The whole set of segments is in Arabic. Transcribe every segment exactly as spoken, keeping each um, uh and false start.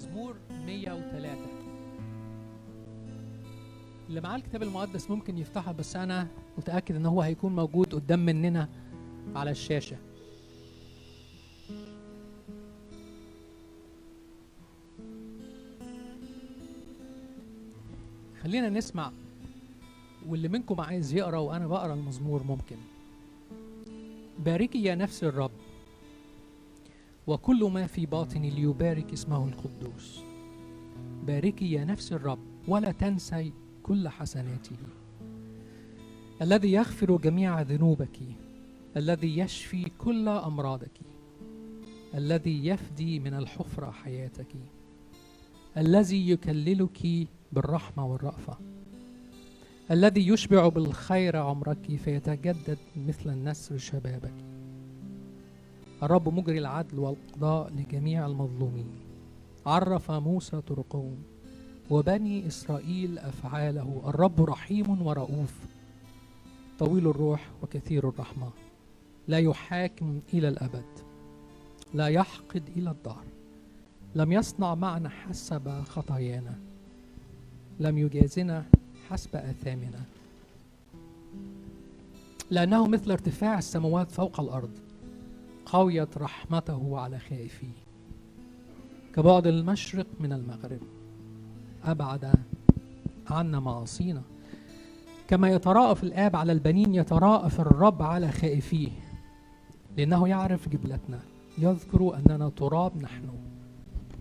مزمور مية وتلاتة. اللي معاه الكتاب المقدس ممكن يفتحها، بس أنا متأكد إن هو هيكون موجود قدام مننا على الشاشة. خلينا نسمع، واللي منكم عايز يقرأ وأنا بقرأ المزمور ممكن. باركي يا نفس الرب، وكل ما في باطني ليبارك اسمه القدوس. باركي يا نفس الرب، ولا تنسي كل حسناته، الذي يغفر جميع ذنوبك، الذي يشفي كل أمراضك، الذي يفدي من الحفرة حياتك، الذي يكللك بالرحمة والرأفة، الذي يشبع بالخير عمرك فيتجدد مثل النسر شبابك. الرب مجري العدل والقضاء لجميع المظلومين. عرف موسى طرقهم وبني إسرائيل أفعاله. الرب رحيم ورؤوف، طويل الروح وكثير الرحمة، لا يحاكم إلى الأبد، لا يحقد إلى الدهر، لم يصنع معنا حسب خطايانا، لم يجازنا حسب آثامنا. لأنه مثل ارتفاع السماوات فوق الأرض، قويت رحمته على خائفيه. كبعد المشرق من المغرب أبعد عنا معاصينا. كما يتراءف الآب على البنين، يتراءف الرب على خائفيه، لأنه يعرف جبلتنا، يذكر أننا تراب نحن.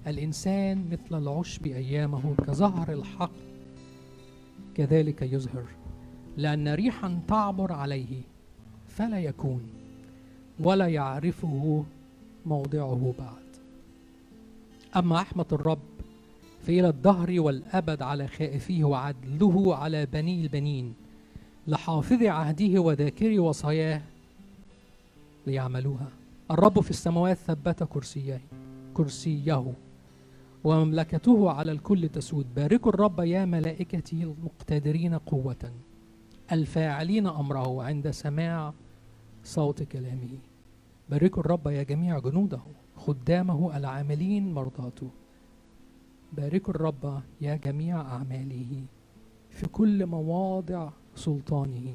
الإنسان مثل العشب أيامه، كزهر الحق كذلك يزهر، لأن ريحا تعبر عليه فلا يكون، ولا يعرفه موضعه بعد. أما رحمة الرب فإلى الدهر والأبد على خائفيه، وعدله على بني البنين، لحافظ عهده وذاكري وصاياه ليعملوها. الرب في السماوات ثبت كرسيه كرسيه ومملكته على الكل تسود. باركوا الرب يا ملائكته المقتدرين قوة، الفاعلين أمره عند سماع صوت كلامه. باركوا الرب يا جميع جنوده، خدامه العاملين مرضاته. باركوا الرب يا جميع أعماله، في كل مواضع سلطانه.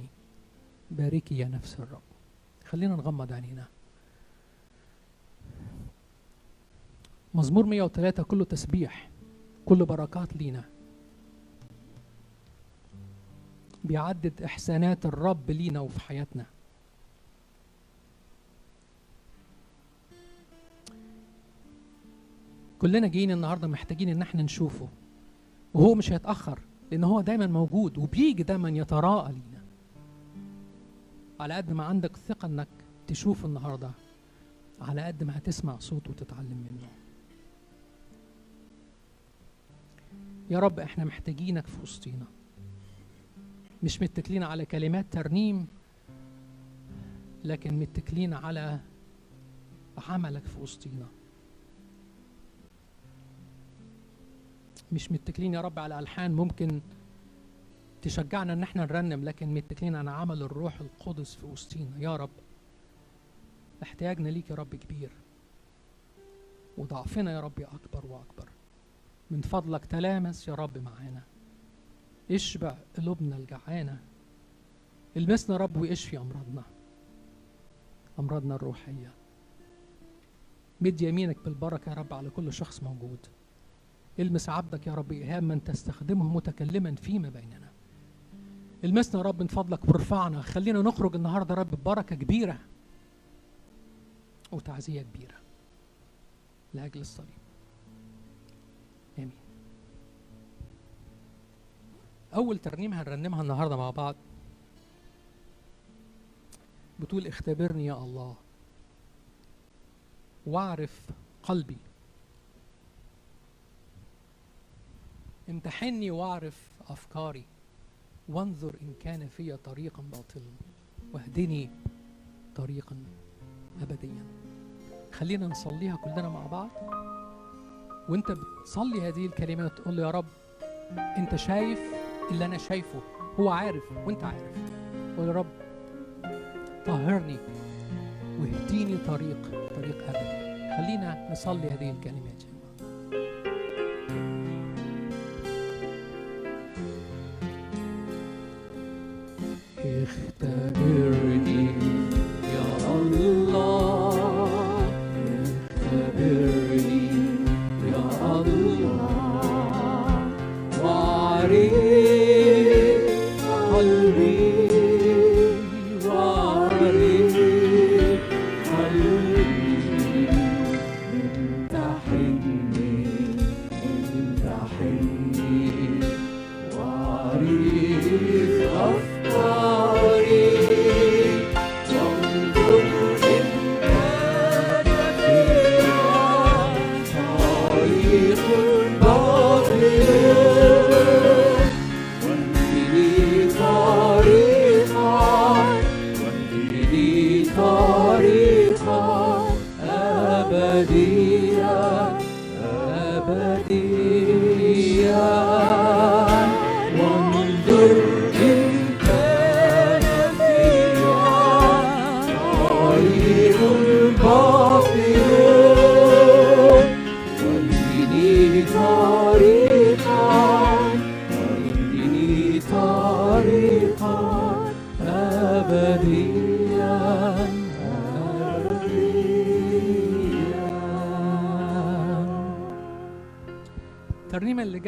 باركي يا نفس الرب. خلينا نغمض عينينا. مزمور مية وتلاتة كله تسبيح، كله بركات لينا، بيعدد إحسانات الرب لينا وفي حياتنا. كلنا جايين النهارده محتاجين ان احنا نشوفه، وهو مش هيتاخر، لان هو دايما موجود وبيجي دايما يتراءى لينا. على قد ما عندك ثقه انك تشوفه النهارده، على قد ما هتسمع صوته وتتعلم منه. يا رب احنا محتاجينك في وسطينا، مش متكلين على كلمات ترنيم، لكن متكلين على عملك في وسطينا. مش متكلين يا رب على ألحان ممكن تشجعنا ان احنا نرنم، لكن متكلين على عمل الروح القدس في وسطينا. يا رب احتياجنا ليك يا رب كبير، وضعفنا يا رب اكبر واكبر. من فضلك تلامس يا رب معانا، اشبع قلوبنا الجعانه، المسنا يا رب واشفي امراضنا، امراضنا الروحيه. مد يمينك بالبركه يا رب على كل شخص موجود. المس عبدك يا رب إيهاب، من تستخدمه متكلما فيما بيننا. المسنا يا رب من فضلك وارفعنا. خلينا نخرج النهارده يا رب ببركه كبيره وتعزيه كبيره لاجل الصليب. امين. اول ترنيم هنرنمها النهارده مع بعض بتقول: اختبرني يا الله واعرف قلبي، امتحني واعرف أفكاري، وانظر إن كان في طريقا باطلا، واهدني طريقا أبديا. خلينا نصليها كلنا مع بعض، وانت بتصلي هذه الكلمات تقول: يا رب انت شايف اللي أنا شايفه، هو عارف وانت عارف. قول: يا رب طهرني واهديني طريق طريق أبدي. خلينا نصلي هذه الكلمات.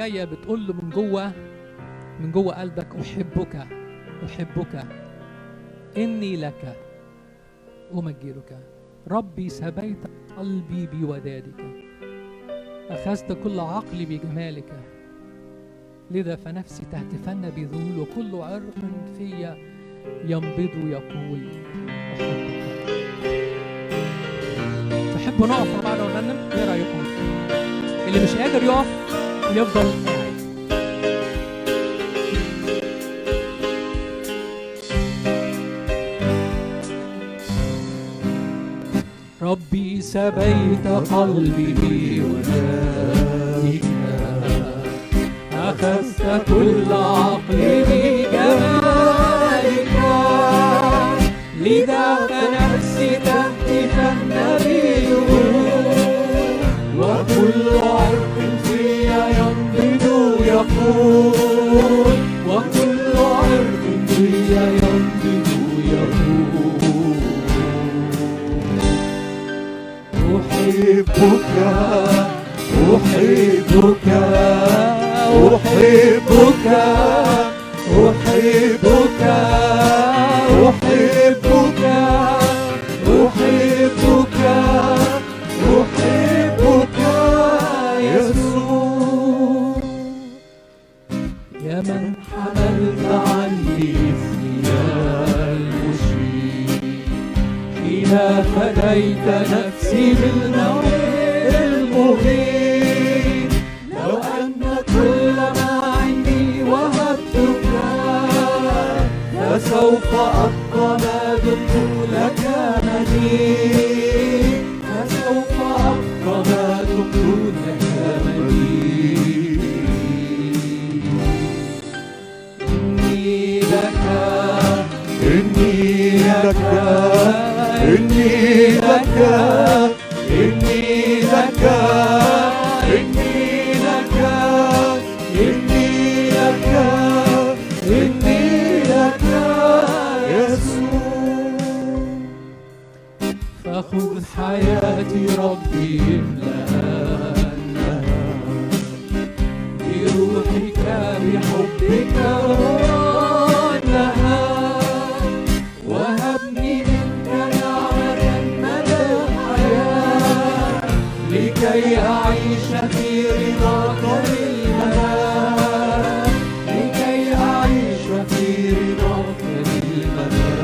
بتقول له من جوه من جوه قلبك أحبك أحبك إني لك أمجدك ربي سبيت قلبي بودادك أخذت كل عقلي بجمالك لذا فنفسي تهتفن بذهول وكل عرق فيا ينبض يقول أحبك. تحبوا نقف بعد ونرنم؟ إيه رأيكم؟ اللي مش قادر يقف يفضل قاعد. ربي سبيت قلبي بودادك أخذت كل عقلي بجمالك لذا فنفسي تهتفن بذهول وكل عرق وكل عرق فيا ينبض يقول أحبك أحبك أحبك أحبك أحبك أحبك أحبك يسوع من حملت عني إثمي المشي حين فديت نفسي بالموت المهين لو أن كل ما عندي وهبتك فسوف أبقى ما دمت لك مدين فسوف أبقى ما دمت لك مدين إني لك إني لك إني لك إني لك إني لك إني لك يسوع فخذ حياتي ربي املأها بروحك بحبك لكي أعيش في رضاك للمدى لكي أعيش في رضاك للمدى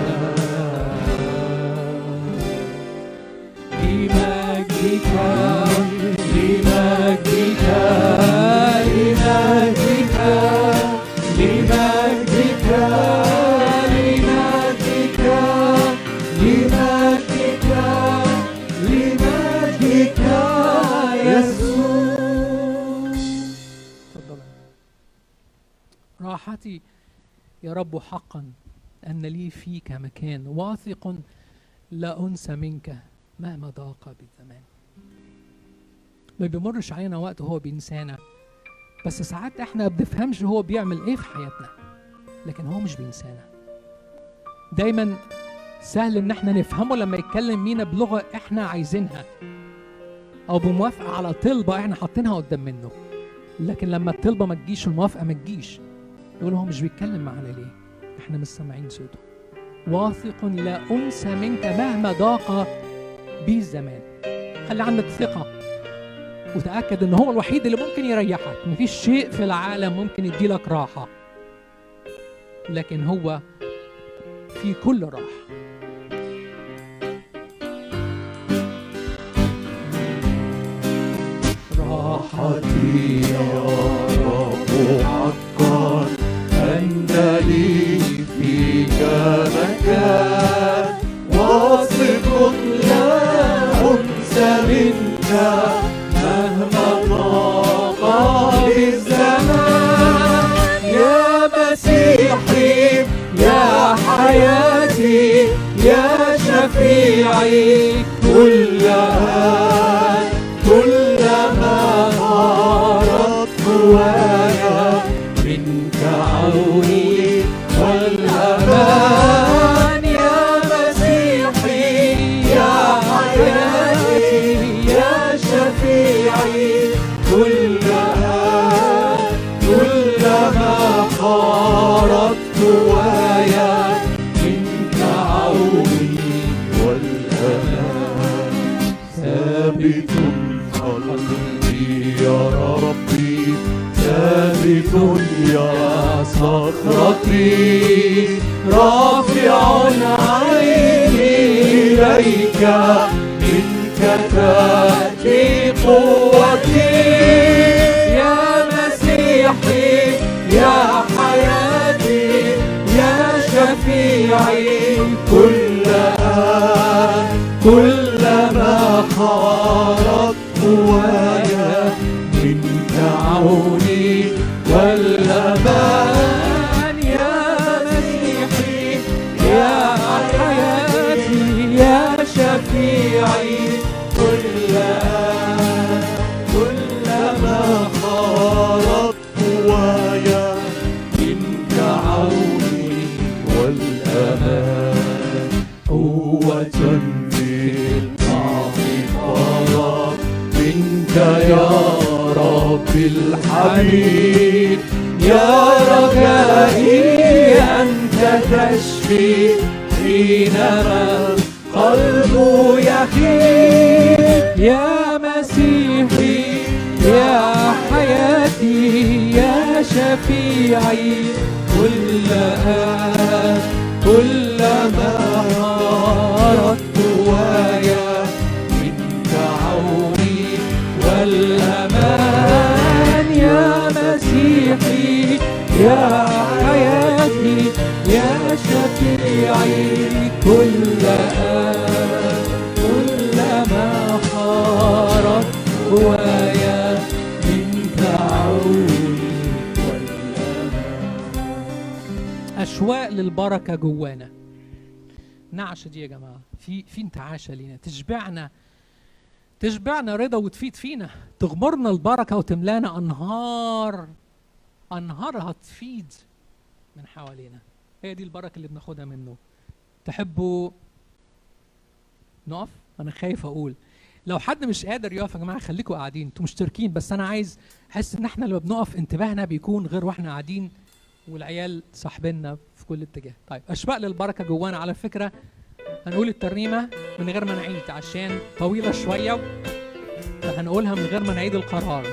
لمجدك لمجدك لمجدك لمجدك راحتي يا رب حقا أن لي فيك مكان واثق لا أنسى منك مهما ضاق بالزمان. ما بيمرش علينا وقت هو بينسانا، بس ساعات احنا ما بنفهمش هو بيعمل ايه في حياتنا، لكن هو مش بينسانا. دايما سهل ان احنا نفهمه لما يتكلم مينا بلغه احنا عايزينها او بموافقه على طلبه احنا حاطينها قدام منه. لكن لما الطلبه ما تجيش والموافقه ما تجيش يقول هو مش بيتكلم معانا ليه؟ احنا مش سامعين صوته. واثق لا انسى منك مهما ضاق بي الزمان. خلي عندك ثقه وتاكد ان هو الوحيد اللي ممكن يريحك، مفيش شيء في العالم ممكن يديلك راحه. لكن هو في كل راحه. راحتي يا رب حقا أنت لي فيك مكان، واثق لا أنسى منك مهما ضاق الزمان. يا مسيحي يا حياتي يا شفيعي كلها ويا منك عوني والأمان. يا مسيحي يا حياتي يا شفيعي كلها كلما حاربت ويا منك عوني والأمان. ثابت قلبي يا رب ثابت يا صخرتي، رافع عيني إليك منك تأتي قوتي. يا مسيحي يا حياتي يا شفيعي كلها كلما حارت قوايا منك عوني والأمان. يا مسيحي يا حياتي يا شفيعي كلها كلما خارت قوايا منك عوني والأمان. قوة في الضعف فارت منك يا رب الحبيب. يا رجائي أنت تشفي حينما القلب يخيب. يا مسيحي يا حياتي يا شفيعي كل آن كلما أردت قوايا منك عوني والأمان. يا مسيحي يا حياتي يا شفيعي كل آن كلما حارت قوايا منك عوني والأمان. أشواق للبركة جوانا. نعشة دي يا جماعة، في في انتعاشة لينا، تشبعنا تشبعنا رضا وتفيد فينا، تغمرنا البركة وتملانا أنهار أنهارها تفيد من حوالينا. هي دي البركة اللي بناخدها منه. تحبوا نقف؟ أنا خايف أقول. لو حد مش قادر يقف يا جماعة خليكوا قاعدين، أنتوا مشتركين، بس أنا عايز أحس إن إحنا لما بنقف انتباهنا بيكون غير وإحنا قاعدين والعيال صاحبينا في كل اتجاه. طيب، أشباق للبركة جوانا. على فكرة هنقول الترنيمة من غير ما نعيد عشان طويلة شوية، فهنقولها من غير ما نعيد القرار.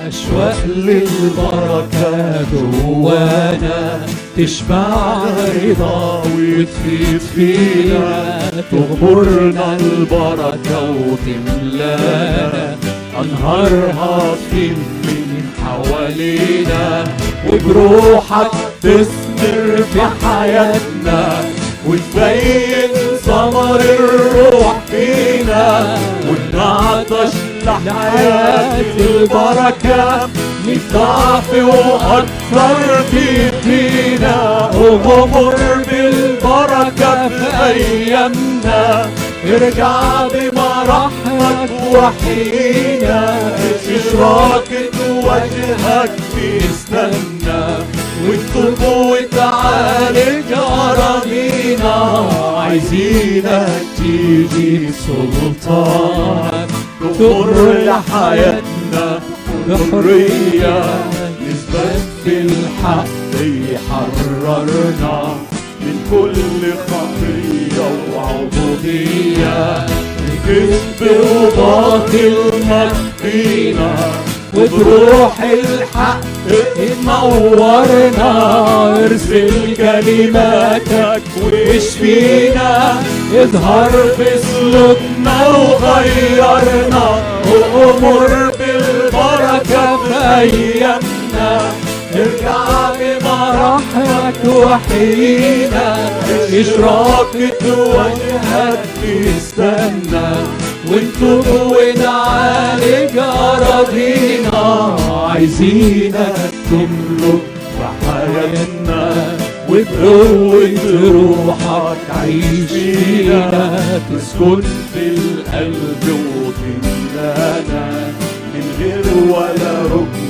أشواق للبركة جوانا، تشبع رضا وتفيض فينا، تغمرنا البركة وتملانا، أنهارها تفيض من حوالينا، وبروحك تثمر في حياتنا، وتبين ثمر الروح فينا، ونعطش لحياة البركة، نضعف وأكثر في فينا، وغمر بالبركة قبل أيامنا، ارجع بمرحمك وحينا، إشراقة وجهك في سننا، واكتب وتعالج أرامينا، عايزينك تيجي بسلطانك تغر لحياتنا الحرية، نثبت في الحق يحررنا من كل خطية وعبودية، الكذب وباطل مخفينا، وبروح الحق نورنا، ارسل كلماتك واشفينا، اظهر في سلوكنا وغيرنا، وامر بالبركة في ايامنا، ارجع بمرحمك وحينا، اشراقة وجهك بيستنى، وانتم ونعالج أراضينا، عايزينك تملك في حياتنا، وبقوة روحك تعيش فينا، تسكن في القلب وطننا، من غير ولا ركن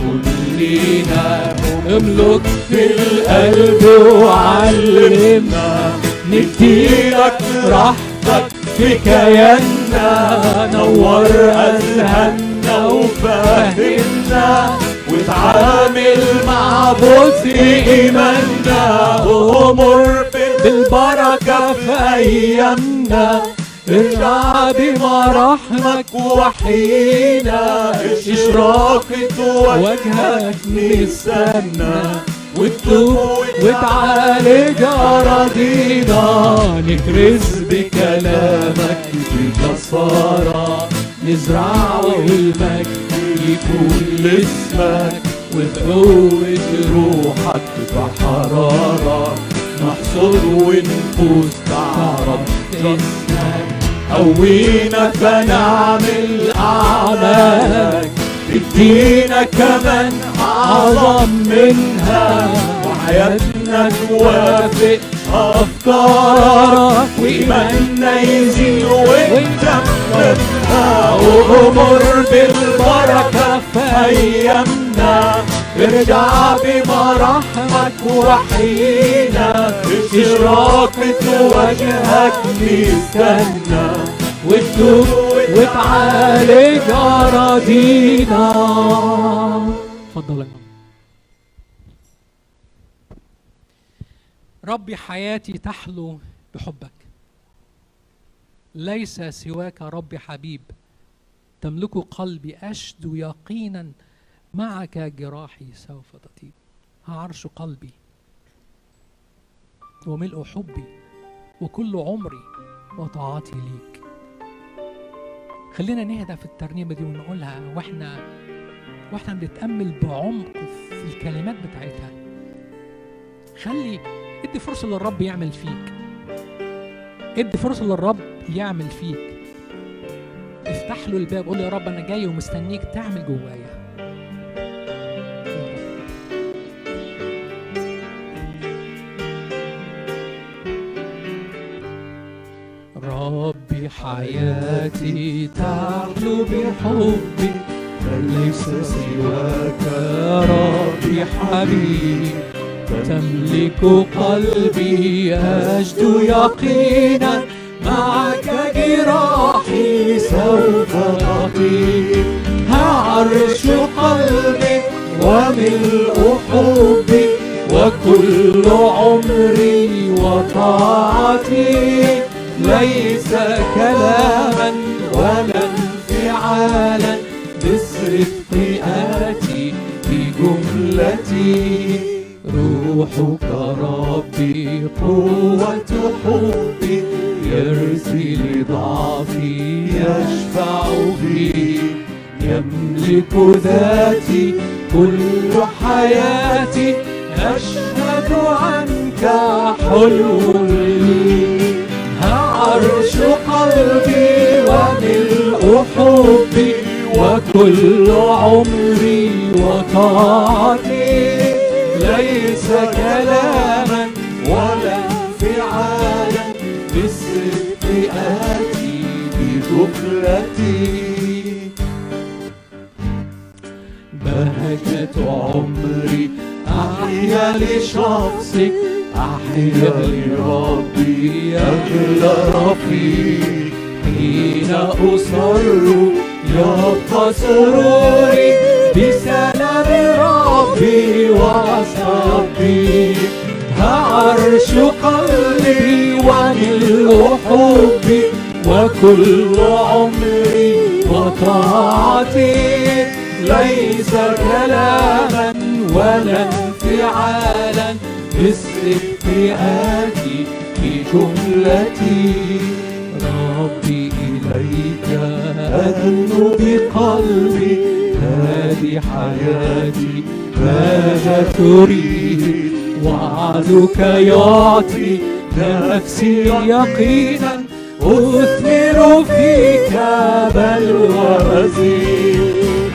كلنا، املك في القلب وعلمنا، نديلك راحتك في كياننا، نور أذهاننا وفهمنا، واتعامل مع بوس إيماننا، وامر بالبركة في أيامنا، ارجع بمراحمك وحينا، إشراقة وجهك نستنى، واكتب وتعالج أراضينا، نكرز بكلامك بجسارة، نزرع والمجد يكون لاسمك، وبقوة روحك بحرارة، نحصر ونفوز تعرف اسمك، قوينا فنعمل أعمالك، ادينا كمان أعظم منها، وحياتنا توافق أفكارك، وإيماننا يزيد وإنت مبدأ، وأمر بالبركة في أيامنا، ارجع بمرحمك وحينا، إشراقة وجهك نستنى، واكتب وتعالج أراضينا. اتفضل. ربي حياتي تحلو بحبك، ليس سواك ربي حبيب، تملك قلبي أشدو يقينا، معك جراحي سوف تطيب، عرش قلبي وملء حبي وكل عمري وطاعتي ليك. خلينا نهدى في الترنيمة دي ونقولها واحنا واحنا بنتأمل بعمق في الكلمات بتاعتها. خلي ادي فرصة للرب يعمل فيك، ادي فرصة للرب يعمل فيك، افتح له الباب، قول له يا رب أنا جاي ومستنيك تعمل جوايا. ربي حياتي تعلو بحبي، فليس سواك ربي حبيبي، تملك قلبي أجد يقينا، معك جراحي سوف تطيب، هعرش قلبي وملء حبي، وكل عمري وطاعتي، ليس كلاما ولا انفعالا، بالصدق آتي بجملتي، روحك ربي قوة حبي، يرثي لضعفي يشفع بي، يملك ذاتي كل حياتي، أشهد عنك حلو لي، هعرش قلبي وملء حبي، وكل عمري وطاعتي، ليس كلاما ولا انفعالا، خيرتي بركة عمري. أحيا لشخصك، أحيا لربي، أغلى رفيق حين أصر يبقى سروري بسلام ربي وصبي. عرش قلبي وملء حبي وكل عمري وطاعتي، ليس كلاما ولا انفعالا، باستفتئاتي بجملتي. ربي إليك أدنو بقلبي، هذه حياتي ماذا تريد؟ وعدك يعطي نفسي يقينا، أثمر فيك بل وأزيد.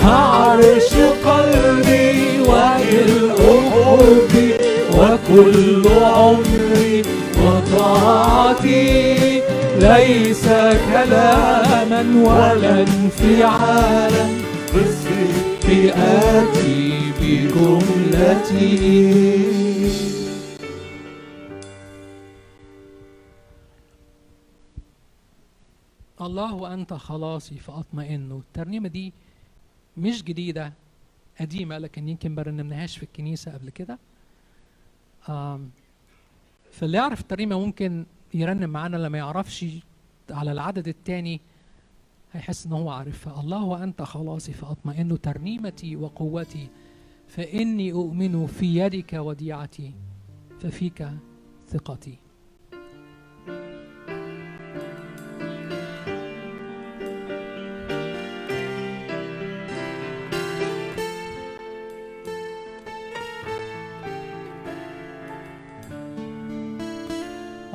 عرش قلبي وملء حبي وكل عمري وطاعتي، ليس كلاما ولا انفعالا، باستفتئاتي بجملتي. الله أنت خلاصي فأطمئنه. الترنيمة دي مش جديدة، قديمة، لكن يمكن برنمناهاش في الكنيسة قبل كده. فاللي يعرف الترنيمة ممكن يرنم معانا، لما يعرفش على العدد الثاني هيحس إن هو عارفها. الله أنت خلاصي فأطمئنه، ترنيمتي وقوتي، فإني أؤمن في يدك وديعتي، ففيك ثقتي.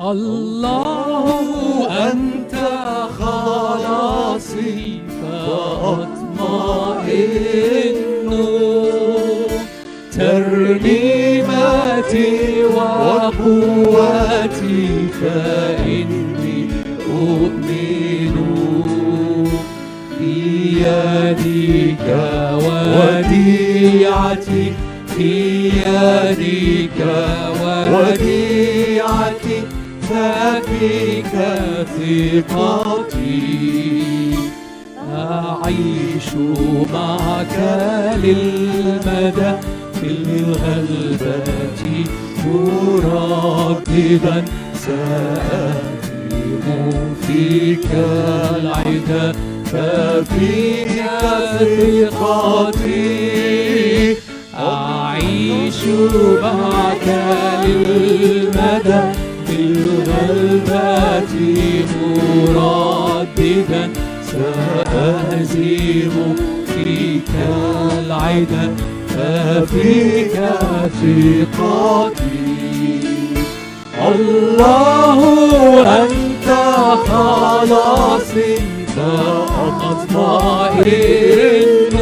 الله أنت خلاصي فأطمئن، ترنيمتي وقوتي فإني أؤمن بيدك وديعتي، بيدك وديعتي، ففيك ثقتي. أعيش معك للمدى في الغلبة، مرددا سأهزم فيك العدا، ففيك ثقتي. أعيش معك للمدى بالغلبة، مرددا سأهزم فيك العدا، ففيك ثقتي. الله أنت خلاصي فأطمئن،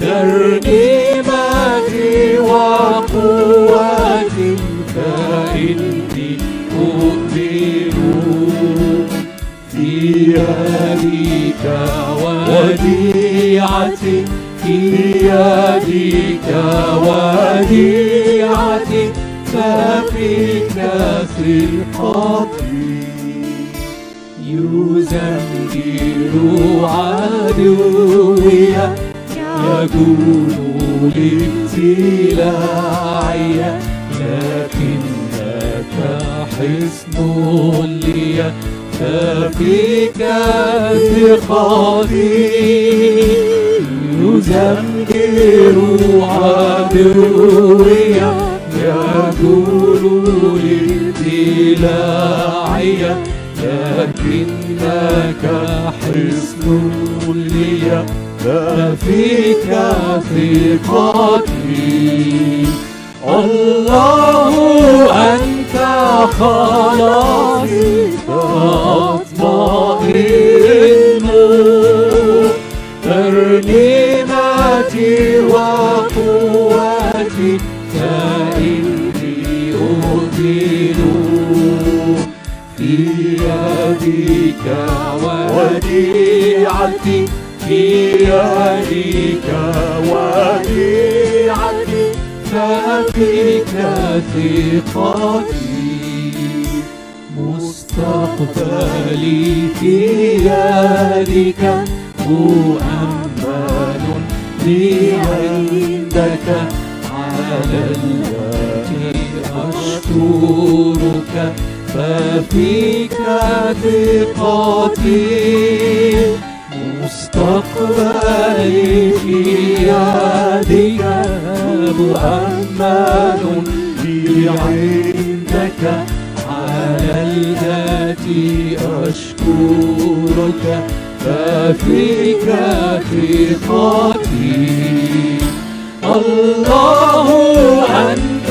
ترنيمتي وقوتي فإني أؤمن في يديك وديعتي، في يديك وديعتي، ففيك ثقتي. يزمجر عدوي، يكون لابتلاعي، لكنك حصن لي، ففيك ثقتي. يزمجر عدوي، يجول لابتلاعي، لكنك حصن لي، ففيك ثقتي. الله أنت خلاصي فأطمئن، ترنيمتي وقوتي فإني أؤمن في بيدك وديعتي بيدك وديعتي فبك ثقتي مستقبلي في يدك مؤمن لي عندك على التي أشكرك ففيك ثقتي مستقبلي في يدك مؤمن لي عندك على التي أشكرك ففيك ثقتي الله أنت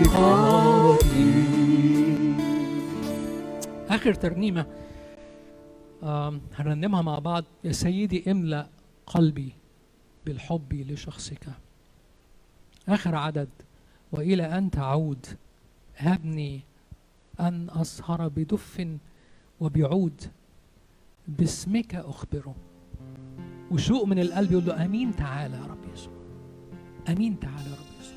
آخر ترنيمة هنرنمها مع بعض. يا سيدي املأ قلبي بالحب لشخصك. آخر عدد وإلى أن تعود هبني أن أسهر بدف وبعود باسمك أخبره. وشوق من القلب يقول له أمين تعالى يا رب يسوع، أمين تعالى يا رب يسوع.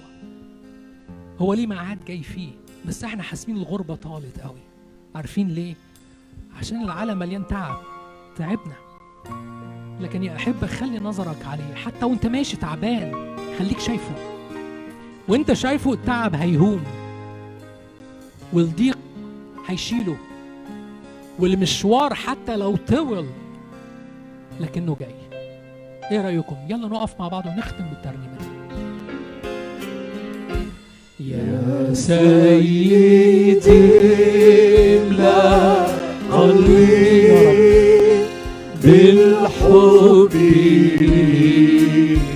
هو ليه ميعاد جاي فيه، بس احنا حاسين الغربة طالت قوي. عارفين ليه؟ عشان العالم مليان تعب، تعبنا. لكن يا أحبة خلي نظرك عليه، حتى وأنت ماشي تعبان خليك شايفه. وأنت شايفه التعب هيهون، والضيق هيشيله، والمشوار حتى لو طول لكنه جاي. ايه رايكم يلا نقف مع بعض ونختم بالترنيمه دي. يا سيدي املا قلبي بالحب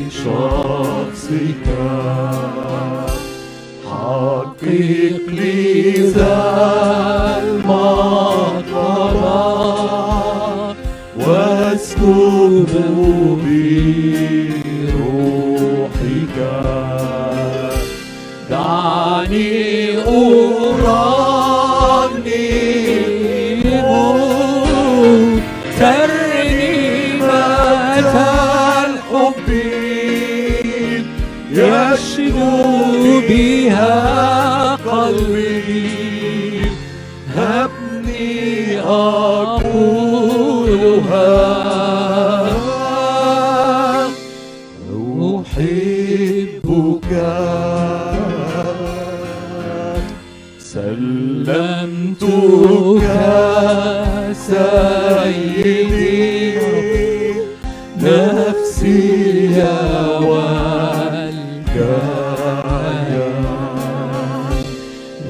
لشخصك حقق لي ذا المطلب واسكب بروحك دعني أرنم ترنيمة الحب يشدو بها قلبي هبني أقولها سلمتك سيدي نفسي والجاية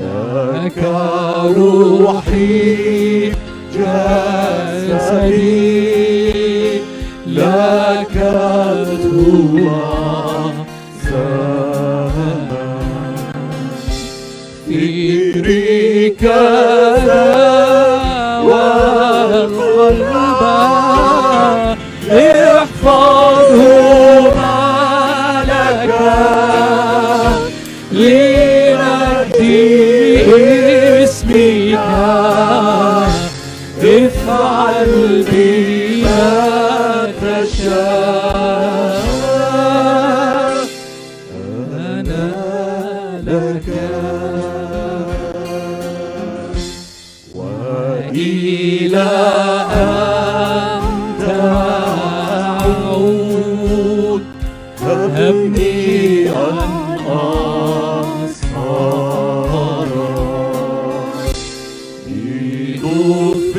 لك روحي جسدي لك هو كذا والقلب احفظه مالك لنادي اسمك افعل بي ما تشاء أنا لك إلى أن تعود هبني أن أسهر بدف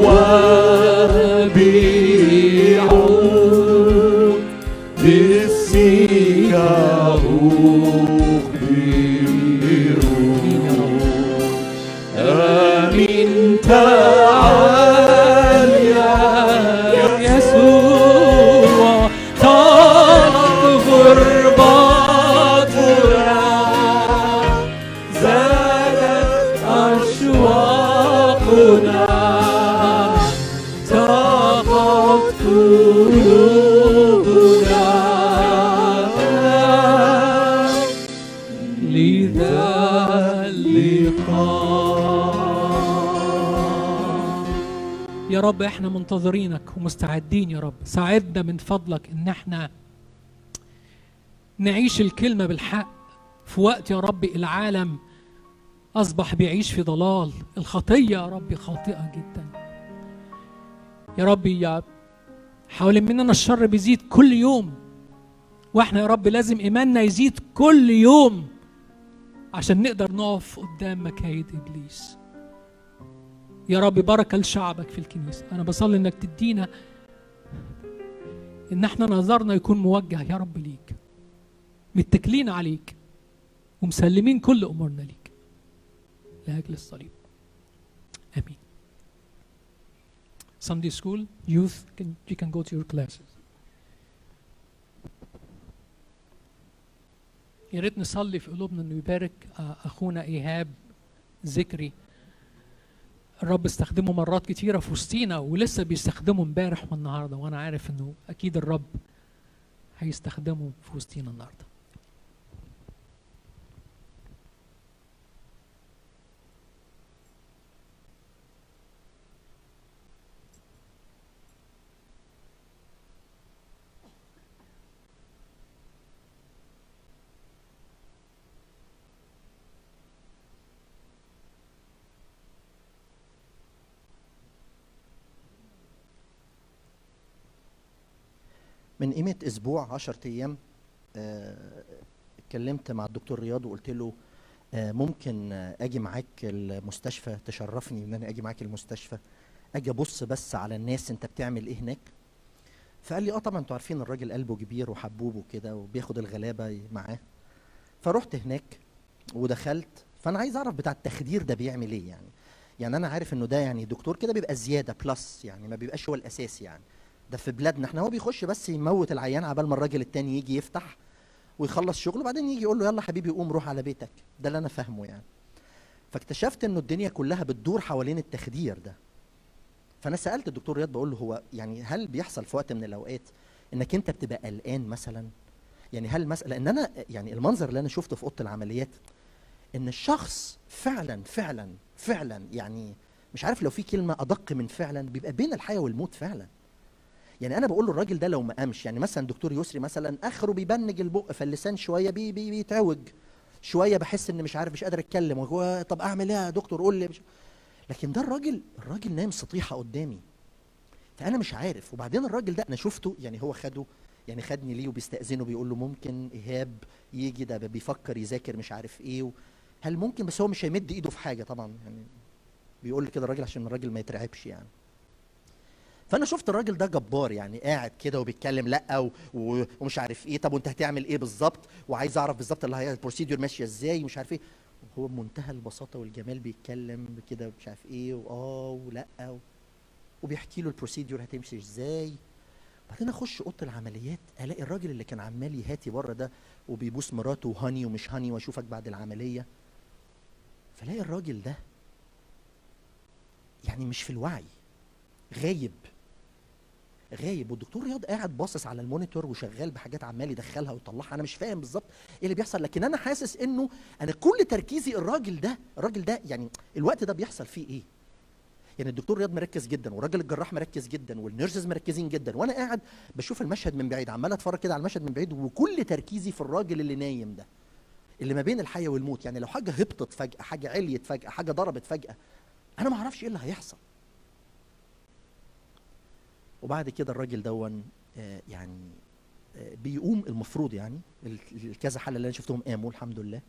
وبعود باسمك أخبر أمين تعالى اللقاء. يا رب احنا منتظرينك ومستعدين يا رب، ساعدنا من فضلك ان احنا نعيش الكلمة بالحق في وقت يا رب العالم أصبح بيعيش في ضلال. الخطية يا رب خاطئة جدا يا رب، يا حوالي مننا الشر بيزيد كل يوم، واحنا يا رب لازم إيماننا يزيد كل يوم عشان نقدر نقف قدام مكايد إبليس. يا رب بركة لشعبك في الكنيسة، أنا بصلي إنك تدينا إن احنا نظرنا يكون موجه يا رب ليك، متكلين عليك ومسلمين كل أمورنا ليك لأجل الصليب. آمين. Sunday school youth can you can go to your classes. يا ريت نصلي في قلوبنا انه يبارك اخونا ايهاب ذكري. الرب استخدمه مرات كتيره في وسطينا ولسه بيستخدمه امبارح والنهارده، وانا عارف انه اكيد الرب هيستخدمه في وسطينا النهارده. من قيمة أسبوع عشرة أيام اتكلمت مع الدكتور رياض وقلت له ممكن أجي معاك المستشفى، تشرفني إن أنا أجي معاك المستشفى، أجي أبص بس على الناس أنت بتعمل إيه هناك. فقال لي أه طبعًا أنتوا عارفين الراجل قلبه كبير وحبوب وكده وبياخد الغلابة معاه. فرحت هناك ودخلت، فأنا عايز أعرف بتاع التخدير ده بيعمل إيه يعني. يعني أنا عارف إنه ده يعني دكتور كده بيبقى زيادة بلس، يعني ما بيبقاش هو الأساسي يعني. ده في بلادنا احنا هو بيخش بس يموت العيان عبال ما الراجل التاني يجي يفتح ويخلص شغله وبعدين يجي يقول له يلا حبيبي قوم روح على بيتك. ده اللي انا فاهمه يعني. فاكتشفت انه الدنيا كلها بتدور حوالين التخدير ده. فانا سالت الدكتور رياض بقول له هو يعني هل بيحصل في وقت من الاوقات انك انت بتبقى قلقان مثلا؟ يعني هل مثلا، لان انا يعني المنظر اللي انا شفته في اوضه العمليات ان الشخص فعلا فعلا فعلا يعني مش عارف لو في كلمه ادق من فعلا، بيبقى بين الحياه والموت فعلا. يعني انا بقول له الراجل ده لو ما قامش، يعني مثلا دكتور يسري مثلا اخره بيبنج البق، فاللسان شويه بي بي بيتعوج شويه، بحس ان مش عارف مش قادر اتكلم، وهو طب اعمل ايه يا دكتور قول لي مش... لكن ده الراجل الراجل نايم سطيحه قدامي، فانا مش عارف. وبعدين الراجل ده انا شفته يعني هو خده يعني خدني ليه وبيستاذنه بيقول له ممكن ايهاب يجي، ده بيفكر يذاكر مش عارف ايه و... هل ممكن، بس هو مش هيمد ايده في حاجه طبعا يعني، بيقول لي كده الراجل عشان الراجل ما يترعبش يعني. فانا شفت الراجل ده جبار يعني قاعد كده وبيتكلم لا و... و... ومش عارف ايه، طب وانت هتعمل ايه بالظبط، وعايز اعرف بالظبط اللي هي البروسيدور ماشيه ازاي مش عارف ايه. هو بمنتهى البساطه والجمال بيتكلم كده مش عارف ايه واه ولا و... وبيحكي له البروسيدور هتمشي ازاي. بعدين اخش اوضه العمليات الاقي الراجل اللي كان عمال يهاتي بره ده وبيبوس مراته وهاني ومش هاني واشوفك بعد العمليه، فلاقي الراجل ده يعني مش في الوعي، غايب غايب. والدكتور رياض قاعد باصص على المونيتور وشغال بحاجات عمال يدخلها ويطلعها، انا مش فاهم بالظبط ايه اللي بيحصل، لكن انا حاسس انه انا كل تركيزي الراجل ده الراجل ده يعني الوقت ده بيحصل فيه ايه. يعني الدكتور رياض مركز جدا والراجل الجراح مركز جدا والنيرسز مركزين جدا، وانا قاعد بشوف المشهد من بعيد، عمال اتفرج كده على المشهد من بعيد وكل تركيزي في الراجل اللي نايم ده اللي ما بين الحياه والموت. يعني لو حاجه هبطت فجاه، حاجه عليت فجاه، حاجه ضربت فجاه، انا ما اعرفش ايه اللي هيحصل. وبعد كده الراجل دون يعني بيقوم، المفروض يعني الكذا حاله اللي انا شفتهم قاموا الحمد لله.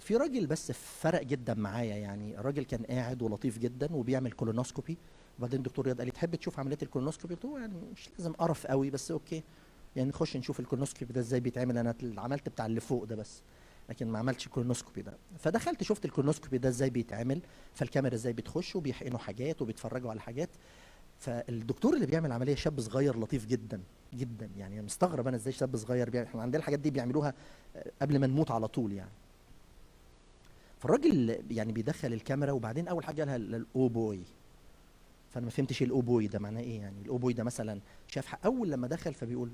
في راجل بس فرق جدا معايا، يعني الراجل كان قاعد ولطيف جدا وبيعمل كولونوسكوبي، وبعدين الدكتور رياض قال لي تحب تشوف عمليه الكولونوسكوبي؟ قلت له يعني مش لازم قرف قوي بس اوكي يعني نخش نشوف الكولونوسكوبي ده ازاي بيتعمل، انا عملت بتاع اللي فوق ده بس لكن ما عملتش الكولونوسكوبي ده. فدخلت شفت الكولونوسكوبي ده ازاي بيتعمل، فالكاميرا ازاي بتخش وبيحقنوا حاجات وبيتفرجوا على حاجات. فالدكتور اللي بيعمل عمليه شاب صغير لطيف جدا جدا، يعني مستغرب انا ازاي شاب صغير بيعمل، احنا عندنا الحاجات دي بيعملوها قبل ما نموت على طول يعني. فالراجل يعني بيدخل الكاميرا وبعدين اول حاجه قالها الاو بوي، فانا ما فهمتش الاو بوي ده معناه ايه يعني. الاو بوي ده مثلا شاف اول لما دخل فبيقول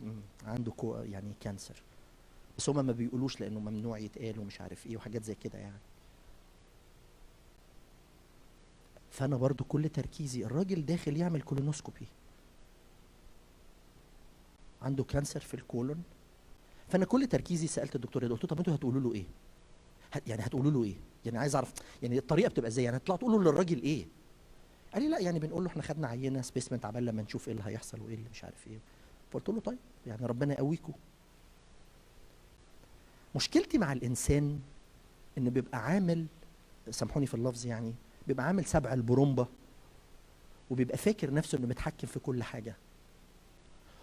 عنده يعني كانسر، بس هما ما بيقولوش لانه ممنوع يتقال ومش عارف ايه وحاجات زي كده يعني. فانا برضو كل تركيزي، الراجل داخل يعمل كولونوسكوبي، عنده كانسر في الكولون، فانا كل تركيزي سالت الدكتور ده، قلت له طب انتوا هتقولوا له ايه؟ يعني هتقولوا له ايه؟ يعني عايز اعرف يعني الطريقه بتبقى ازاي، يعني هتطلعوا تقولوا للراجل ايه؟ قال لي لا يعني بنقول له احنا خدنا عينه سبيسمنت عبال لما نشوف ايه اللي هيحصل وايه اللي مش عارف ايه. فقلت له طيب يعني ربنا يقويكم. مشكلتي مع الانسان انه بيبقى عامل، سامحوني في اللفظ يعني، بيبقى عامل سبع البرومبا، وبيبقى فاكر نفسه انه متحكم في كل حاجه،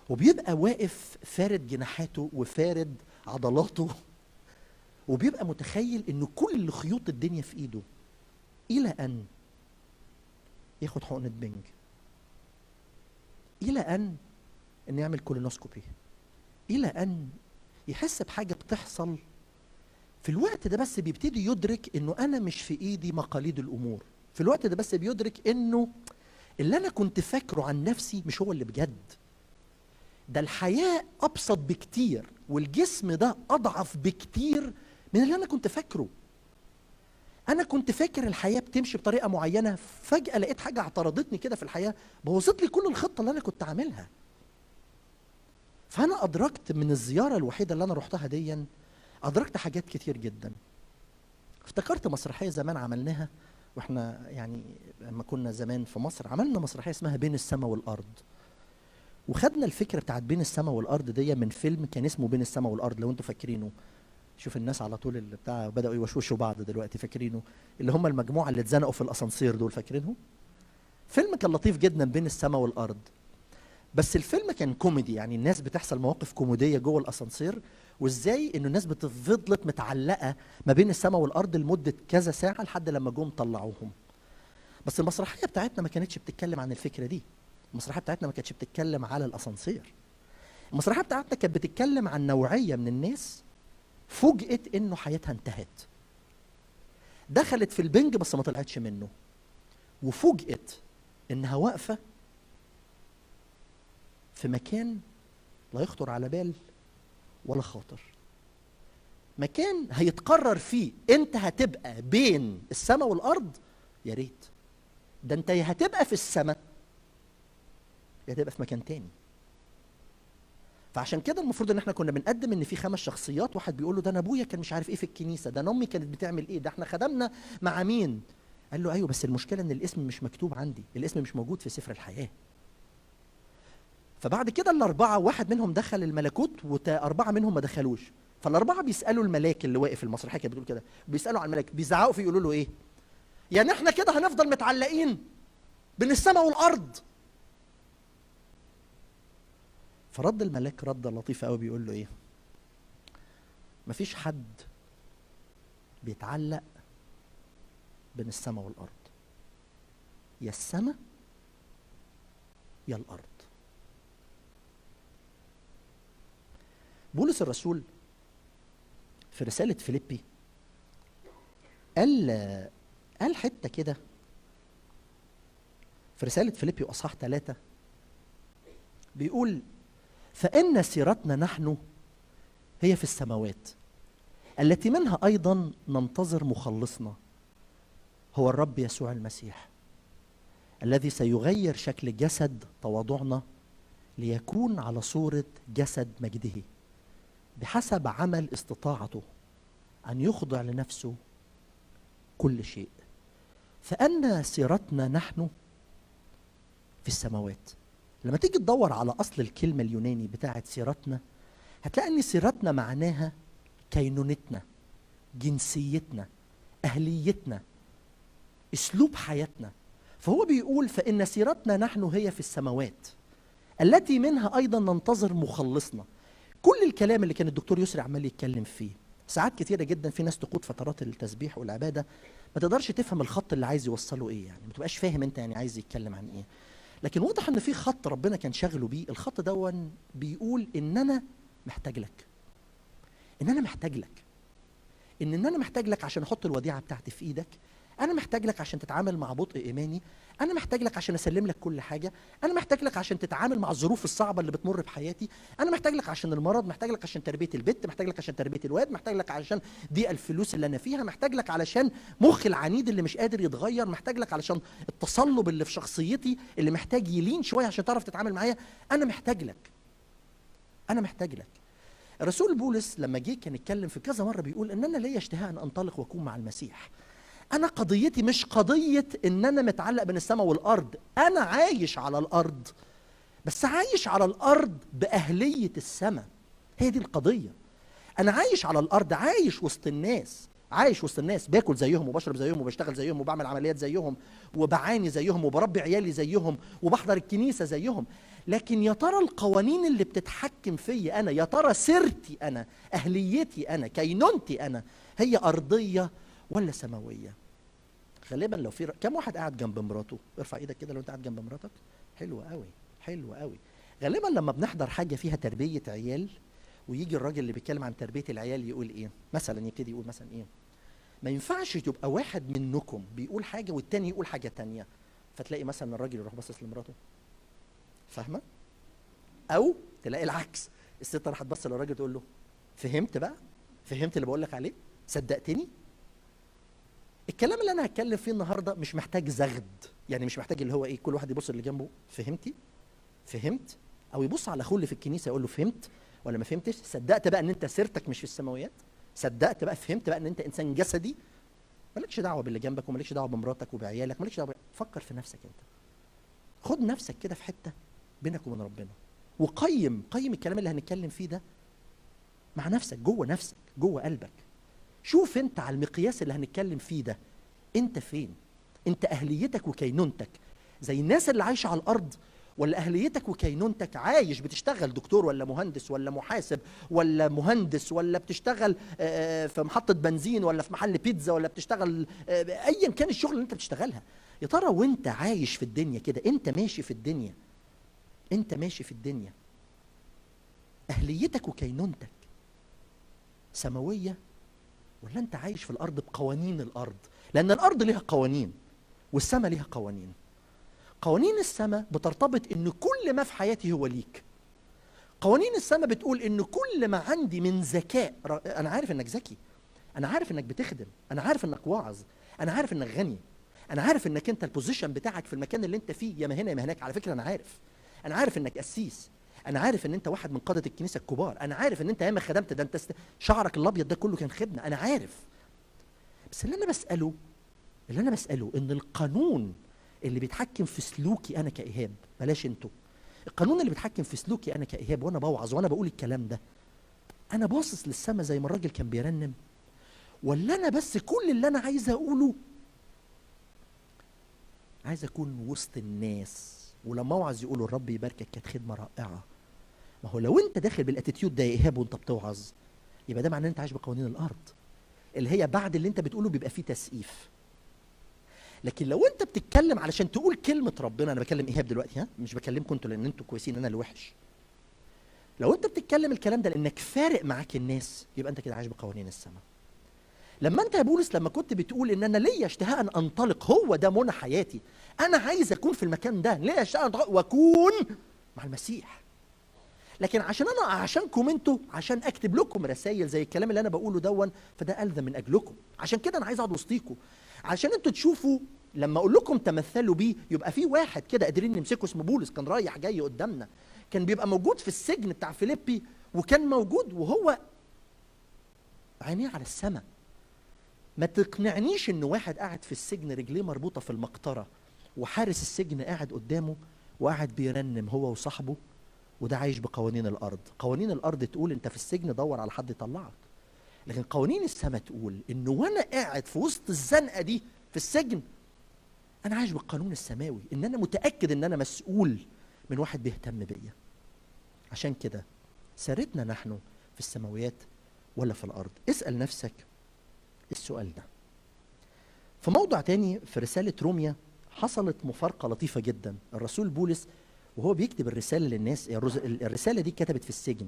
وبيبقى واقف فارد جناحاته وفارد عضلاته، وبيبقى متخيل انه كل خيوط الدنيا في ايده، الى ان ياخد حقنه بنج، الى ان ان يعمل كولونوسكوبي، الى ان يحس بحاجه بتحصل في الوقت ده. بس بيبتدي يدرك انه انا مش في ايدي مقاليد الامور في الوقت ده، بس بيدرك انه اللي انا كنت فاكره عن نفسي مش هو اللي بجد، ده الحياه ابسط بكتير والجسم ده اضعف بكتير من اللي انا كنت فاكره. انا كنت فاكر الحياه بتمشي بطريقه معينه، فجاه لقيت حاجه اعترضتني كده في الحياه بوظت لي كل الخطه اللي انا كنت عاملها. فانا ادركت من الزياره الوحيده اللي انا رحتها ديا، ادركت حاجات كتير جدا. افتكرت مسرحيه زمان عملناها واحنا يعني لما كنا زمان في مصر، عملنا مسرحيه اسمها بين السماء والارض، وخدنا الفكره بتاعت بين السماء والارض دي من فيلم كان اسمه بين السماء والارض لو انتوا فاكرينه. شوف الناس على طول اللي بتاع بداوا يوشوشوا بعض دلوقتي، فاكرينه اللي هم المجموعه اللي اتزنقوا في الاسانسير دول، فاكرينهم؟ فيلم كان لطيف جدا بين السماء والارض، بس الفيلم كان كوميدي، يعني الناس بتحصل مواقف كوميديه جوه الاسانسير، وازاي انه الناس بتفضلت متعلقه ما بين السماء والارض لمده كذا ساعه لحد لما جم طلعوهم. بس المسرحيه بتاعتنا ما كانتش بتتكلم عن الفكره دي، المسرحيه بتاعتنا ما كانتش بتتكلم على الاسانسير، المسرحيه بتاعتنا كانت بتتكلم عن نوعيه من الناس فوجئت انه حياتها انتهت، دخلت في البنج بس ما طلعتش منه، وفوجئت انها واقفه في مكان لا يخطر على بال ولا خاطر، مكان هيتقرر فيه انت هتبقى بين السماء والارض. يا ريت ده انت يا هتبقى في السماء يا هتبقى في مكان تاني. فعشان كده المفروض ان احنا كنا بنقدم ان في خمس شخصيات، واحد بيقول له ده انا ابويا كان مش عارف ايه في الكنيسه، ده انا امي كانت بتعمل ايه، ده احنا خدمنا مع مين. قال له ايوه بس المشكله ان الاسم مش مكتوب عندي، الاسم مش موجود في سفر الحياه. فبعد كده الاربعه واحد منهم دخل الملكوت واربعه منهم ما دخلوش، فالاربعه بيسالوا الملاك اللي واقف، المسرحيه كانت بتقول كده، بيسالوا على الملاك بيزعقوا فيه يقولوا له ايه؟ يعني احنا كده هنفضل متعلقين بين السماء والارض؟ فرد الملاك رده لطيفه قوي بيقول له ايه؟ مفيش حد بيتعلق بين السماء والارض، يا السماء يا الارض. بولس الرسول في رسالة فيليبي قال قال حتة كده في رسالة فيليبي وأصحاح ثلاثة، بيقول فإن سيرتنا نحن هي في السماوات التي منها أيضا ننتظر مخلصنا هو الرب يسوع المسيح الذي سيغير شكل جسد تواضعنا ليكون على صورة جسد مجده بحسب عمل استطاعته أن يخضع لنفسه كل شيء. فأن سيرتنا نحن في السماوات. لما تيجي تدور على أصل الكلمة اليوناني بتاعت سيرتنا هتلاقي أن سيرتنا معناها كينونتنا، جنسيتنا، أهليتنا، أسلوب حياتنا. فهو بيقول فإن سيرتنا نحن هي في السماوات التي منها أيضا ننتظر مخلصنا. كل الكلام اللي كان الدكتور يسري عمال يتكلم فيه، ساعات كتيرة جدا في ناس تقود فترات التسبيح والعبادة ما تقدرش تفهم الخط اللي عايز يوصله ايه، يعني ما تبقاش فاهم انت يعني عايز يتكلم عن ايه، لكن واضح ان في خط ربنا كان شاغله بيه، الخط دون بيقول ان انا محتاج لك، ان انا محتاج لك، ان ان انا محتاج لك عشان احط الوديعة بتاعتي في ايدك، انا محتاج لك عشان تتعامل مع بطء ايماني، انا محتاج لك عشان اسلم لك كل حاجه، انا محتاج لك عشان تتعامل مع الظروف الصعبه اللي بتمر بحياتي، انا محتاج لك عشان المرض، محتاج لك عشان تربيه البيت، محتاج لك عشان تربيه الواد، محتاج لك عشان دي الفلوس اللي انا فيها، محتاج لك علشان مخي العنيد اللي مش قادر يتغير، محتاج لك علشان التصلب اللي في شخصيتي اللي محتاج يلين شويه عشان تعرف تتعامل معايا. انا محتاج لك، انا محتاج لك. الرسول بولس لما جه كان يتكلم في كذا مره بيقول ان انا ليا اشتهاء ان انطلق واكون مع المسيح. انا قضيتي مش قضيه ان انا متعلق بين السماء والارض، انا عايش على الارض بس عايش على الارض باهليه السماء. هي دي القضيه، انا عايش على الارض، عايش وسط الناس، عايش وسط الناس، باكل زيهم وبشرب زيهم وبشتغل زيهم وبعمل عمليات زيهم وبعاني زيهم وبربي عيالي زيهم وبحضر الكنيسه زيهم، لكن يا ترى القوانين اللي بتتحكم فيا انا، يا ترى سيرتي انا، اهليتي انا، كينونتي انا، هي ارضيه ولا سماويه؟ غالبا لو في ر... كم واحد قاعد جنب مراته؟ ارفع ايدك كده لو انت قاعد جنب مراتك. حلوه قوي، حلوه قوي. غالبا لما بنحضر حاجه فيها تربيه عيال ويجي الراجل اللي بيتكلم عن تربيه العيال يقول ايه؟ مثلا يبتدي يقول مثلا ايه؟ ما ينفعش تبقى واحد منكم بيقول حاجه والتاني يقول حاجه تانيه، فتلاقي مثلا الراجل يروح باصص لمراته. فاهمه؟ او تلاقي العكس، الست راحت تبص للراجل تقول له فهمت بقى؟ فهمت اللي بقول لك عليه؟ صدقتني؟ الكلام اللي انا هتكلم فيه النهارده مش محتاج زغد، يعني مش محتاج اللي هو ايه كل واحد يبص اللي جنبه فهمتي؟ فهمت؟ او يبص على اخوه اللي في الكنيسه يقول له فهمت ولا ما فهمتش؟ صدقت بقى ان انت سيرتك مش في السماويات؟ صدقت بقى، فهمت بقى ان انت انسان جسدي؟ مالكش دعوه باللي جنبك ومالكش دعوه بمراتك وبعيالك، مالكش دعوه. فكر في نفسك انت. خد نفسك كده في حته بينك وبين ربنا وقيم، قيم الكلام اللي هنتكلم فيه ده مع نفسك، جوه نفسك، جوه قلبك. شوف انت على المقياس اللي هنتكلم فيه ده انت فين؟ انت اهليتك وكينونتك زي الناس اللي عايشه على الارض، ولا اهليتك وكينونتك عايش بتشتغل دكتور ولا مهندس ولا محاسب ولا مهندس ولا بتشتغل في محطه بنزين ولا في محل بيتزا ولا بتشتغل ايا كان الشغل اللي انت بتشتغلها؟ يا ترى وانت عايش في الدنيا كده انت ماشي في الدنيا، انت ماشي في الدنيا اهليتك وكينونتك سماويه ولا انت عايش في الارض بقوانين الارض؟ لان الارض ليها قوانين والسماء ليها قوانين. قوانين السماء بترتبط ان كل ما في حياتي هو ليك. قوانين السماء بتقول ان كل ما عندي من ذكاء، انا عارف انك ذكي، انا عارف انك بتخدم، انا عارف انك واعظ، انا عارف انك غني، انا عارف انك انت البوزيشن بتاعك في المكان اللي انت فيه يا ما هنا يا ما هناك، على فكره انا عارف، انا عارف انك قسيس، انا عارف ان انت واحد من قاده الكنيسه الكبار، انا عارف ان انت ياما خدمت، ده انت است... شعرك الابيض ده كله كان خدمه، انا عارف. بس اللي انا بساله اللي انا بساله ان القانون اللي بيتحكم في سلوكي انا كايهاب، بلاش انتوا، القانون اللي بيتحكم في سلوكي انا كايهاب وانا بوعظ وانا بقول الكلام ده، انا باصص للسما زي ما الراجل كان بيرنم، ولا انا بس كل اللي انا عايز اقوله عايز اكون وسط الناس، ولما اوعظ يقولوا الرب يباركك كانت خدمه رائعه. ما هو لو انت داخل بالاتيتيود ده يا ايهاب وانت بتوعظ، يبقى ده معناه ان انت عايش بقوانين الارض اللي هي بعد اللي انت بتقوله بيبقى فيه تسقيف. لكن لو انت بتتكلم علشان تقول كلمه ربنا، انا بكلم ايهاب دلوقتي ها، مش بكلمكم انتوا لان انتوا كويسين انا اللي وحش. لو انت بتتكلم الكلام ده لانك فارق معاك الناس، يبقى انت كده عايش بقوانين السماء. لما انت يا بولس لما كنت بتقول ان انا ليا اشتهاء ان انطلق، هو ده منى حياتي، انا عايز اكون في المكان ده، ليا اشتهاء ان انطلق واكون مع المسيح. لكن عشان انا عشانكم انتوا، عشان اكتب لكم رسائل زي الكلام اللي انا بقوله دون، فده ألذ من اجلكم، عشان كده انا عايز اقعد وسطيكم، عشان انتوا تشوفوا لما اقول لكم تمثلوا بيه. يبقى في واحد كده قادرين نمسكه اسمه بولس، كان رايح جاي قدامنا، كان بيبقى موجود في السجن بتاع فيليبي، وكان موجود وهو عينيه على السماء. ما تقنعنيش ان واحد قاعد في السجن رجليه مربوطه في المقطره وحارس السجن قاعد قدامه وقاعد بيرنم هو وصاحبه، وده عايش بقوانين الارض. قوانين الارض تقول انت في السجن دور على حد يطلعك، لكن قوانين السماء تقول ان وانا قاعد في وسط الزنقه دي في السجن انا عايش بالقانون السماوي، ان انا متاكد ان انا مسؤول من واحد بيهتم بيا. عشان كده سارتنا نحن في السماويات ولا في الارض؟ اسال نفسك السؤال ده. في موضع تاني في رسالة روميا حصلت مفارقة لطيفة جدا. الرسول بولس وهو بيكتب الرسالة للناس، الرسالة دي كتبت في السجن،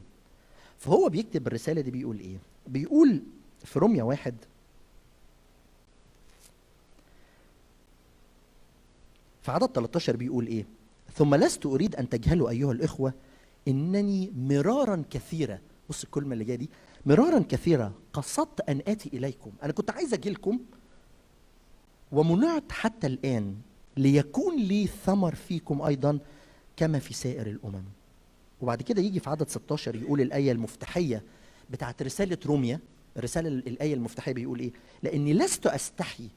فهو بيكتب الرسالة دي بيقول ايه؟ بيقول في روميا واحد فعدد ثلاثة عشر بيقول ايه؟ ثم لست اريد ان تجهلوا ايها الاخوة انني مرارا كثيرة، بص الكلمة اللي جاية دي، مرارا كثيرة قصدت ان اتي اليكم، انا كنت عايز اجي لكم ومنعت حتى الان ليكون لي ثمر فيكم ايضا كما في سائر الامم. وبعد كده يجي في عدد ستة عشر يقول الايه المفتاحيه بتاعت رساله روميا، رساله الايه المفتاحيه بيقول ايه؟ لاني لست استحي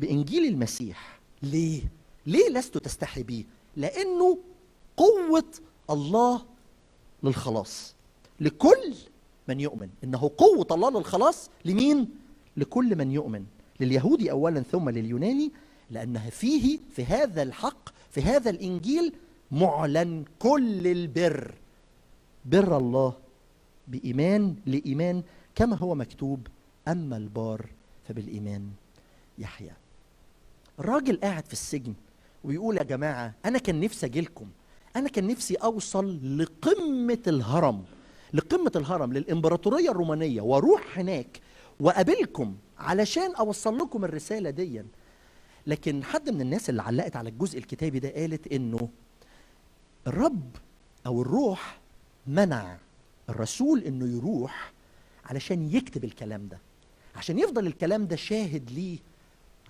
بانجيل المسيح. ليه؟ ليه لست تستحي بيه؟ لانه قوه الله للخلاص لكل من يؤمن. انه قوه الله للخلاص لمين؟ لكل من يؤمن، لليهودي اولا ثم لليوناني، لانها فيه في هذا الحق في هذا الانجيل معلن كل البر، بر الله بإيمان لإيمان كما هو مكتوب أما البار فبالإيمان يحيى. الراجل قاعد في السجن ويقول يا جماعة أنا كان نفسي أجيلكم، أنا كان نفسي أوصل لقمة الهرم، لقمة الهرم للإمبراطورية الرومانية وأروح هناك وأقابلكم علشان أوصل لكم الرسالة دي. لكن حد من الناس اللي علقت على الجزء الكتابي ده قالت إنه الرب أو الروح منع الرسول إنه يروح علشان يكتب الكلام ده، عشان يفضل الكلام ده شاهد ليه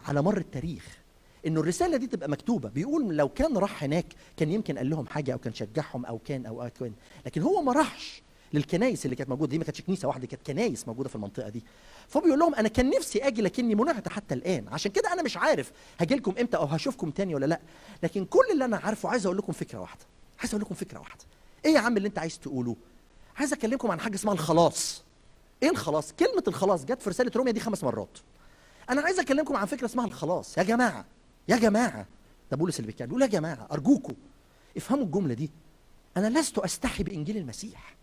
على مر التاريخ، إنه الرسالة دي تبقى مكتوبة. بيقول لو كان راح هناك كان يمكن قال لهم حاجة أو كان شجعهم أو كان أو كان، لكن هو ما راحش للكنايس اللي كانت موجودة دي، ما كانتش كنيسة واحدة، كانت كنايس موجودة في المنطقة دي. فبيقول لهم أنا كان نفسي أجي لكني منعت حتى الآن، عشان كده أنا مش عارف هاجي لكم إمتى أو هشوفكم تاني ولا لأ، لكن كل اللي أنا عارفه عايز أقول لكم فكرة واحدة، عايز اقول لكم فكره واحده. ايه يا عم اللي انت عايز تقوله؟ عايز اكلمكم عن حاجه اسمها الخلاص. ايه الخلاص؟ كلمه الخلاص جت في رساله روميا دي خمس مرات. انا عايز اكلمكم عن فكره اسمها الخلاص. يا جماعه يا جماعه، ده بولس اللي بيتكلم بيقول يا جماعه ارجوكم افهموا الجمله دي، انا لست استحي بانجيل المسيح.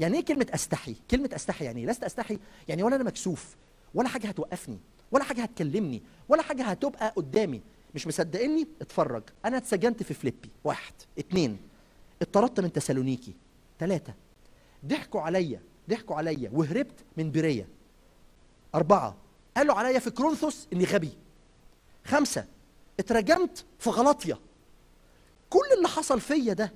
يعني ايه كلمه استحي؟ كلمه استحي يعني لست استحي يعني ولا انا مكسوف، ولا حاجه هتوقفني، ولا حاجه هتكلمني، ولا حاجه هتبقى قدامي. مش مصدقني؟ اتفرج، انا اتسجنت في فليبي، واحد، اتنين، اتطردت من تسالونيكي، تلاتة، ضحكوا عليا، ضحكوا عليا وهربت من بيريا، أربعة، قالوا عليا في كورنثوس إني غبي، خمسة، اترجمت في غلاطيا. كل اللي حصل فيا ده،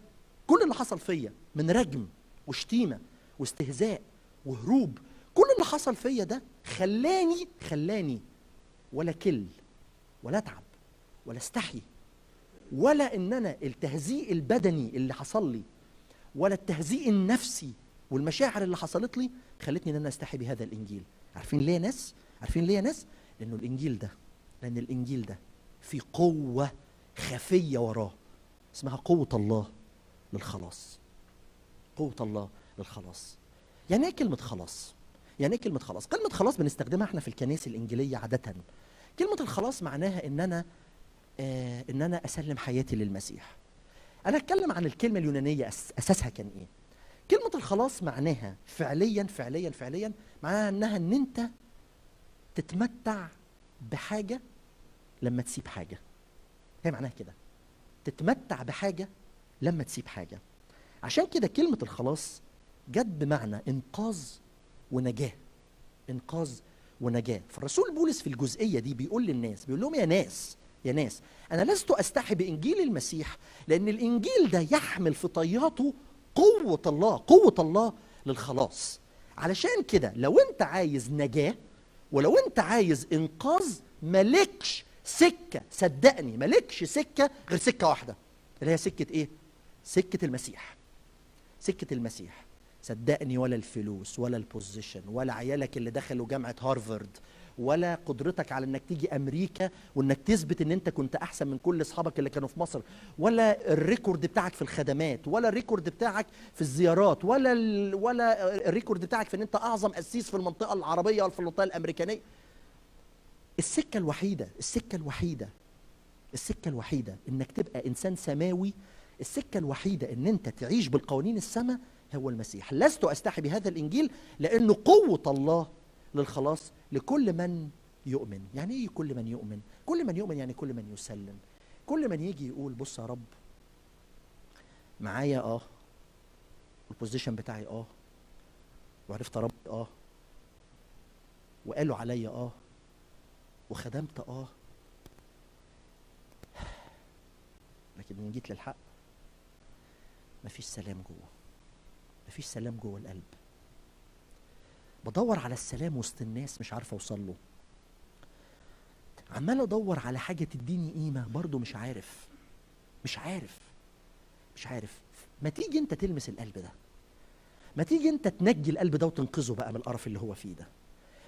كل اللي حصل فيا من رجم وشتيمة واستهزاء وهروب، كل اللي حصل فيا ده خلاني خلاني ولا كل ولا تعب ولا استحي، ولا ان انا التهزيء البدني اللي حصل لي ولا التهزيء النفسي والمشاعر اللي حصلت لي خلتني ان انا استحي بهذا الانجيل. عارفين ليه يا ناس؟ عارفين ليه يا ناس؟ لانه الانجيل ده، لان الانجيل ده في قوه خفيه وراه اسمها قوه الله للخلاص. قوه الله للخلاص. يعني ايه كلمه خلاص؟ يعني ايه كلمه خلاص؟ كلمه خلاص بنستخدمها احنا في الكنائس الانجيليه عاده. كلمه الخلاص معناها ان انا آه ان انا اسلم حياتي للمسيح. انا اتكلم عن الكلمه اليونانيه اساسها كان ايه. كلمه الخلاص معناها فعليا فعليا فعليا معناها انها ان انت تتمتع بحاجه لما تسيب حاجه. هي معناها كده، تتمتع بحاجه لما تسيب حاجه. عشان كده كلمه الخلاص جت بمعنى انقاذ ونجاه، انقاذ ونجاه. فالرسول بولس في الجزئيه دي بيقول للناس، بيقول لهم يا ناس يا ناس أنا لست أستحي بإنجيل المسيح، لأن الإنجيل ده يحمل في طياته قوة الله، قوة الله للخلاص. علشان كده لو أنت عايز نجاة ولو أنت عايز إنقاذ مالكش سكة، صدقني مالكش سكة غير سكة واحدة، اللي هي سكة إيه؟ سكة المسيح. سكة المسيح. صدقني ولا الفلوس ولا البوزيشن ولا عيالك اللي دخلوا جامعة هارفارد ولا قدرتك على انك تيجي امريكا وانك تثبت ان انت كنت احسن من كل اصحابك اللي كانوا في مصر، ولا الريكورد بتاعك في الخدمات، ولا الريكورد بتاعك في الزيارات، ولا ال... ولا الريكورد بتاعك في ان انت اعظم قسيس في المنطقه العربيه ولا في المنطقه الامريكانيه. السكه الوحيده، السكه الوحيده، السكه الوحيده انك تبقى انسان سماوي، السكه الوحيده ان انت تعيش بالقوانين السماء هو المسيح. لست استحي بهذا الانجيل لانه قوه الله للخلاص لكل من يؤمن. يعني ايه كل من يؤمن؟ كل من يؤمن يعني كل من يسلم، كل من يجي يقول بص يا رب معايا اه والبوزيشن بتاعي اه وعرفت ربي اه وقالوا عليا اه وخدمت اه لكن من جيت للحق مفيش سلام جوه، مفيش سلام جوه القلب. بدور على السلام وسط الناس مش عارف اوصل له، عمال ادور على حاجه تديني قيمه برضو مش عارف مش عارف مش عارف. ما تيجي انت تلمس القلب ده، ما تيجي انت تنجي القلب ده وتنقذه بقى من القرف اللي هو فيه ده،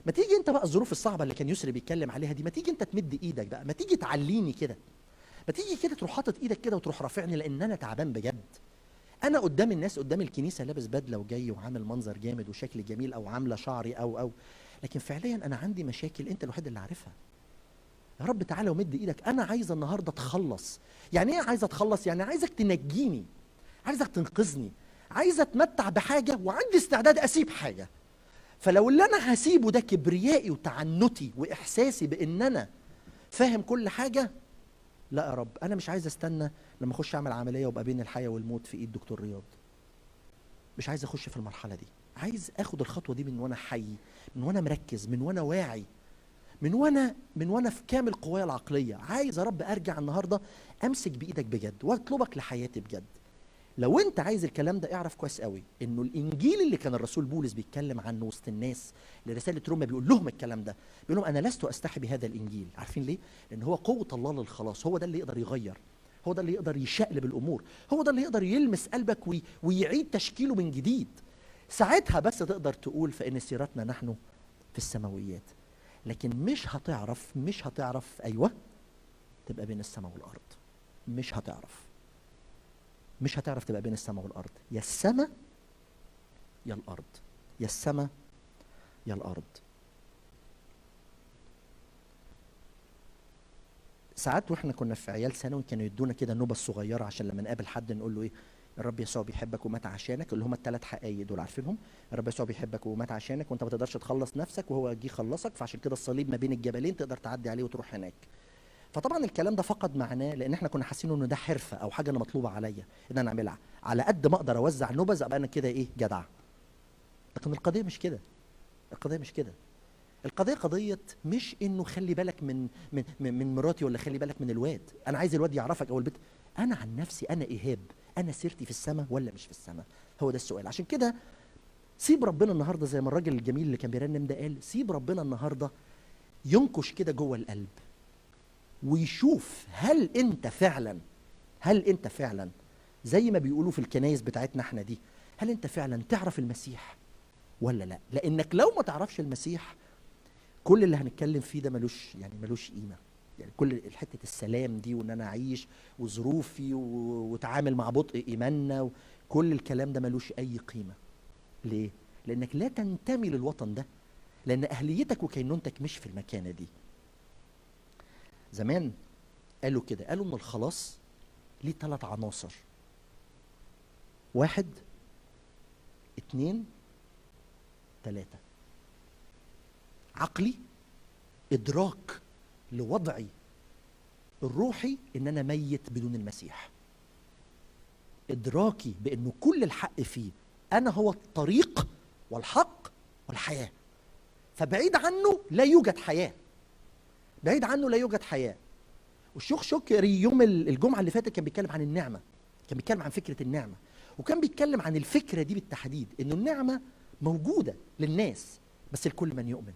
ما تيجي انت بقى الظروف الصعبه اللي كان يسري بيتكلم عليها دي، ما تيجي انت تمد ايدك بقى، ما تيجي تعليني كده، ما تيجي كده تروح حاطط ايدك كده وتروح رافعني، لان انا تعبان بجد. انا قدام الناس قدام الكنيسه لابس بدله وجاي وعامل منظر جامد وشكل جميل او عامله شعري او او لكن فعليا انا عندي مشاكل انت الوحيد اللي عارفها. يا رب تعالى ومد ايدك، انا عايزه النهارده اتخلص. يعني ايه عايزه اتخلص؟ يعني عايزك تنجيني، عايزك تنقذني، عايزه اتمتع بحاجه وعندي استعداد اسيب حاجه. فلو اللي انا هسيبه ده كبريائي وتعنتي واحساسي بان انا فاهم كل حاجه، لا يا رب انا مش عايز استنى لما اخش اعمل عمليه وابقى بين الحياه والموت في ايد دكتور رياض. مش عايز اخش في المرحله دي، عايز اخد الخطوه دي من وانا حي، من وانا مركز، من وانا واعي، من وانا من وانا في كامل قوايا العقليه. عايز يا رب ارجع النهارده امسك بايدك بجد واطلبك لحياتي بجد. لو انت عايز الكلام ده اعرف كويس قوي انه الانجيل اللي كان الرسول بولس بيتكلم عنه وسط الناس لرساله روما بيقول لهم الكلام ده، بيقول لهم انا لست استحي بهذا الانجيل. عارفين ليه؟ لان هو قوه الله للخلاص، هو ده اللي يقدر يغير، هو ده اللي يقدر يشقلب الامور، هو ده اللي يقدر يلمس قلبك وي... ويعيد تشكيله من جديد. ساعتها بس تقدر تقول فان سيرتنا نحن في السماويات، لكن مش هتعرف مش هتعرف ايوه تبقى بين السماء والارض. مش هتعرف مش هتعرف تبقى بين السماء والارض. يا السماء يا الارض، يا السماء يا الارض. ساعات واحنا كنا في عيال ثانوي كانوا يدونا كده النوبه الصغيره عشان لما نقابل حد نقول له ايه؟ الرب يسوع بيحبك ومات عشانك، اللي هم الثلاث حقايق دول عارفينهم؟ الرب يسوع بيحبك ومات عشانك وانت ما تقدرش تخلص نفسك وهو جه خلصك، فعشان كده الصليب ما بين الجبلين تقدر تعدي عليه وتروح هناك. فطبعا الكلام ده فقد معناه لان احنا كنا حاسين انه ده حرفه او حاجه انا مطلوبه عليا ان انا اعملها، على قد ما اقدر اوزع نبذ ابقى انا كده ايه جدع. لكن القضيه مش كده، القضيه مش كده. القضيه قضيه مش انه خلي بالك من من من مراتي ولا خلي بالك من الواد، انا عايز الواد يعرفك او البنت. انا عن نفسي انا ايهاب، انا سيرتي في السماء ولا مش في السماء؟ هو ده السؤال. عشان كده سيب ربنا النهارده زي ما الراجل الجميل اللي كان بيرنم ده قال، سيب ربنا النهارده ينكش كده جوه القلب ويشوف هل انت فعلا هل انت فعلا زي ما بيقولوا في الكنايس بتاعتنا احنا دي، هل انت فعلا تعرف المسيح ولا لا؟ لانك لو ما تعرفش المسيح كل اللي هنتكلم فيه ده ملوش يعني ملوش قيمه. يعني كل حته السلام دي وان انا اعيش وظروفي واتعامل مع بطء ايماننا وكل الكلام ده ملوش اي قيمه. ليه؟ لانك لا تنتمي للوطن ده، لان اهليتك وكينونتك مش في المكانه دي. زمان قالوا كده، قالوا ان الخلاص ليه ثلاث عناصر، واحد اتنين تلاته، عقلي ادراك لوضعي الروحي ان انا ميت بدون المسيح، ادراكي بانه كل الحق فيه، انا هو الطريق والحق والحياه، فبعيد عنه لا يوجد حياه، بعيد عنه لا يوجد حياه. والشيخ شكري يوم الجمعه اللي فاتت كان بيتكلم عن النعمه، كان بيتكلم عن فكره النعمه، وكان بيتكلم عن الفكره دي بالتحديد، انه النعمه موجوده للناس بس لكل من يؤمن،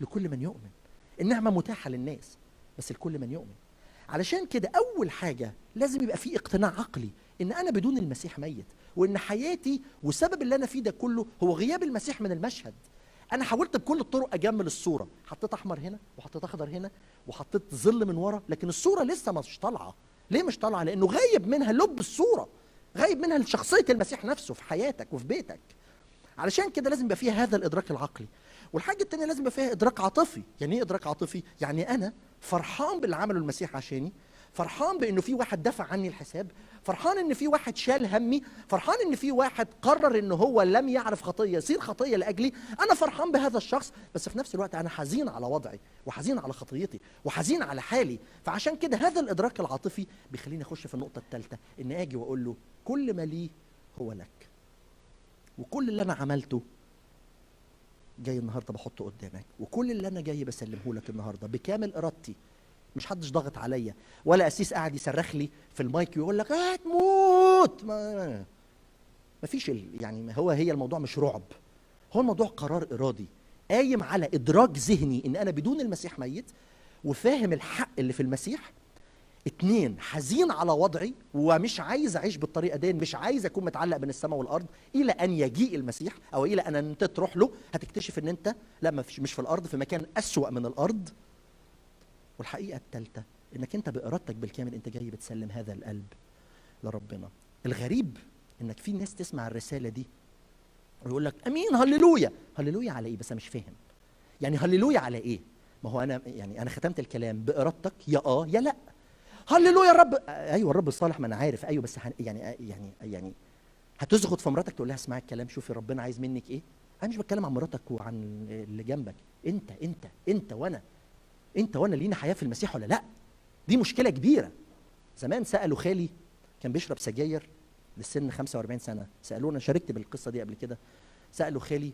لكل من يؤمن. النعمه متاحه للناس بس لكل من يؤمن. علشان كده اول حاجه لازم يبقى في اقتناع عقلي ان انا بدون المسيح ميت، وان حياتي والسبب اللي انا فيه ده كله هو غياب المسيح من المشهد. انا حاولت بكل الطرق اجمل الصوره، حطيت احمر هنا وحطيت اخضر هنا وحطيت ظل من ورا، لكن الصوره لسه مش طالعه. ليه مش طالعه؟ لانه غايب منها لب الصوره، غايب منها شخصيه المسيح نفسه في حياتك وفي بيتك. علشان كده لازم يبقى فيها هذا الادراك العقلي. والحاجه الثانيه لازم يبقى فيها ادراك عاطفي. يعني ايه ادراك عاطفي؟ يعني انا فرحان باللي عمله المسيح عشاني، فرحان بانه في واحد دفع عني الحساب، فرحان ان في واحد شال همي، فرحان ان في واحد قرر ان هو لم يعرف خطيه يصير خطيه لاجلي. انا فرحان بهذا الشخص، بس في نفس الوقت انا حزين على وضعي وحزين على خطيتي وحزين على حالي. فعشان كده هذا الادراك العاطفي بيخليني اخش في النقطه الثالثه، ان اجي واقول له كل ما لي هو لك، وكل اللي انا عملته جاي النهارده بحطه قدامك، وكل اللي انا جاي بسلمه لك النهارده بكامل ارادتي مش حدش ضغط عليا ولا قسيس قاعد يصرخ لي في المايك ويقول لك هتموت. ما مفيش يعني هو هي الموضوع مش رعب، هو الموضوع قرار ارادي قايم على ادراك ذهني ان انا بدون المسيح ميت، وفاهم الحق اللي في المسيح. اتنين، حزين على وضعي ومش عايز اعيش بالطريقه دي، مش عايز اكون متعلق بين السماء والارض الى ان يجيء المسيح، او الى ان انت تروح له هتكتشف ان انت لا مش في الارض، في مكان اسوأ من الارض. والحقيقه الثالثه انك انت بارادتك بالكامل انت جاي بتسلم هذا القلب لربنا. الغريب انك في ناس تسمع الرساله دي ويقول لك امين هللويا. هللويا على ايه؟ بس انا مش فاهم يعني هللويا على ايه. ما هو انا يعني انا ختمت الكلام بارادتك يا اه يا لا. هللويا الرب، ايوه الرب الصالح ما انا عارف، ايوه بس يعني يعني يعني هتزغط في مراتك تقول لها اسمعي الكلام شوفي ربنا عايز منك ايه. انا مش بتكلم عن مراتك وعن اللي جنبك، انت انت انت وانا انت وانا لينا حياه في المسيح ولا لا. دي مشكله كبيره. زمان سالوا خالي كان بيشرب سجاير للسن خمسة وأربعين سنه، سالونا شاركت بالقصه دي قبل كده، سالوا خالي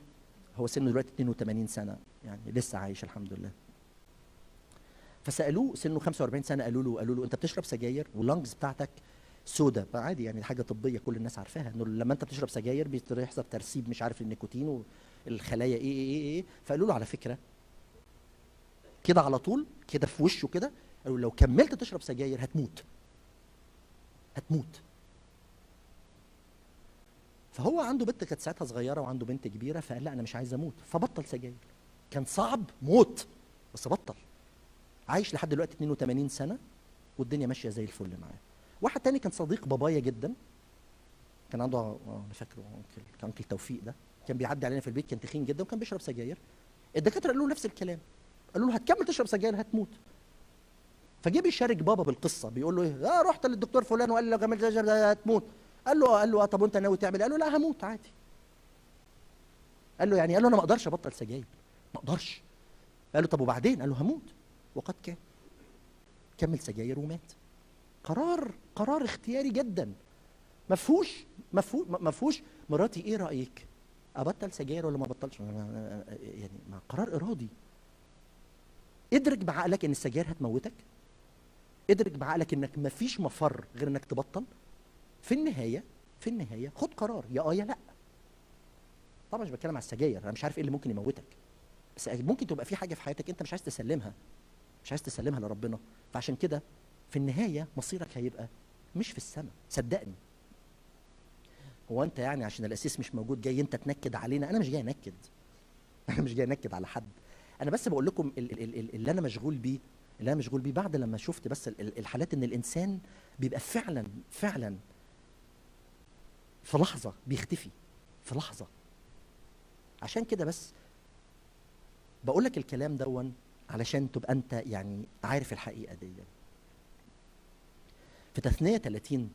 هو سنه دلوقتي اثنين وثمانين سنه يعني لسه عايش الحمد لله. فسالوه سنه خمسة وأربعين سنه قالوا له قالوا له انت بتشرب سجاير واللنجز بتاعتك سودا، عادي يعني حاجه طبيه كل الناس عارفاها انه لما انت بتشرب سجاير بيحصل ترسيب مش عارف النيكوتين والخلايا ايه ايه ايه. فقالوا له على فكره كده على طول كده في وشه كده، قالوا لو كملت تشرب سجاير هتموت هتموت. فهو عنده بنت كانت ساعتها صغيره وعنده بنت كبيره، فقال لا انا مش عايز اموت، فبطل سجاير. كان صعب موت بس بطل، عايش لحد دلوقتي اثنين وثمانين سنه والدنيا ماشيه زي الفل معاه. واحد تاني كان صديق بابايا جدا، كان عنده اه انا فاكره كان انكل توفيق، ده كان بيعدي علينا في البيت، كان تخين جدا وكان بيشرب سجاير. الدكاتره قالوا له نفس الكلام، قالوا له هتكمل تشرب سجاير هتموت. فجه بيشارك بابا بالقصه بيقول له ايه، اه رحت للدكتور فلان وقال لي لو كملت سجاير هتموت. قال له قال له اه طب وانت ناوي تعمل؟ قال له لا هموت عادي. قال له يعني قال له انا ما اقدرش ابطل سجاير ما اقدرش. قال له طب وبعدين؟ قال له هموت. وقد كان، كمل سجاير ومات. قرار قرار اختياري جدا، ما فيهوش ما فيهوش مراتي ايه رايك ابطل سجاير ولا ما ابطلش، يعني مع قرار ارادي. ادرك بعقلك ان السجاير هتموتك، ادرك بعقلك انك ما فيش مفر غير انك تبطل. في النهايه في النهايه خد قرار يا اه يا لا. طبعا مش بتكلم على السجاير، انا مش عارف ايه اللي ممكن يموتك، بس ممكن تبقى في حاجه في حياتك انت مش عايز تسلمها، مش عايز تسلمها لربنا. فعشان كده في النهايه مصيرك هيبقى مش في السماء، صدقني. هو انت يعني عشان الاساس مش موجود جاي انت تنكد علينا؟ انا مش جاي انكد، انا مش جاي انكد على حد، انا بس بقول لكم اللي انا مشغول بيه اللي انا مشغول بيه بعد لما شفت بس الحالات ان الانسان بيبقى فعلا فعلا في لحظه بيختفي، في لحظه. عشان كده بس بقول لك الكلام دون علشان تبقى انت يعني عارف الحقيقه دي. في تثنيه ثلاثين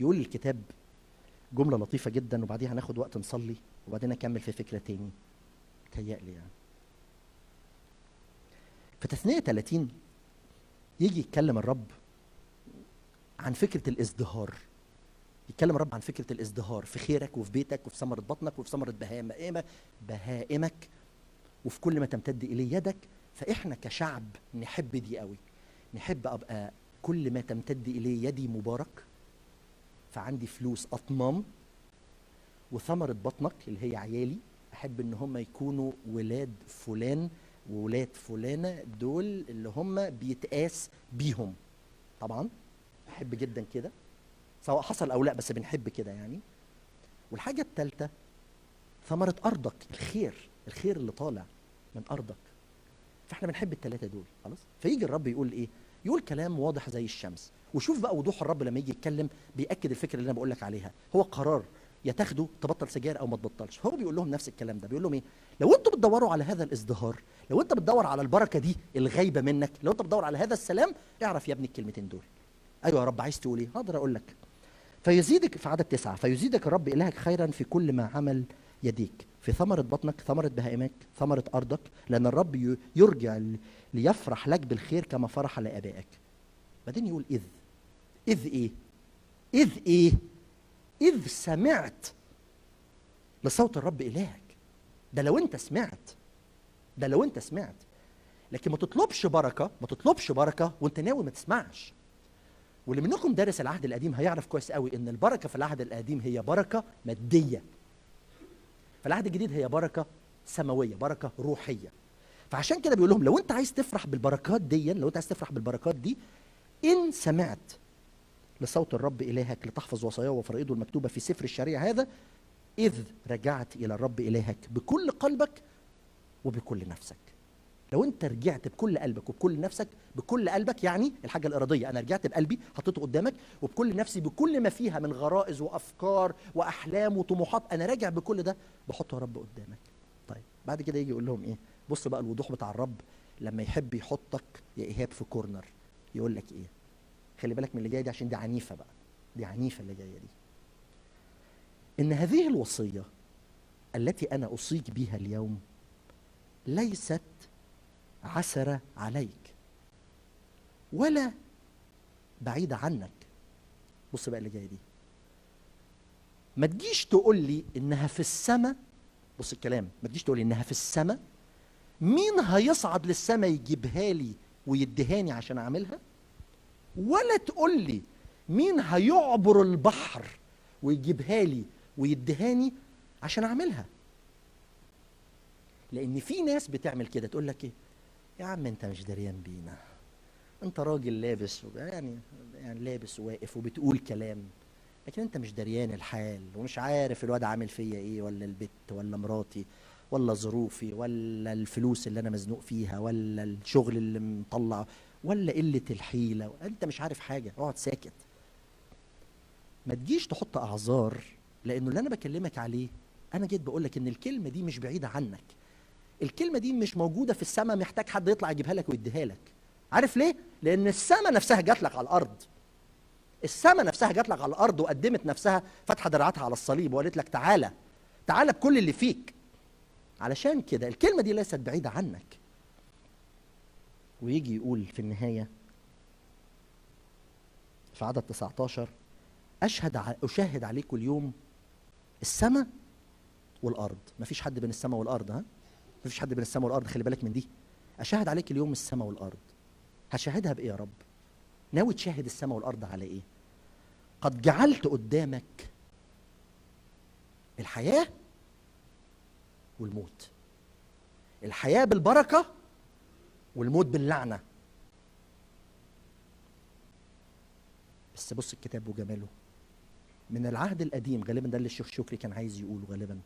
يقول الكتاب جمله لطيفه جدا، وبعديها هناخد وقت نصلي وبعدين اكمل في فكره تاني تهيألي يعني. في تثنيه ثلاثين يجي يتكلم الرب عن فكره الازدهار، يتكلم الرب عن فكره الازدهار في خيرك وفي بيتك وفي ثمره بطنك وفي ثمره بهائمك بهائمك وفي كل ما تمتد اليه يدك. فاحنا كشعب نحب دي قوي، نحب ابقى كل ما تمتد اليه يدي مبارك، فعندي فلوس اطمام، وثمره بطنك اللي هي عيالي احب ان هم يكونوا ولاد فلان وولاد فلانه، دول اللي هم بيتقاس بيهم. طبعا احب جدا كده سواء حصل او لا، بس بنحب كده يعني. والحاجه الثالثه ثمره ارضك، الخير الخير اللي طالع من ارضك. فاحنا بنحب الثلاثه دول خلاص. فيجي الرب يقول ايه؟ يقول كلام واضح زي الشمس. وشوف بقى وضوح الرب لما يجي يتكلم بياكد الفكره اللي انا بقول لك عليها، هو قرار يا تاخده تبطل سجاير او ما تبطلش. هو بيقول لهم نفس الكلام ده، بيقول لهم ايه؟ لو انتوا بتدوروا على هذا الازدهار، لو انت بتدور على البركه دي الغايبه منك، لو انت بتدور على هذا السلام، اعرف يا ابني الكلمتين دول. ايوه يا رب عايز تقول ايه؟ هقدر اقول لك. فيزيدك في عدد تسعه، فيزيدك الرب الهك خيرا في كل ما عمل يديك، في ثمرة بطنك، ثمرة بهائمك، ثمرة أرضك، لأن الرب يرجع ليفرح لك بالخير كما فرح لآبائك. بعدين يقول إذ إذ إيه؟ إذ إيه؟ إذ سمعت لصوت الرب إلهك. ده لو أنت سمعت، ده لو أنت سمعت. لكن ما تطلبش بركه، ما تطلبش بركه وانت ناوي ما تسمعش. واللي منكم دارس العهد القديم هيعرف كويس قوي ان البركه في العهد القديم هي بركه ماديه. في العهد الجديد هي بركه سماويه، بركه روحيه. فعشان كده بيقول لهم لو انت عايز تفرح بالبركات دي، لو انت عايز تفرح بالبركات دي، ان سمعت لصوت الرب الهك لتحفظ وصاياه وفرائضه المكتوبه في سفر الشريعه هذا، اذ رجعت الى الرب الهك بكل قلبك وبكل نفسك. لو انت رجعت بكل قلبك وبكل نفسك، بكل قلبك يعني الحاجه الاراديه، انا رجعت بقلبي حطيته قدامك، وبكل نفسي بكل ما فيها من غرائز وافكار واحلام وطموحات، انا راجع بكل ده بحطه يا رب قدامك. طيب بعد كده يجي يقول لهم ايه؟ بص بقى الوضوح بتاع الرب لما يحب يحطك يا ايهاب في كورنر، يقول لك ايه؟ خلي بالك من اللي جايه دي عشان دي عنيفه بقى، دي عنيفه اللي جايه دي. ان هذه الوصيه التي انا اوصيك بها اليوم ليست عسرة عليك ولا بعيدة عنك. بص بقى اللي جاي دي، ما تجيش تقول لي انها في السماء. بص الكلام، ما تجيش تقول لي انها في السماء، مين هيصعد للسماء يجيبها لي ويدهاني عشان اعملها، ولا تقول لي مين هيعبر البحر ويجيبها لي ويدهاني عشان اعملها. لان في ناس بتعمل كده، تقول لك ايه يا عم انت مش دريان بينا، انت راجل لابس يعني يعني لابس واقف وبتقول كلام، لكن انت مش دريان الحال ومش عارف الواد عامل فيا ايه، ولا البت ولا مراتي ولا ظروفي ولا الفلوس اللي انا مزنوق فيها ولا الشغل اللي مطلع ولا قله الحيله، انت مش عارف حاجه، اقعد ساكت. ما تجيش تحط اعذار، لانه اللي انا بكلمك عليه انا جيت بقول لك ان الكلمه دي مش بعيده عنك، الكلمة دي مش موجودة في السماء محتاج حد يطلع يجيبها لك ويديها لك. عارف ليه؟ لأن السماء نفسها جات لك على الأرض. السماء نفسها جات لك على الأرض وقدمت نفسها، فتح دراعاتها على الصليب وقالت لك تعالى، تعالى بكل اللي فيك. علشان كده الكلمة دي ليست بعيدة عنك. ويجي يقول في النهاية في عدد تسعة عشر، أشهد أشاهد عليكم اليوم السماء والأرض. مفيش حد بين السماء والأرض، ها؟ مفيش حد بين السماء والارض، خلي بالك من دي. اشاهد عليك اليوم السماء والارض. هشاهدها بايه يا رب؟ ناوي تشاهد السماء والارض على ايه؟ قد جعلت قدامك الحياه والموت، الحياه بالبركه والموت باللعنه. بس بص الكتاب وجماله، من العهد القديم غالبا ده اللي الشيخ شكري كان عايز يقوله غالبا،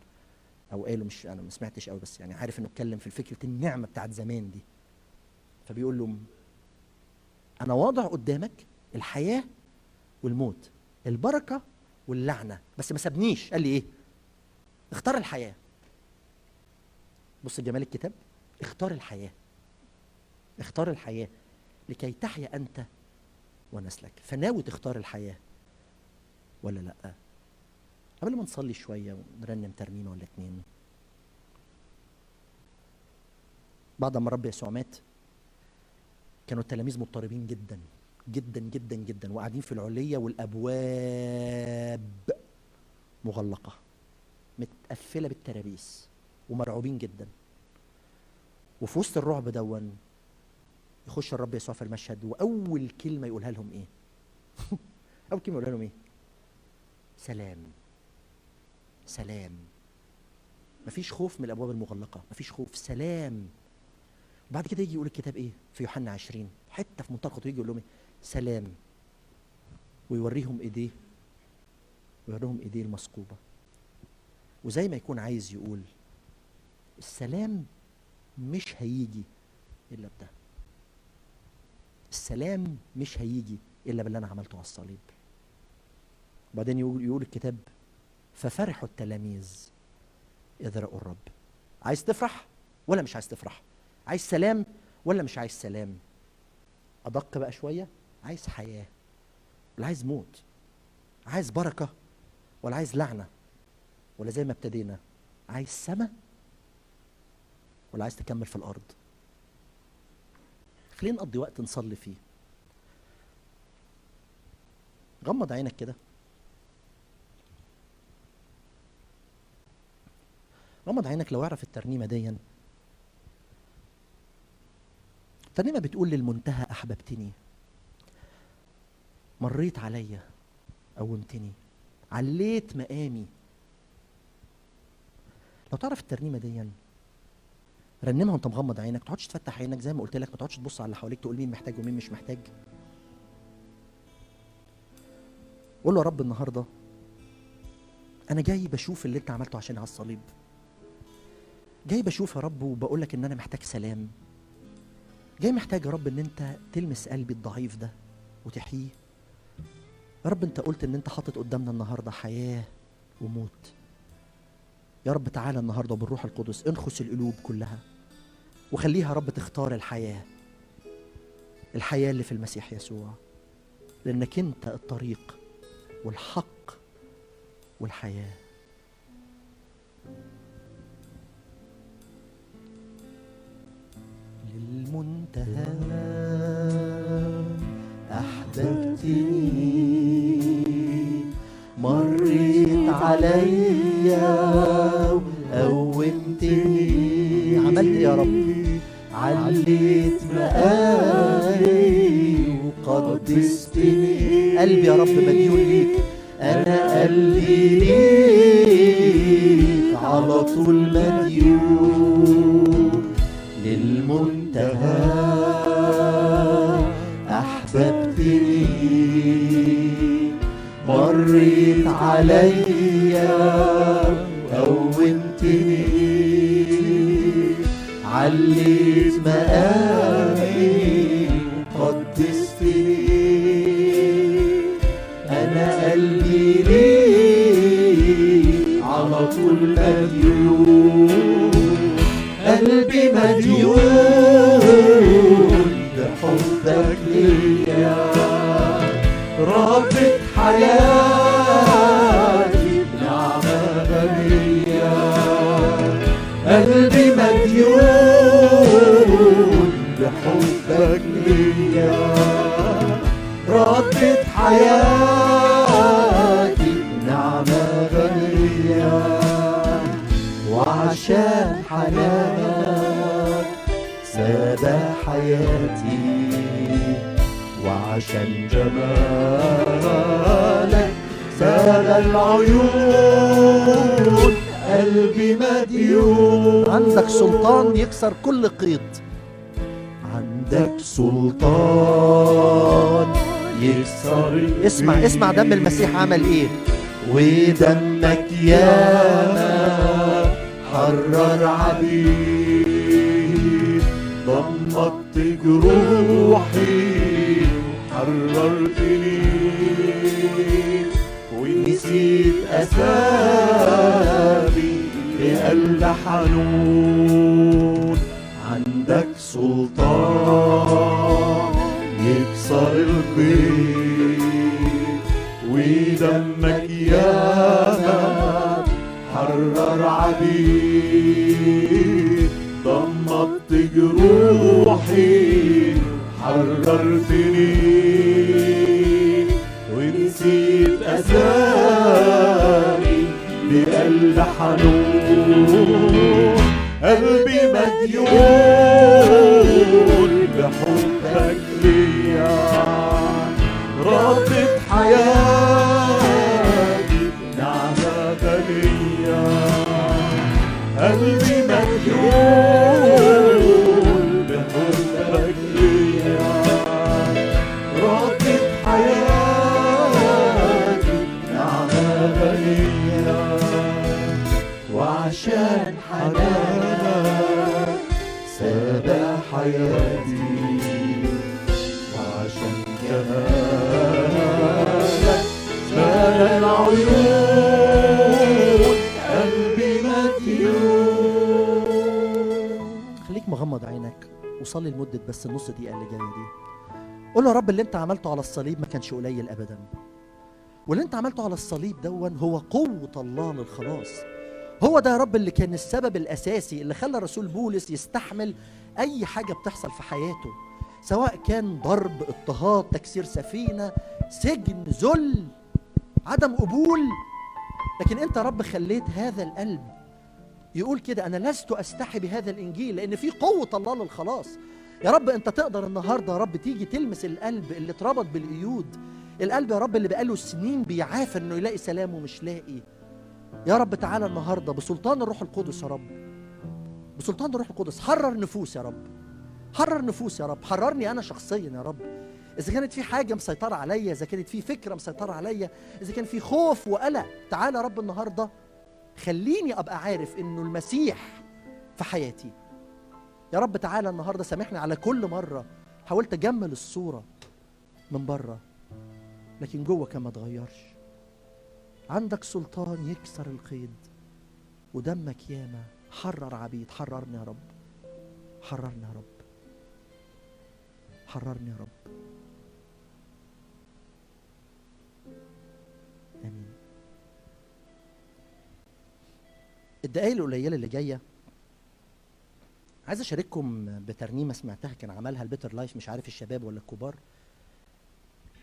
او قالوا، مش انا ما سمعتش قوي بس يعني عارف انه اتكلم في فكره النعمه بتاعت زمان دي. فبيقول له انا واضع قدامك الحياه والموت، البركه واللعنه، بس ما سابنيش، قال لي ايه؟ اختار الحياه. بص جمال الكتاب، اختار الحياه، اختار الحياه لكي تحيا انت ونسلك. فناوي تختار الحياه ولا لا؟ قبل ما نصلي شوية ونرنم ترنيمة ولا اتنين، بعد ما الرب يسوع مات كانوا التلاميذ مضطربين جدا جدا جدا جدا، وقاعدين في العلية والأبواب مغلقة متقفلة بالترابيس، ومرعوبين جدا. وفي وسط الرعب دون يخش الرب يسوع في المشهد، وأول كلمة يقولها لهم إيه؟ أول كلمة يقولها لهم إيه؟ سلام. سلام. مفيش خوف من الابواب المغلقه، مفيش خوف، سلام. وبعد كده يجي يقول الكتاب ايه؟ في يوحنا عشرين حته في منطقه، يجي يقول لهم ايه؟ سلام. ويوريهم ايديه، ويوريهم ايديه المثقوبه، وزي ما يكون عايز يقول السلام مش هيجي الا بده، السلام مش هيجي الا باللي انا عملته على الصليب. وبعدين يقول, يقول الكتاب ففرحوا التلاميذ إذ رأوا الرب. عايز تفرح ولا مش عايز تفرح؟ عايز سلام ولا مش عايز سلام؟ أدق بقى شوية، عايز حياة ولا عايز موت؟ عايز بركة ولا عايز لعنة؟ ولا زي ما ابتدينا، عايز سماء ولا عايز تكمل في الأرض؟ خلينا نقضي وقت نصلي فيه. غمض عينك كده، غمض عينك لو اعرف الترنيمه دي، فلما بتقول للمنتهى أحببتني، مريت عليا، قومتني، عليت مقامي. لو تعرف الترنيمة دي رنمها وانت مغمض عينك، ما تقعدش تفتح عينك زي ما قلت لك، ما تقعدش تبص على اللي حواليك تقول مين محتاج ومين مش محتاج. قول له يا رب النهارده أنا جاي بشوف اللي أنت عملته عشان على الصليب، جاي بشوف يا رب وبقول لك إن أنا محتاج سلام، جاي محتاج يا رب إن أنت تلمس قلبي الضعيف ده وتحييه. يا رب أنت قلت إن أنت حاطط قدامنا النهارده حياة وموت. يا رب تعالى النهارده بالروح القدس انخس القلوب كلها وخليها يا رب تختار الحياة، الحياة اللي في المسيح يسوع، لأنك أنت الطريق والحق والحياة. للمنتهى أحببتني، مريت عليا وقومتني، عملت يا رب، عليت مقامي وقدستني. قلبي يا رب مديون ليك، أنا قلبي ليك على طول مديون. للمنتهى أحببتني، مريت عليا قومتني، عليت مقامي قدستني، أنا قلبي ليك على طول مديون. قلبي مديون بحبك ليا، رابط حياتي بنعمة غنية. قلبي مديون بحبك ليا، رابط حياتي بنعمة غنية. وعشان حنانك سبى حياتي، وعشان جمالك سبى العيون. قلبي مديون، عندك سلطان يكسر كل قيد، عندك سلطان يكسر. اسمع اسمع دم المسيح عمل ايه، ودمك ياما حرر عبيد، ضمت جروحي وحررتني، ونسيت أسامي لقلب حنون. عندك سلطان يكسر القيد، ودمك ياما حرر عبيد، ضمت جروحي حررتني، ونسيت أسامي لقلب حنون. قلبي مديون بحبك ليا، رابط حياتي بنعمة غنية. قلبي مديون بحبك ليا، رابط حياتي بنعمة غنية. وعشان حنانك حياتي، وعشان جمالك سال العيون. قلبي مديون. خليك مغمض عينك وصلي لمدة بس النص دقيقة اللي جاية دي، قول له يا رب اللي انت عملته على الصليب ما كانش قليل أبدا، واللي انت عملته على الصليب دون هو قوة الله للخلاص. هو ده يا رب اللي كان السبب الأساسي اللي خلى الرسول بولس يستحمل أي حاجة بتحصل في حياته، سواء كان ضرب، اضطهاد، تكسير سفينة، سجن، ذل، عدم قبول. لكن أنت يا رب خليت هذا القلب يقول كده، أنا لست أستحي بهذا الإنجيل، لأن في قوة الله للخلاص. يا رب أنت تقدر النهاردة يا رب تيجي تلمس القلب اللي اتربط بالقيود، القلب يا رب اللي بقاله سنين بيعافر إنه يلاقي سلام ومش لاقي. يا رب تعالى النهاردة بسلطان الروح القدس يا رب، بسلطان الروح القدس حرر نفوس يا رب، حرر نفوس يا رب، حررني أنا شخصيا يا رب. إذا كانت في حاجة مسيطرة عليا، إذا كانت في فكرة مسيطرة عليا، إذا كان في خوف وقلق، تعالى يا رب النهاردة خليني أبقى عارف إنه المسيح في حياتي. يا رب تعالى النهاردة سامحني على كل مرة حاولت أجمل الصورة من بره لكن جوه كان ما تغيرش. عندك سلطان يكسر القيد ودمك ياما حرر عبيد. حررني يا رب، حررني يا رب، حررني يا رب. آمين. الدقايق القليلة اللي جاية عايز اشارككم بترنيمه سمعتها كان عملها البيتر لايف، مش عارف الشباب ولا الكبار.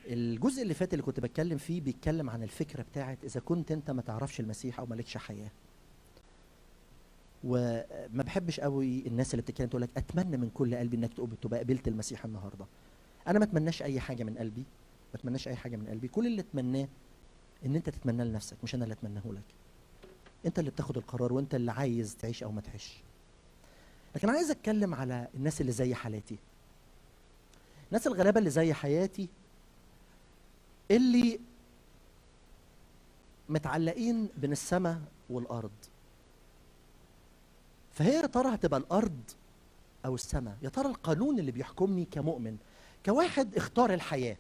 الجزء اللي فات اللي كنت بتكلم فيه بيتكلم عن الفكره بتاعت اذا كنت انت ما تعرفش المسيح او مالكش حياه. وما بحبش قوي الناس اللي بتتكلم تقول لك اتمنى من كل قلبي انك تبقى قبلت المسيح النهارده. انا ما اتمناش اي حاجه من قلبي، ما اتمناش اي حاجه من قلبي، كل اللي اتمناه ان انت تتمناه لنفسك، مش انا اللي اتمناه لك. انت اللي بتاخد القرار وانت اللي عايز تعيش او ما تعيش. لكن عايز اتكلم على الناس اللي زي حالاتي، الناس الغلابه اللي زي حياتي، اللي متعلقين بين السماء والارض. فهي يا ترى هتبقى الارض او السماء؟ يا ترى القانون اللي بيحكمني كمؤمن، كواحد اختار الحياه،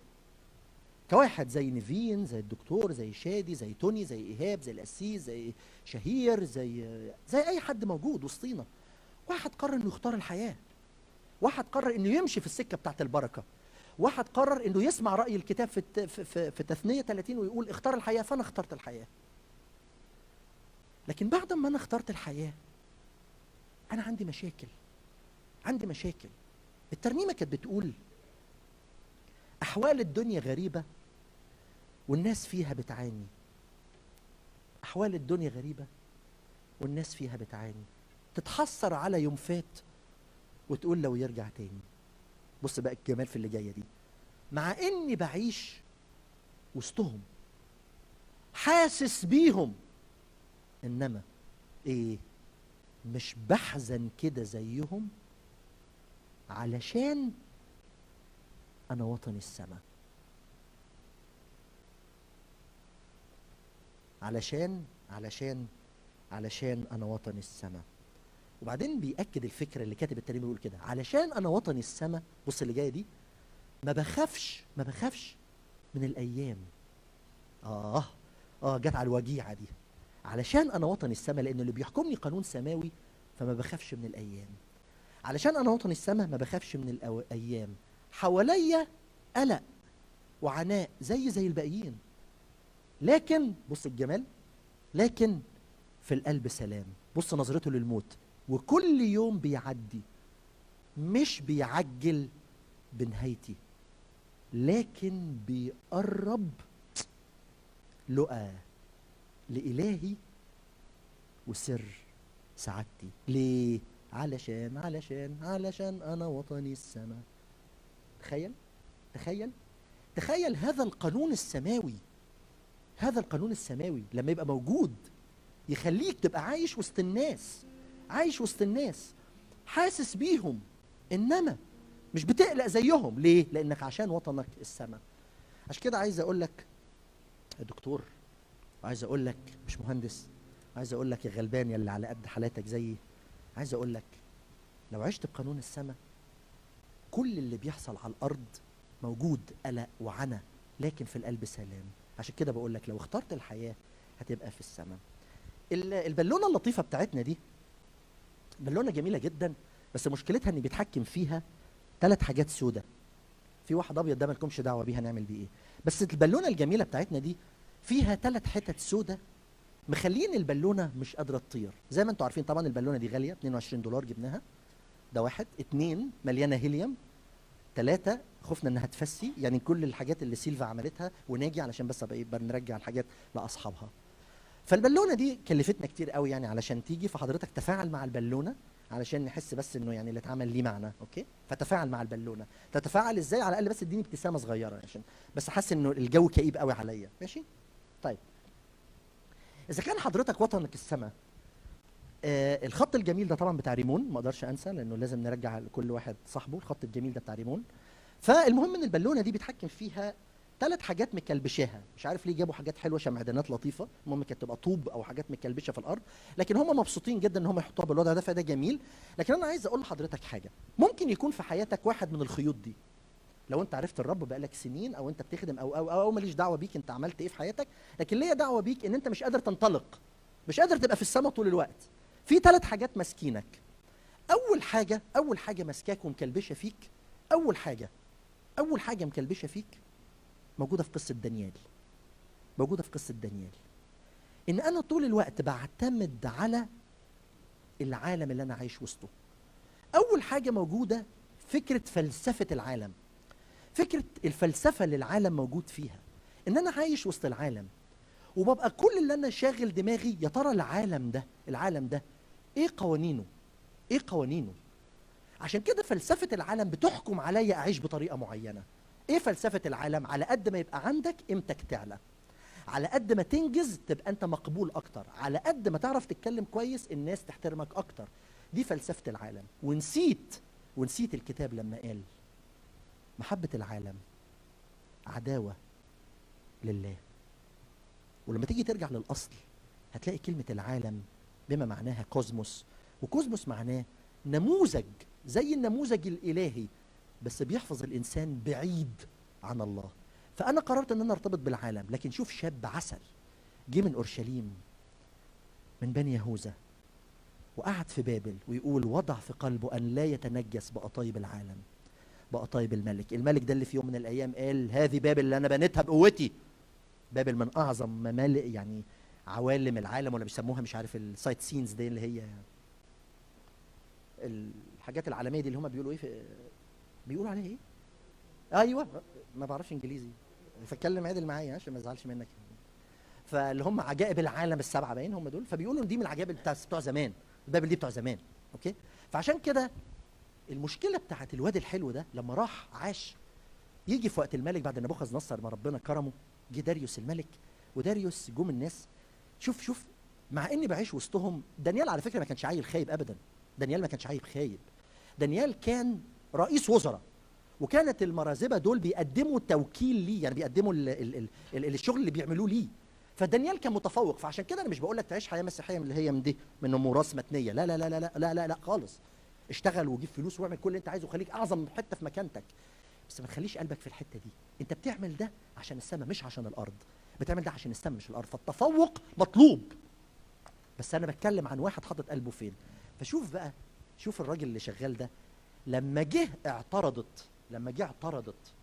كواحد زي نفين، زي الدكتور، زي شادي، زي توني، زي ايهاب، زي القسيس، زي شهير، زي زي اي حد موجود وسطينا. واحد قرر انه يختار الحياه، واحد قرر انه يمشي في السكه بتاعت البركه، واحد قرر انه يسمع راي الكتاب في في في تثنيه ثلاثين ويقول اختار الحياه، فانا اخترت الحياه. لكن بعد ما انا اخترت الحياه انا عندي مشاكل، عندي مشاكل. الترنيمه كانت بتقول احوال الدنيا غريبه والناس فيها بتعاني، احوال الدنيا غريبه والناس فيها بتعاني، تتحسر على يوم فات وتقول لو يرجع تاني. بص بقى الجمال في اللي جايه دي، مع اني بعيش وسطهم حاسس بيهم، انما ايه، مش بحزن كده زيهم، علشان انا وطني السما، علشان علشان علشان انا وطني السما. وبعدين بيأكد الفكرة اللي كاتب الترنيمة بيقول كده، علشان أنا وطني السما. بص اللي جاية دي، ما بخافش، ما بخافش من الأيام. آه آه جت على الوجيعة دي. علشان أنا وطني السما لأن اللي بيحكمني قانون سماوي، فما بخافش من الأيام. علشان أنا وطني السما ما بخافش من الأيام. حواليا قلق وعناء زي زي الباقيين، لكن بص الجمال، لكن في القلب سلام. بص نظرته للموت، وكل يوم بيعدي مش بيعجل بنهايتي، لكن بيقرب لقى لإلهي وسر سعادتي. ليه؟ علشان علشان علشان أنا وطني السما. تخيل تخيل تخيل هذا القانون السماوي، هذا القانون السماوي لما يبقى موجود يخليك تبقى عايش وسط الناس، عايش وسط الناس حاسس بيهم، انما مش بتقلق زيهم. ليه؟ لانك عشان وطنك السما. عشان كده عايز اقول لك يا دكتور، عايز اقول لك مش مهندس، عايز اقول لك يا غلبان يا اللي على قد حالاتك زيي، عايز اقول لك لو عشت بقانون السما كل اللي بيحصل على الارض موجود، قلق وعنا، لكن في القلب سلام. عشان كده بقول لك لو اخترت الحياه هتبقى في السما. البالونه اللطيفه بتاعتنا دي بالونه جميله جدا، بس مشكلتها ان بيتحكم فيها ثلاث حاجات سودة، في واحد ابيض ده مالكمش دعوه بيها نعمل بيه ايه، بس البالونه الجميله بتاعتنا دي فيها ثلاث حتت سودة مخلين البالونه مش قادره تطير. زي ما انتم عارفين طبعا البالونه دي غاليه، اتنين وعشرين دولار جبناها، ده واحد. اتنين مليانه هيليوم، ثلاثه خفنا انها تفسي، يعني كل الحاجات اللي سيلفا عملتها وناجي علشان بس ابقى بنرجع الحاجات لاصحابها. فالبالونه دي كلفتنا كتير قوي يعني علشان تيجي، فحضرتك تفاعل مع البالونه علشان نحس بس انه يعني اللي اتعمل ليه معنى. اوكي، فتفاعل مع البالونه. تتفاعل ازاي؟ على الاقل بس اديني ابتسامه صغيره عشان بس احس انه الجو كئيب قوي عليا. ماشي؟ طيب، اذا كان حضرتك وطنك السماء، آه الخط الجميل ده طبعا بتاع ريمون، ما اقدرش انسى لانه لازم نرجع لكل واحد صاحبه الخط الجميل ده بتاع ريمون. فالمهم ان البالونه دي بيتحكم فيها ثلاث حاجات مكلبشاها، مش عارف ليه جابوا حاجات حلوه شمعدانات لطيفه، المهم كانت تبقى طوب او حاجات مكلبشه في الارض، لكن هم مبسوطين جدا ان هم يحطوها بالوضع ده، فده جميل. لكن انا عايز اقول لحضرتك حاجه، ممكن يكون في حياتك واحد من الخيوط دي، لو انت عرفت الرب بقالك سنين او انت بتخدم او او او, أو ماليش دعوه بيك انت عملت ايه في حياتك، لكن ليا دعوه بيك ان انت مش قادر تنطلق، مش قادر تبقى في السما طول الوقت. في ثلاث حاجات ماسكينك. اول حاجه، اول حاجه ماسكاك ومكلبشه فيك، اول حاجه اول حاجه مكلبشه فيك موجودة في قصة دانيال. موجودة في قصة دانيال. إن أنا طول الوقت بعتمد على العالم اللي أنا عايش وسطه. أول حاجة موجودة فكرة فلسفة العالم. فكرة الفلسفة اللي العالم موجود فيها. إن أنا عايش وسط العالم. وببقى كل اللي أنا شاغل دماغي يا ترى العالم ده، العالم ده إيه قوانينه؟ إيه قوانينه؟ عشان كده فلسفة العالم بتحكم عليا أعيش بطريقة معينة. ايه فلسفة العالم؟ على قد ما يبقى عندك قيمتك تعلى، على قد ما تنجز تبقى انت مقبول اكتر، على قد ما تعرف تتكلم كويس الناس تحترمك اكتر. دي فلسفة العالم. ونسيت ونسيت الكتاب لما قال محبة العالم عداوة لله. ولما تيجي ترجع للاصل هتلاقي كلمة العالم بما معناها كوزموس، وكوزموس معناه نموذج، زي النموذج الالهي بس بيحفظ الانسان بعيد عن الله. فانا قررت ان انا ارتبط بالعالم. لكن شوف شاب عسل جه من اورشليم من بني يهوذا وقعد في بابل، ويقول وضع في قلبه ان لا يتنجس بقطايب العالم، بقطايب الملك. الملك ده اللي في يوم من الايام قال هذه بابل اللي انا بنيتها بقوتي. بابل من اعظم ممالك يعني عوالم العالم، ولا بيسموها مش عارف السايت سينز دي اللي هي الحاجات العالميه دي اللي هم بيقولوا ايه في بيقولوا عليه ايه؟ ايوه، ما بعرفش انجليزي فاتكلم عدل معايا عشان ما ازعلش منك. فاللي هم عجائب العالم السبعه باين هم دول، فبيقولوا ان دي من العجائب بتوع زمان، بابل دي بتوع زمان. اوكي، فعشان كده المشكله بتاعت الواد الحلو ده لما راح عاش، يجي في وقت الملك بعد نبوخذ نصر ما ربنا كرمه، جه داريوس الملك، وداريوس جم الناس. شوف شوف مع اني بعيش وسطهم. دانيال على فكره ما كانش عيل خايب ابدا، دانيال ما كانش عيل خايب، دانيال كان رئيس وزراء، وكانت المرازبه دول بيقدموا توكيل ليه، يعني بيقدموا ال ال ال ال الشغل اللي بيعملوه ليه. فدانيال كان متفوق. فعشان كده انا مش بقول لك تعيش حياه مسيحيه اللي هي من دي من موراث متنيه، لا لا لا لا لا لا لا خالص. اشتغل وجيب فلوس واعمل كل اللي انت عايزه وخليك اعظم حته في مكانتك، بس ما تخليش قلبك في الحته دي. انت بتعمل ده عشان السماء مش عشان الارض، بتعمل ده عشان السماء مش الارض. فالتفوق مطلوب، بس انا بتكلم عن واحد حاطط قلبه فين. فشوف بقى، شوف الراجل اللي شغال ده لما جه اعترضت، لما جه اعترضت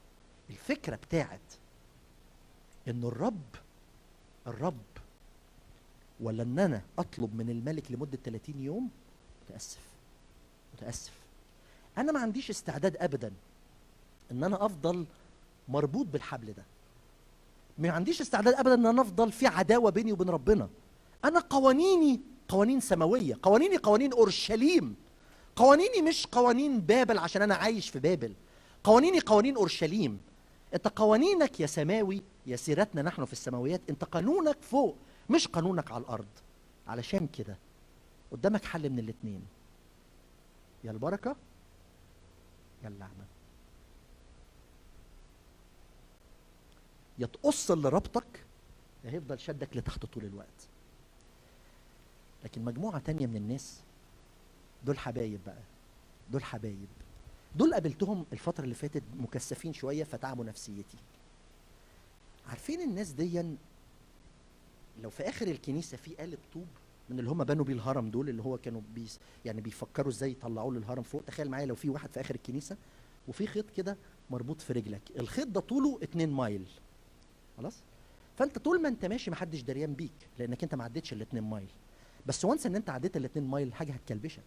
الفكره بتاعت ان الرب الرب ولا ان انا اطلب من الملك لمده ثلاثين يوم. متاسف متاسف انا ما عنديش استعداد ابدا ان انا افضل مربوط بالحبل ده، ما عنديش استعداد ابدا ان انا افضل في عداوه بيني وبين ربنا. انا قوانيني قوانين سماويه، قوانيني قوانين اورشليم، قوانيني مش قوانين بابل عشان انا عايش في بابل، قوانيني قوانين اورشليم. انت قوانينك يا سماوي يا سيرتنا نحن في السماويات، انت قانونك فوق مش قانونك على الارض. علشان كده قدامك حل من الاثنين، يا البركه يا اللعنه، يا تقص اللي ربطك يا هيفضل شدك لتحت طول الوقت. لكن مجموعه تانيه من الناس دول حبايب بقى، دول حبايب، دول قابلتهم الفترة اللي فاتت مكثفين شوية فتعبوا نفسيتي. عارفين الناس دي لو في آخر الكنيسة في قالب طوب من اللي هم بنوا بيه الهرم دول، اللي هو كانوا بيس يعني بيفكروا ازاي يطلعوا له الهرم فوق، تخيل معايا لو في واحد في آخر الكنيسة وفي خيط كده مربوط في رجلك، الخيط ده طوله اتنين مايل. خلاص؟ فأنت طول ما أنت ماشي محدش دريان بيك لأنك أنت ما عدتش ال اتنين مايل، بس وانس إن أنت عديت ال اتنين مايل حاجة هتكلبشك.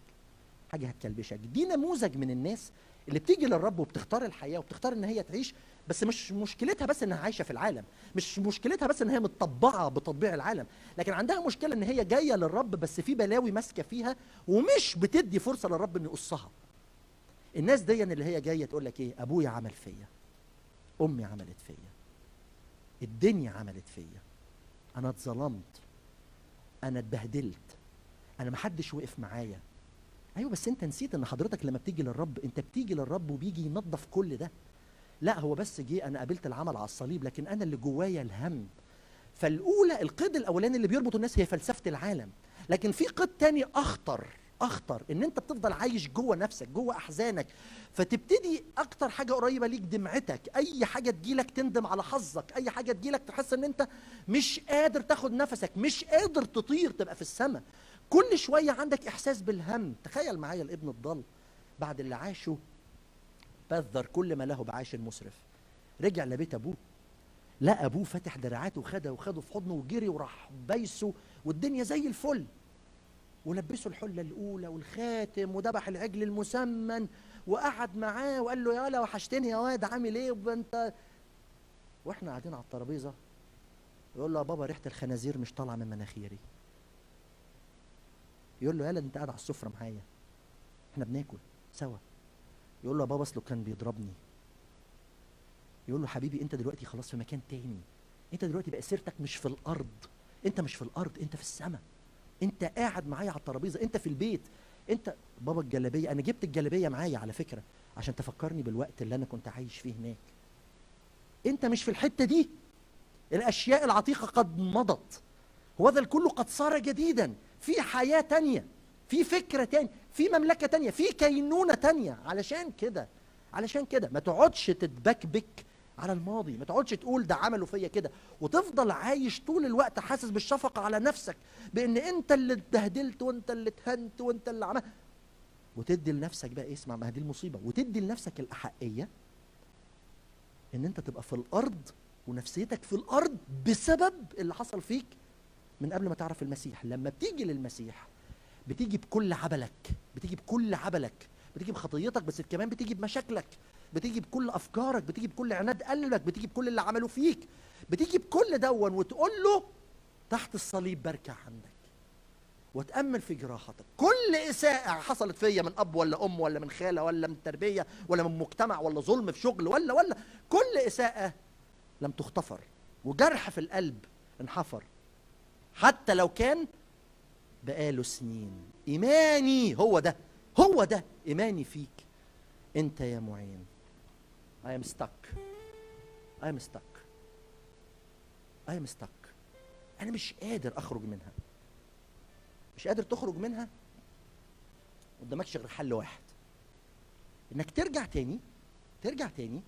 حاجه هتكلبشك. دي نموذج من الناس اللي بتيجي للرب وبتختار الحياه وبتختار ان هي تعيش، بس مش مشكلتها بس انها عايشه في العالم، مش مشكلتها بس ان هي متطبعه بتطبيع العالم، لكن عندها مشكله ان هي جايه للرب بس في بلاوي ماسكه فيها ومش بتدي فرصه للرب ان يقصها. الناس دي اللي هي جايه تقول لك ايه؟ ابويا عمل فيا، امي عملت فيا، الدنيا عملت فيا، انا اتظلمت، انا اتبهدلت، انا محدش وقف معايا. ايوه بس انت نسيت ان حضرتك لما بتيجي للرب انت بتيجي للرب وبيجي ينظف كل ده. لا هو بس جه انا قابلت العمل على الصليب، لكن انا اللي جوايا الهم. فالاولى القيد الاولاني اللي بيربط الناس هي فلسفه العالم، لكن في قيد تاني اخطر اخطر، ان انت بتفضل عايش جوه نفسك جوه احزانك، فتبتدي اكتر حاجه قريبه ليك دمعتك، اي حاجه تجيلك تندم على حظك، اي حاجه تجيلك تحس ان انت مش قادر تاخد نفسك، مش قادر تطير تبقى في السماء، كل شويه عندك احساس بالهم. تخيل معايا الابن الضال بعد اللي عاشه بذر كل ما له بعاش مسرف، رجع لبيت ابوه لقى ابوه فاتح دراعاته وخده وخده في حضنه وجري وراح بايسه والدنيا زي الفل، ولبسه الحله الاولى والخاتم وذبح العجل المسمن وقعد معاه وقال له يالا وحشتني يا واد عامل ايه وانت، واحنا قاعدين على الترابيزه يقول له يا بابا ريحه الخنازير مش طالعه من مناخيري، يقول له يالا انت قاعد على السفره معايا احنا بناكل سوا، يقول له يا بابا اصله كان بيضربني، يقول له حبيبي انت دلوقتي خلاص في مكان تاني، انت دلوقتي بقى سيرتك مش في الارض، انت مش في الارض انت في السماء، انت قاعد معايا على الترابيزه، انت في البيت، انت بابا الجلابيه، انا جبت الجلابيه معايا على فكره عشان تفكرني بالوقت اللي انا كنت عايش فيه هناك، انت مش في الحته دي، الاشياء العتيقه قد مضت وهذا الكل قد صار جديدا، في حياه تانيه، في فكره تانيه، في مملكه تانيه، في كينونه تانيه. علشان كده علشان كده ما تقعدش تتبكبك على الماضي، ما تقعدش تقول ده عملوا فيا كده وتفضل عايش طول الوقت حاسس بالشفقه على نفسك بان انت اللي اتبهدلت وانت اللي اتهنت وانت اللي عملت، وتدي لنفسك بقى اسمع ما دي المصيبه، وتدي لنفسك الاحقيه ان انت تبقى في الارض ونفسيتك في الارض بسبب اللي حصل فيك من قبل ما تعرف المسيح. لما بتيجي للمسيح بتيجي بكل عبلك، بتيجي بكل عبلك، بتيجي بخطيتك بس كمان بتيجي بمشاكلك، بتيجي بكل افكارك، بتيجي بكل عناد قلبك، بتيجي بكل اللي عمله فيك، بتيجي بكل دون وتقول له تحت الصليب بركع عندك واتامل في جراحتك. كل اساءه حصلت فيا من اب ولا ام ولا من خاله ولا من تربيه ولا من مجتمع ولا ظلم في شغل ولا ولا كل اساءه لم تغتفر وجرح في القلب انحفر حتى لو كان بقاله سنين. ايماني هو ده هو ده ايماني فيك انت يا معين. I am stuck I am stuck I am stuck أنا مش قادر أخرج منها. مش قادر تخرج منها، قدامكش غير حل واحد، إنك ترجع تاني ترجع تاني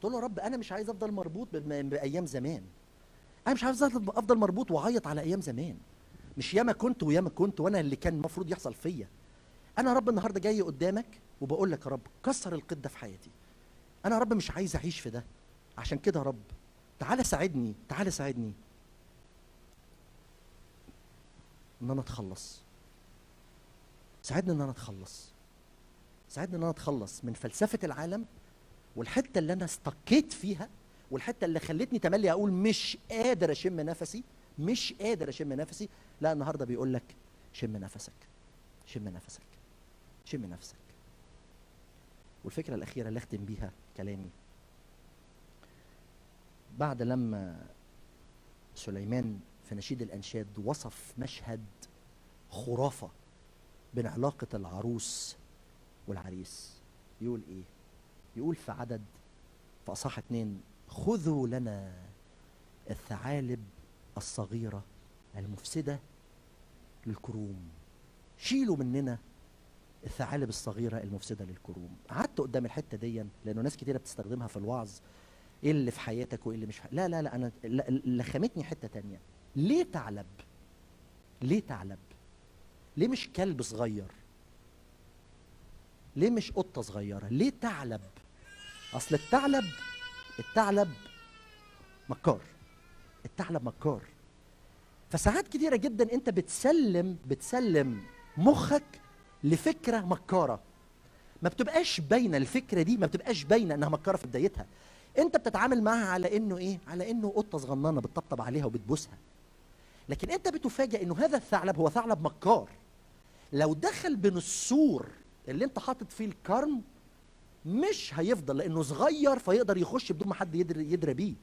تقول له يا رب أنا مش عايز أفضل مربوط بأيام زمان، أنا مش عايز أفضل مربوط وأعيط على أيام زمان، مش ياما كنت وياما كنت وأنا اللي كان المفروض يحصل فيا. أنا يا رب النهارده جاي قدامك وبقول لك يا رب كسر القيد ده في حياتي، انا يا رب مش عايز اعيش في ده، عشان كده يا رب تعالى ساعدني تعالى ساعدني ان انا اتخلص، ساعدني ان انا اتخلص ساعدني ان انا اتخلص من فلسفه العالم والحته اللي انا استقيت فيها والحته اللي خلتني تملي اقول مش قادر اشم نفسي مش قادر اشم نفسي. لا النهارده بيقول لك شم نفسك شم نفسك شم نفسك. والفكرة الأخيرة اللي أختم بيها كلامي، بعد لما سليمان في نشيد الأنشاد وصف مشهد خرافة بين علاقة العروس والعريس، يقول إيه؟ يقول في عدد في أصحاح اتنين خذوا لنا الثعالب الصغيرة المفسدة للكروم، شيلوا مننا الثعالب الصغيرة المفسدة للكروم. قعدت قدام الحتة دي لأنه ناس كتيرة بتستخدمها في الوعظ، إيه اللي في حياتك وإيه اللي مش في... لا لا لا أنا لخمتني حتة تانية. ليه تعلب؟ ليه تعلب؟ ليه مش كلب صغير؟ ليه مش قطة صغيرة؟ ليه تعلب؟ أصل الثعلب الثعلب مكار، الثعلب مكار. فساعات كتيرة جدا أنت بتسلم بتسلم مخك لفكرة مكارة، ما بتبقاش باينه، الفكره دي ما بتبقاش باينه انها مكاره في بدايتها. انت بتتعامل معها على انه ايه؟ على انه قطه صغننه بتطبطب عليها وبتبوسها. لكن انت بتفاجئ انه هذا الثعلب هو ثعلب مكار. لو دخل بين السور اللي انت حاطط فيه الكرم مش هيفضل، لانه صغير فيقدر يخش بدون ما حد يدري يدري بيه.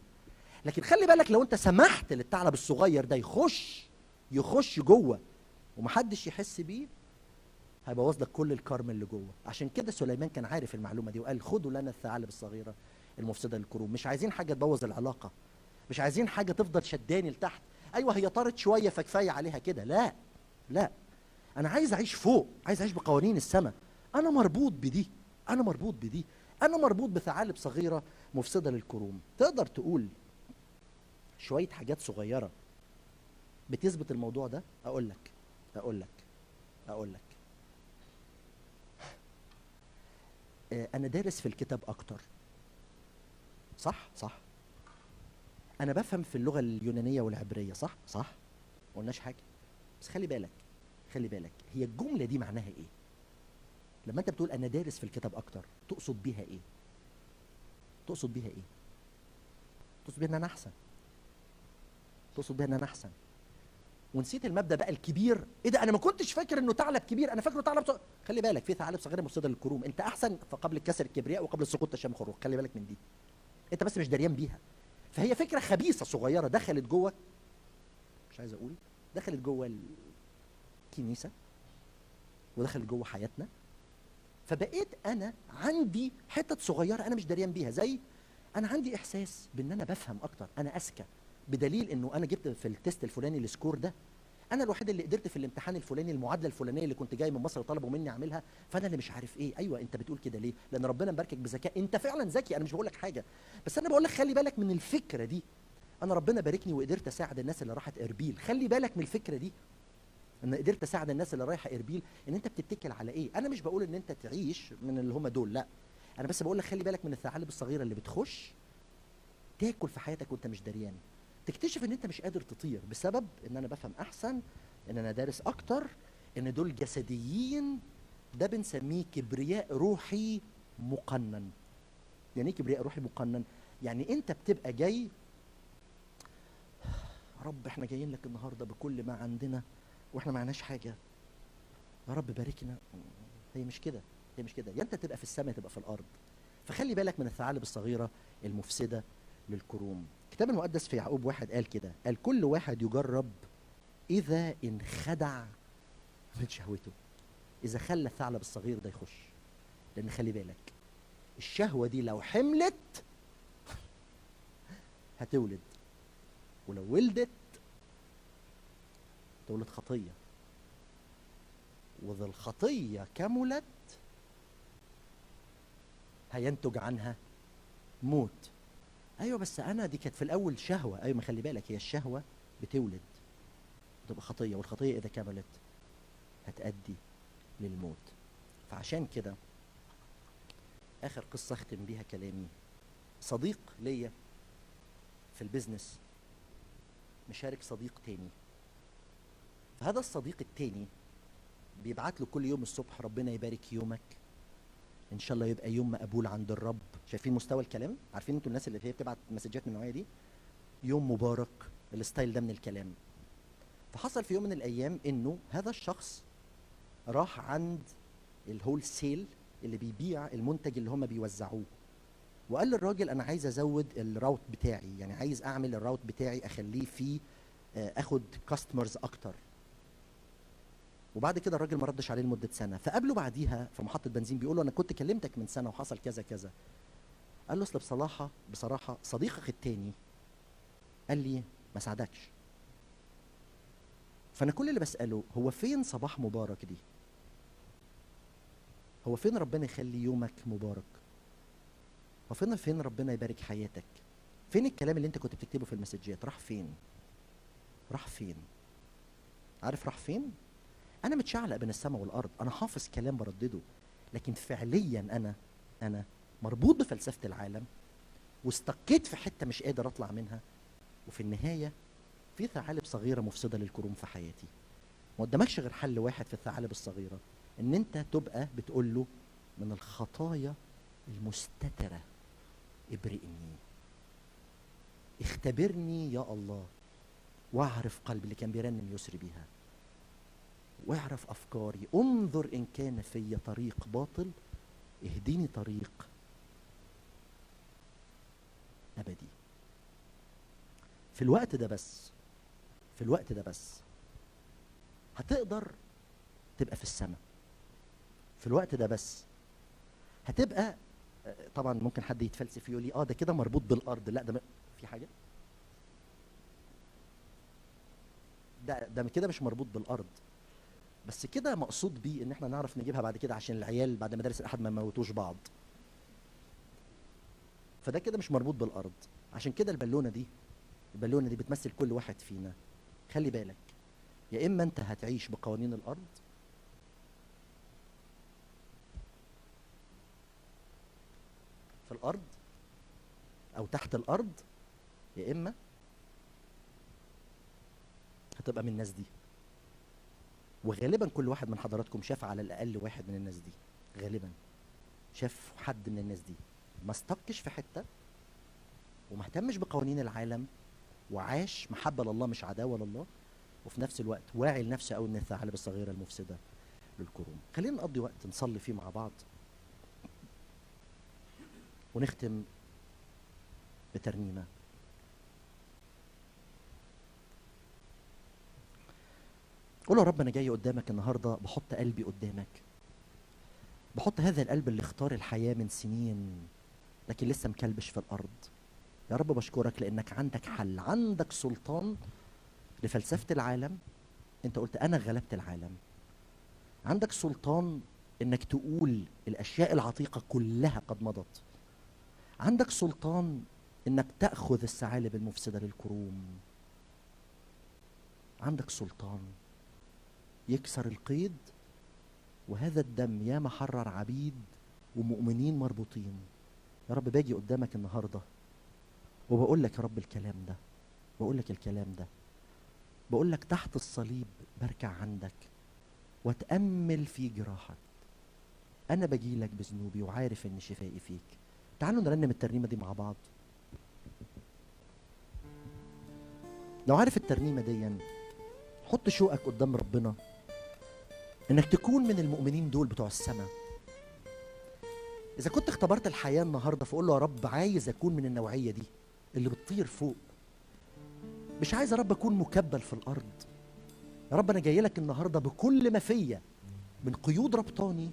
لكن خلي بالك لو انت سمحت للثعلب الصغير ده يخش يخش جوه ومحدش يحس بيه، هيبوظ لك كل الكرم اللي جوه. عشان كده سليمان كان عارف المعلومه دي وقال خدوا لنا الثعالب الصغيره المفسده للكروب. مش عايزين حاجه تبوظ العلاقه، مش عايزين حاجه تفضل شداني لتحت. ايوه هي طارت شويه فكفايه عليها كده، لا لا، انا عايز اعيش فوق، عايز اعيش بقوانين السماء. انا مربوط بدي، انا مربوط بدي، انا مربوط بثعالب صغيره مفسده للكروم. تقدر تقول شويه حاجات صغيره بتثبت الموضوع ده. اقول لك اقول لك اقول لك انا دارس في الكتاب اكتر، صح صح انا بفهم في اللغه اليونانيه والعبريه، صح صح ما قلناش حاجه. بس خلي بالك خلي بالك هي الجمله دي معناها ايه؟ لما انت بتقول انا دارس في الكتاب اكتر تقصد بيها ايه؟ تقصد بيها ايه؟ تقصد بيها ان انا احسن، تقصد بيها ان انا احسن. ونسيت المبدا بقى الكبير. ايه ده؟ انا ما كنتش فاكر انه ثعلب كبير، انا فاكره ثعلب صغير. خلي بالك في ثعالب صغيره مفسده للكروم. انت احسن فقبل الكسر الكبرياء وقبل السقوط تشامخ الروح. خلي بالك من دي، انت بس مش دريان بيها. فهي فكره خبيثه صغيره دخلت جوه، مش عايز اقول دخلت جوه الكنيسه ودخلت جوه حياتنا، فبقيت انا عندي حتت صغيره انا مش دريان بيها. زي انا عندي احساس بان انا بفهم اكتر، انا اذكى، بدليل انه انا جبت في التست الفلاني السكور ده، انا الوحيد اللي قدرت في الامتحان الفلاني المعادله الفلانيه اللي كنت جاي من مصر وطلبوا مني اعملها، فانا اللي مش عارف ايه. ايوه انت بتقول كده ليه؟ لان ربنا مباركك بذكاء، انت فعلا ذكي، انا مش بقول لك حاجه، بس انا بقول لك خلي بالك من الفكره دي. انا ربنا باركني وقدرت اساعد الناس اللي راحت اربيل. خلي بالك من الفكره دي، انا قدرت اساعد الناس اللي رايحه اربيل. ان انت بتتكل على ايه؟ انا مش بقول ان انت تعيش من اللي هم دول، لا، انا بس بقول لك خلي بالك من الثعالب الصغيره اللي بتخش تاكل في حياتك وانت مش دريان. تكتشف ان انت مش قادر تطير بسبب ان انا بفهم احسن، ان انا دارس اكتر، ان دول جسديين. ده بنسميه كبرياء روحي مقنن. يعني ايه كبرياء روحي مقنن؟ يعني انت بتبقى جاي، رب احنا جايين لك النهارده بكل ما عندنا واحنا ما عناش حاجه، يا رب باركنا. هي مش كده، هي مش كده. يا انت تبقى في السماء تبقى في الارض. فخلي بالك من الثعالب الصغيره المفسده للكروم. الكتاب المقدس في يعقوب واحد قال كده، قال كل واحد يجرب إذا انخدع من شهوته، إذا خلى الثعلب الصغير ده يخش. لأن خلي بالك الشهوة دي لو حملت هتولد، ولو ولدت تولد خطية، وإذا الخطية كملت هينتج عنها موت. ايوه بس انا دي كانت في الاول شهوه. ايوه ما خلي بالك هي الشهوه بتولد بتبقى خطيه، والخطيه اذا كملت هتؤدي للموت. فعشان كده اخر قصه اختم بيها كلامي، صديق ليا في البيزنس مشارك صديق تاني. فهذا الصديق التاني بيبعت له كل يوم الصبح ربنا يبارك يومك، ان شاء الله يبقى يوم مقبول عند الرب. شايفين مستوى الكلام؟ عارفين انتوا الناس اللي هي بتبعت مسجات من النوعيه دي، يوم مبارك، الستايل ده من الكلام. فحصل في يوم من الايام انه هذا الشخص راح عند الهول سيل اللي بيبيع المنتج اللي هم بيوزعوه، وقال للراجل انا عايز ازود الراوت بتاعي، يعني عايز اعمل الراوت بتاعي اخليه فيه اخد كاستمرز اكتر. وبعد كده الراجل ما ردش عليه لمده سنه، فقابله بعديها في محطه بنزين بيقول له انا كنت كلمتك من سنه وحصل كذا كذا. قال له اصل بصراحه بصراحه صديقك التاني قال لي ما ساعدكش، فانا كل اللي بساله هو فين صباح مبارك دي؟ هو فين ربنا يخلي يومك مبارك؟ هو فين فين ربنا يبارك حياتك؟ فين الكلام اللي انت كنت بتكتبه في المسجات؟ راح فين؟ راح فين؟ عارف راح فين؟ أنا متشعلق بين السماء والأرض، أنا حافظ كلام بردده، لكن فعلياً أنا أنا مربوط بفلسفة العالم، واستقيت في حتة مش قادر أطلع منها، وفي النهاية في ثعالب صغيرة مفسدة للكروم في حياتي. ما قدامكش غير حل واحد في الثعالب الصغيرة، إن أنت تبقى بتقول له من الخطايا المستترة ابرئني، اختبرني يا الله واعرف قلبي، اللي كان بيرنم يسري بيها، واعرف أفكاري، انظر إن كان في طريق باطل اهديني طريق أبدي. في الوقت ده بس، في الوقت ده بس هتقدر تبقى في السماء. في الوقت ده بس هتبقى، طبعا ممكن حد يتفلسف يقول لي اه ده كده مربوط بالارض، لا ده في حاجه، ده ده كده مش مربوط بالارض، بس كده مقصود بيه ان احنا نعرف نجيبها بعد كده عشان العيال بعد مدارس الاحد ما يموتوش بعض. فده كده مش مربوط بالارض، عشان كده البالونه دي، البالونه دي بتمثل كل واحد فينا. خلي بالك، يا اما انت هتعيش بقوانين الارض في الارض او تحت الارض، يا اما هتبقى من الناس دي. وغالبا كل واحد من حضراتكم شاف على الاقل واحد من الناس دي، غالبا شاف حد من الناس دي ما استقش في حته وما اهتمش بقوانين العالم وعاش محبه لله مش عداوه لله، وفي نفس الوقت واعي لنفسه قوي من الثعالب الصغيره المفسده للكروم. خلينا نقضي وقت نصلي فيه مع بعض ونختم بترنيمه. قول يا رب انا جاي قدامك النهارده، بحط قلبي قدامك، بحط هذا القلب اللي اختار الحياه من سنين لكن لسه مكلبش في الارض. يا رب بشكرك لانك عندك حل، عندك سلطان لفلسفه العالم، انت قلت انا غلبت العالم. عندك سلطان انك تقول الاشياء العتيقه كلها قد مضت. عندك سلطان انك تاخذ الثعالب المفسده للكروم. عندك سلطان يكسر القيد، وهذا الدم يا محرر عبيد ومؤمنين مربوطين. يا رب باجي قدامك النهارده وبقول لك يا رب الكلام ده، بقول لك الكلام ده، بقول لك تحت الصليب بركع عندك واتامل في جراحك. انا باجي لك بذنوبي وعارف ان شفائي فيك. تعالوا نرنم الترنيمه دي مع بعض. لو عارف الترنيمه دي، حط شوقك قدام ربنا انك تكون من المؤمنين دول بتوع السماء. اذا كنت اختبرت الحياه النهارده فقول له يا رب عايز اكون من النوعيه دي اللي بتطير فوق، مش عايز يا رب اكون مكبل في الارض. يا رب انا جاي لك النهارده بكل ما فيا من قيود ربطاني،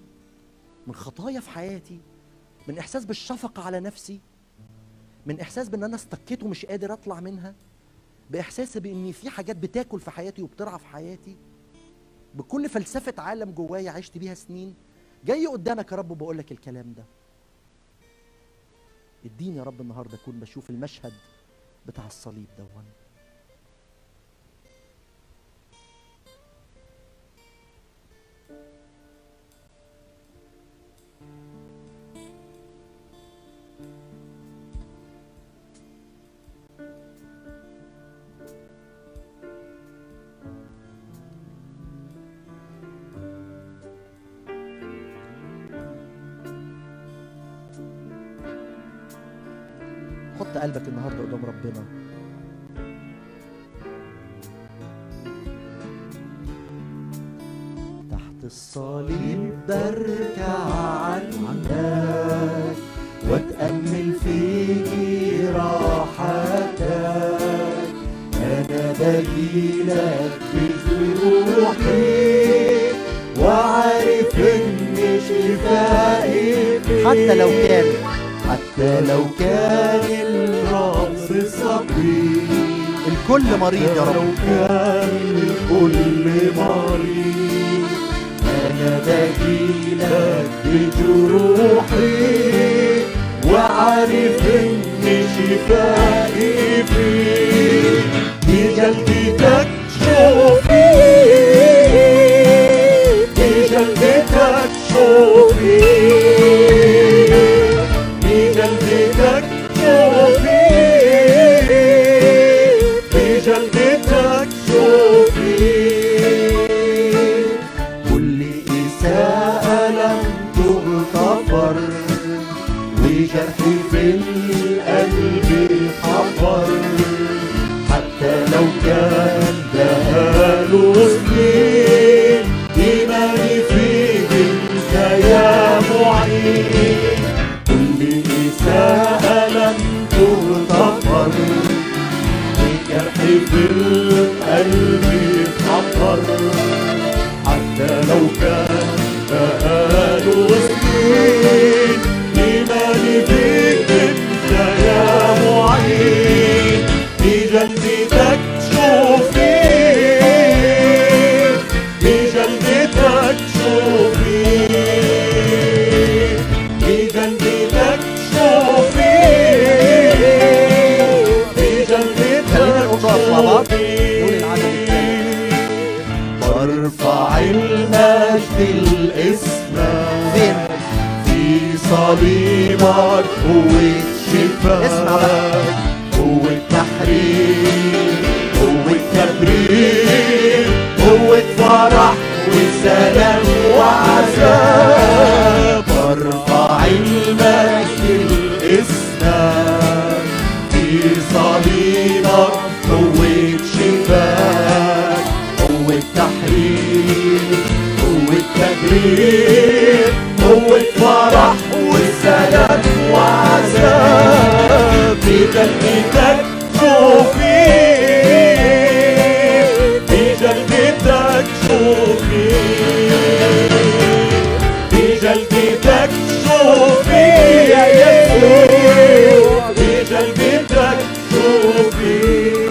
من خطايا في حياتي، من احساس بالشفقه على نفسي، من احساس بان انا استكيت ومش قادر اطلع منها، باحساسي بان في حاجات بتاكل في حياتي وبترعى في حياتي، بكل فلسفه عالم جوايا عشت بيها سنين. جاي قدامك يا رب وبقول لك الكلام ده. اديني يا رب النهارده اكون بشوف المشهد بتاع الصليب دون. قلبك النهارده قدام ربنا، تحت الصليب بركع عندك واتأمل في جراحتك. أنا باجيلك بجروحي وعارف إن شفائي فيك، حتى لو كان حتى لو كان الرأس صبي الكل مريض، يا رب لو كان الكل مريض. أنا باجيلك بجروحي وعارف إن شفائي فيك، بجلدتك شوفي، بجلدتك شوفي، بجلدتك شوفي، بجلدتك شوفي، كل إساءة لم تغتفر الجرح في القلب اتعبر حتى لو كان بقاله وسنين. إيماني فيك أنت يا معين، في جلدتك شوفين، في جلدتك شوفين، في جلدتك شوفين، في جلدتك شوفين. وارفع المجد الاسماء في صليبك، هو الشفاء، هو التحرير، هو التبرير، هو الفرح والسلام وعذاب. ارفع المجد الاسماء في صليبك، هو الشفاء، هو التحرير، هو التبرير، هو الفرح والسلام وعذاب. في جلدتك شوفين، في جلدتك شوفين، في جلدتك شوفين يا يسوع، في جلدتك شوفين.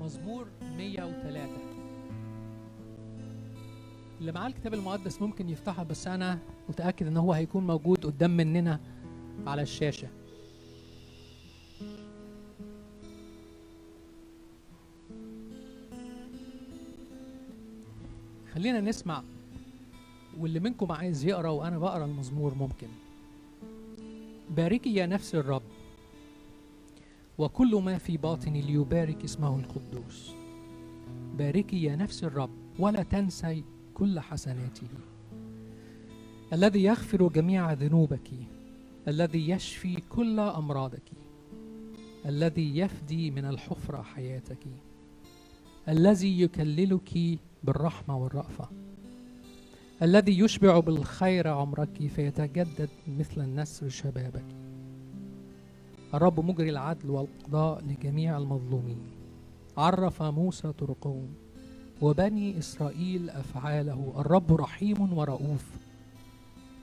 مزمور مية وتلاتة، اللي معاه الكتاب المقدس ممكن يفتحها، بس أنا متأكد إن هو هيكون موجود قدام مننا على الشاشة. خلينا نسمع، واللي منكم عايز يقرأ وأنا بقرأ المزمور ممكن. باركي يا نفس الرب، وكل ما في باطني ليبارك اسمه القدوس. باركي يا نفس الرب، ولا تنسي كل حسناته، الذي يغفر جميع ذنوبك، الذي يشفي كل أمراضك، الذي يفدي من الحفرة حياتك، الذي يكللك بالرحمة والرأفة، الذي يشبع بالخير عمرك فيتجدد مثل النسر شبابك. الرب مجري العدل والقضاء لجميع المظلومين. عرف موسى طرقهم وبني إسرائيل أفعاله. الرب رحيم ورؤوف،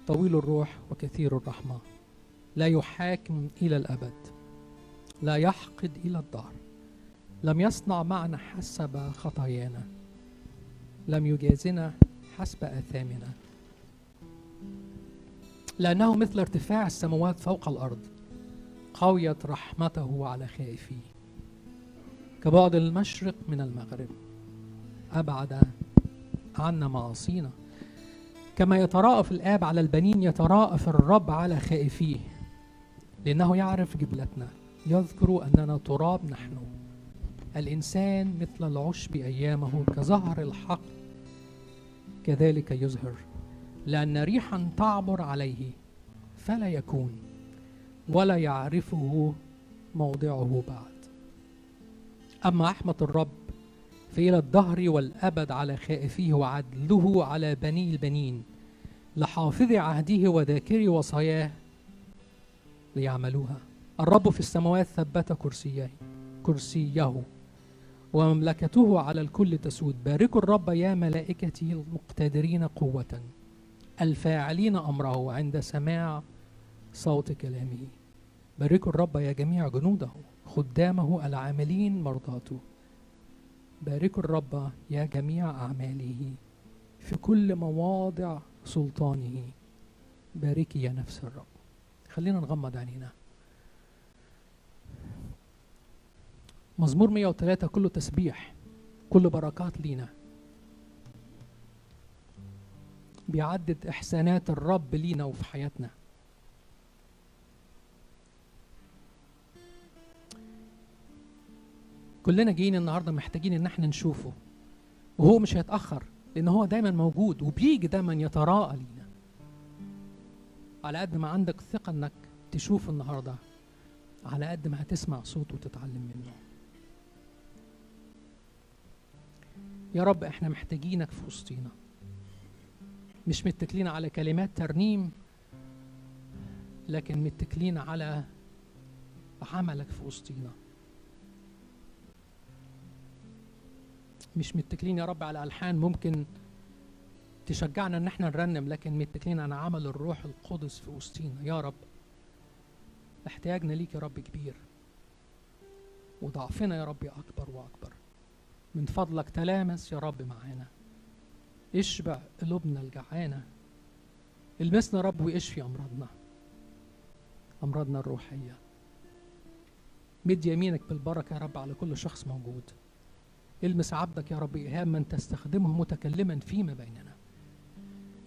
طويل الروح وكثير الرحمة، لا يحاكم إلى الأبد، لا يحقد إلى الدهر، لم يصنع معنا حسب خطايانا، لم يجازنا حسب آثامنا. لأنه مثل ارتفاع السماوات فوق الأرض، قويت رحمته على خائفيه، كبعد المشرق من المغرب، أبعد عنا معاصينا. كما يتراءف الآب على البنين، يتراءف الرب على خائفيه، لأنه يعرف جبلتنا، يذكر أننا تراب نحن. الإنسان مثل العشب أيامه، كزهر الحق كذلك يزهر، لأن ريحا تعبر عليه فلا يكون، ولا يعرفه موضعه بعد. أما رحمة الرب فإلى الدهر والأبد على خائفيه، وعدله على بني البنين، لحافظ عهده وذاكري وصاياه ليعملوها. الرب في السماوات ثبت كرسيه كرسيه ومملكته على الكل تسود. باركوا الرب يا ملائكته المقتدرين قوة، الفاعلين أمره عند سماع صوت كلامه. باركوا الرب يا جميع جنوده، خدامه العاملين مرضاته. باركوا الرب يا جميع أعماله، في كل مواضع سلطانه. باركي يا نفس الرب. خلينا نغمض عينينا. مزمور مية وتلاتة كله تسبيح، كله بركات لينا، بيعدد إحسانات الرب لينا وفي حياتنا. كلنا جايين النهارده محتاجين ان احنا نشوفه، وهو مش هيتاخر، لان هو دايما موجود وبيجي دايما يتراءى لينا. على قد ما عندك ثقه انك تشوف النهارده، على قد ما هتسمع صوته وتتعلم منه. يا رب احنا محتاجينك في وسطينا، مش متكلين على كلمات ترنيم لكن متكلين على عملك في وسطينا، مش متكلين يا رب على ألحان ممكن تشجعنا ان احنا نرنم، لكن متكلين على عمل الروح القدس في وسطينا. يا رب احتياجنا ليك يا رب كبير، وضعفنا يا رب اكبر واكبر. من فضلك تلامس يا رب معانا، اشبع قلوبنا الجعانه، المسنا يا رب واشفي امراضنا، امراضنا الروحيه. مد يمينك بالبركه يا رب على كل شخص موجود. المس عبدك يا رب إيهاب من تستخدمه متكلما فيما بيننا.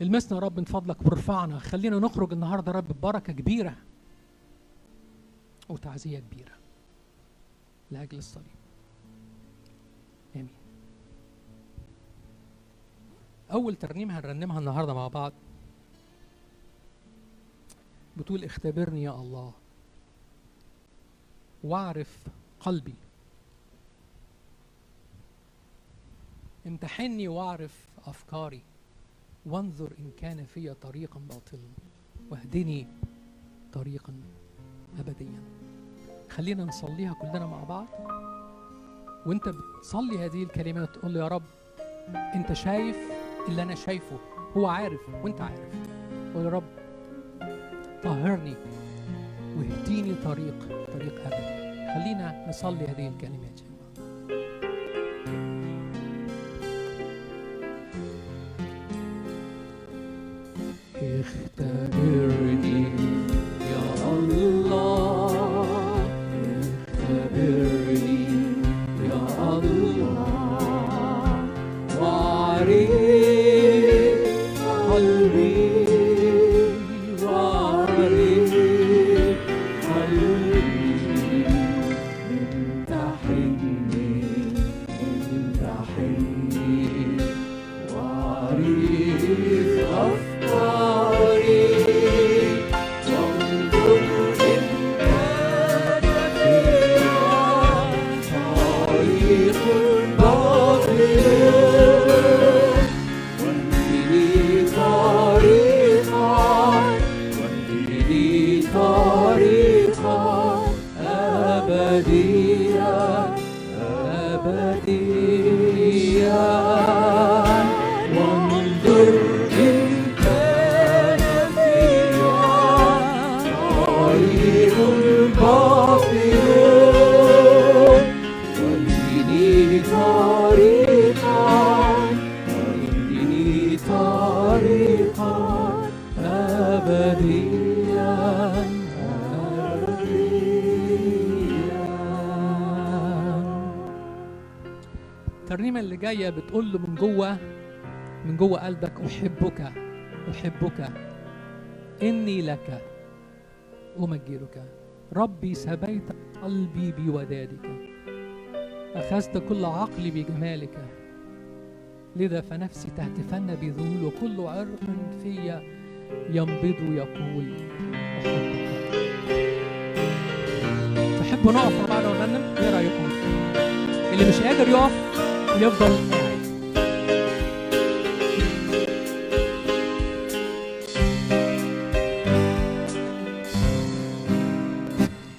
المسنا يا رب من فضلك وارفعنا، خلينا نخرج النهارده يا رب ببركه كبيره وتعزيه كبيره لاجل الصليب. امين. اول ترنيم هنرنمها النهارده مع بعض بتقول: اختبرني يا الله واعرف قلبي، امتحني واعرف أفكاري، وانظر إن كان في طريقا باطلا واهدني طريقا أبديا. خلينا نصليها كلنا مع بعض، وانت بتصلي هذه الكلمات تقول له: يا رب انت شايف اللي انا شايفه، هو عارف وانت عارف. قول: يا رب طهرني واهديني طريق طريق أبدي. خلينا نصلي هذه الكلمات. اختبرني يا الله، اختبرني يا الله، واعرف قلبي، واعرف قلبي، امتحني امتحني واعرف أفكاري، اللي جايه بتقول له من جوه من جوه قلبك: احبك احبك، اني لك امجدك، ربي سبيت قلبي بودادك، اخذت كل عقلي بجمالك، لذا فنفسي تهتفن بذهول، وكل عرق في ينبض يقول احبك. تحبوا نقف مع بعض ونرنم؟ ايه رايكم؟ اللي مش قادر يقف يفضل قاعد.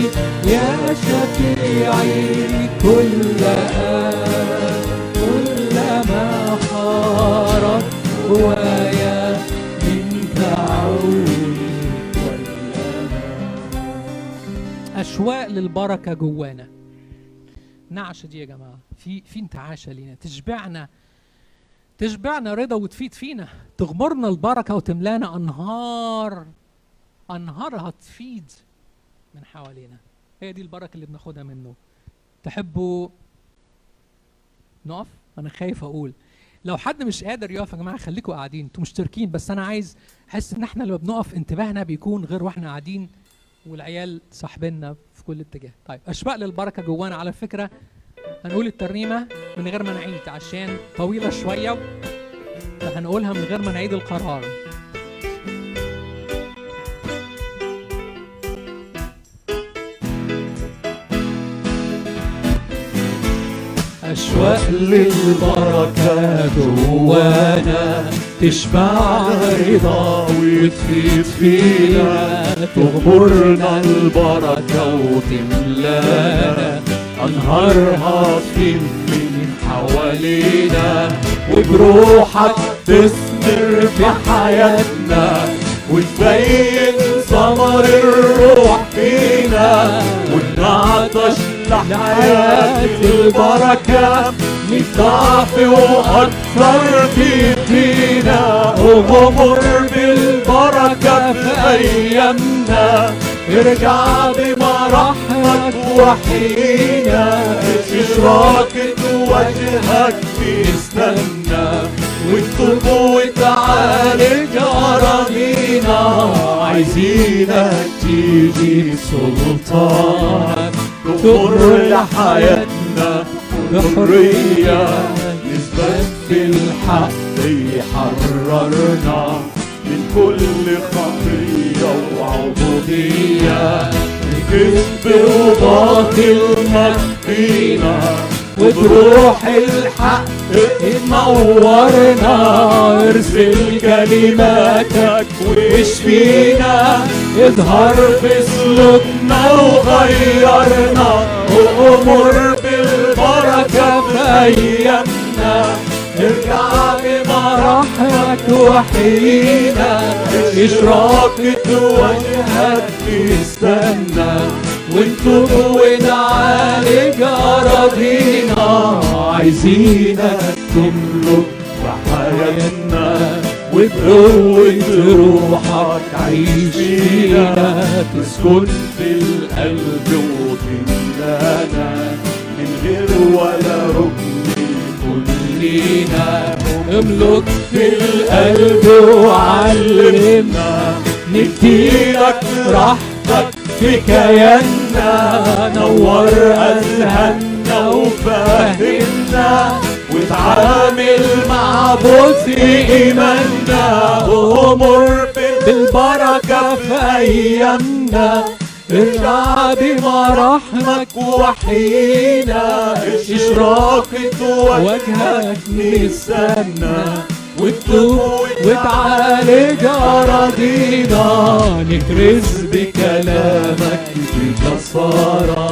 يا شفيعي، عيني كل آن، كلما حارت قوايا منك عودي والأمان. أشواق للبركة جوانا. نعشة دي يا جماعة، في في انتعاشة لينا، تشبعنا تشبعنا رضا وتفيد فينا، تغمرنا البركة وتملانا أنهار، أنهارها تفيد من حوالينا. هي دي البركة اللي بناخدها منه. تحبوا نقف؟ أنا خايف أقول. لو حد مش قادر يقف يا جماعة خليكوا قاعدين، أنتوا مشتركين، بس أنا عايز أحس إن إحنا لما بنقف انتباهنا بيكون غير وإحنا قاعدين والعيال صاحبنا في كل اتجاه. طيب، أشواق للبركة جوانا. على فكرة هنقول الترنيمة من غير ما نعيد عشان طويلة شوية، فهنقولها من غير ما نعيد القرار. أشواق للبركة جوانا، تشبع رضا وتفيد فينا، تغمرنا البركة وتملانا، أنهارها تفيض من حوالينا، وبروحك تسمر في حياتنا، وتبين ثمر الروح فينا، ونعطش لحياة البركة، نضعف وأكثر فينا، وغمر بالبركة في أيامنا، ارجع بمرحمك وحينا، إشراقة وجهك بيستنى، وتطب وتعالج أرامينا، عايزينك تيجي بسلطانك، تغمر لحياتنا حرية، نثبت في الحق يحررنا من كل خطية وعبودية، الكذب وباطل مخفينا، وبروح الحق نورنا، ارسل كلماتك واشفينا، اظهر في سلوكنا وغيرنا، وامر بالبركة في أيامنا، ارجع بمرحمك وحينا، إشراقة وجهك بيستنى، وانتو ونعالج أراضينا، عايزينك تملك بحياتنا، وبقوة روحك عيش فينا، تسكن في القلب وتملانا، من غير ولا ركن كلنا، املك في القلب وعلمنا، نديلك راحتك في كياننا، نور أذهاننا وفهمنا، وتعامل مع بطء إيماننا، وامر بالبركة في أيامنا، ارجع بمراحمك وحينا، إشراقة وجهك نستنى، وتطوب وتعالج أراضينا، نكرز بكلامك بجسارة،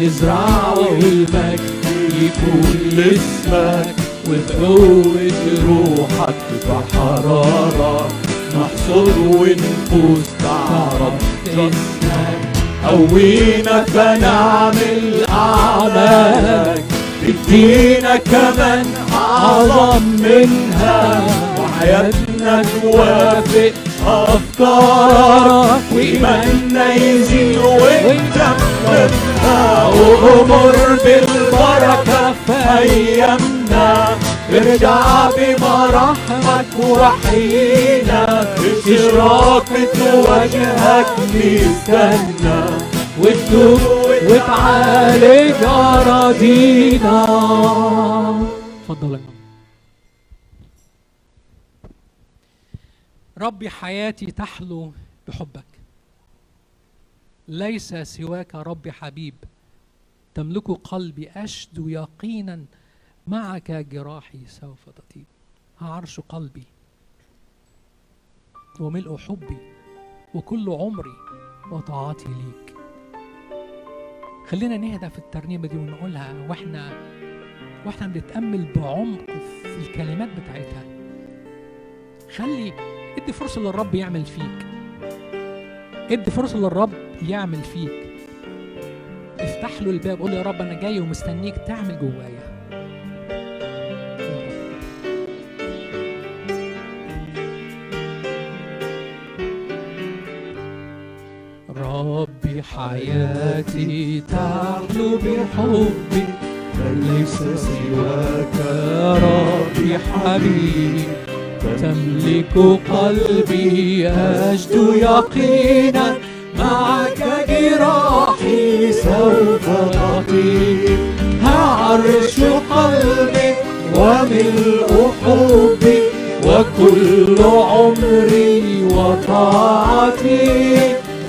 نزرع والمجد يكون لاسمك، وبقوة روحك بحرارة، نحصر ونفوز تعرف اسمك، قوينا فنعمل أعمالك، ادينا كمان أعظم منها، وحياتنا توافق أفكارك، وإيماننا يزيد ويتممها، وأمر بالبركة في أيامنا، ارجع بمرحمك وحينا، إشراقة وجهك نستنى، وتدوب وتعالج أراضينا. اتفضل يا جماعة. ربي حياتي تحلو بحبك، ليس سواك ربي حبيب، تملك قلبي أشدو يقينا، معك جراحي سوف تطيب. عرش قلبي وملء حبي وكل عمري وطاعتي ليك، خلينا نهدف الترنيمة دي ونقولها واحنا واحنا بنتأمل بعمق في الكلمات بتاعتها. خلي ادي فرصة للرب يعمل فيك، ادي فرصة للرب يعمل فيك. افتح له الباب، قول يا رب انا جاي ومستنيك تعمل جوايا. حياتي تعلو بحبي، بل ليس سواك ربي حبيبي، تملك قلبي أجد يقينا، معك جراحي سوف أطيب، هعرش قلبي وملء حبي، وكل عمري وطاعتي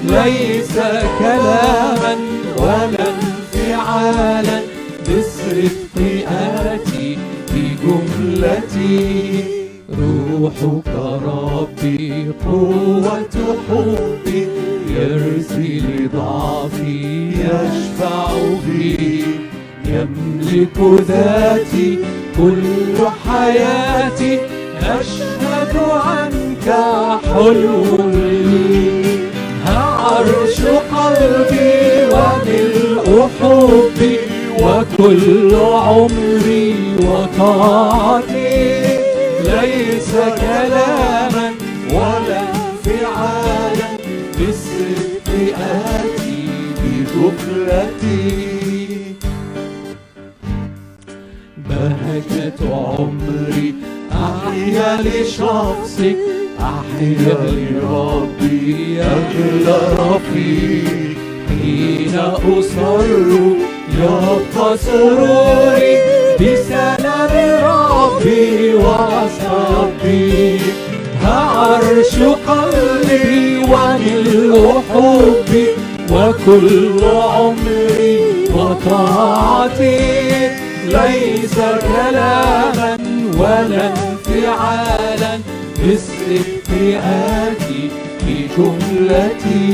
ليس كلاما ولا انفعالا، بالصدق آتي بجملتي، روحك ربي قوة حبي، يرثي لضعفي يشفع بي، يملك ذاتي كل حياتي، أشهد عنك حلو لي، هعرش قلبي وملء حبي، وكل عمري وطاعتي ليس كلاما ولا انفعالا، بالصدق آتي بجملتي، بهجة عمري أحيا لشخصك، أحيا لربي أجل رفيق، حين أصر يبقى سروري، بسلام ربي وأصبي، هعرش قلبي وملء حبي، وكل عمري وطاعتي ليس كلاما ولا انفعالا، بالصدق آتي بجملتي،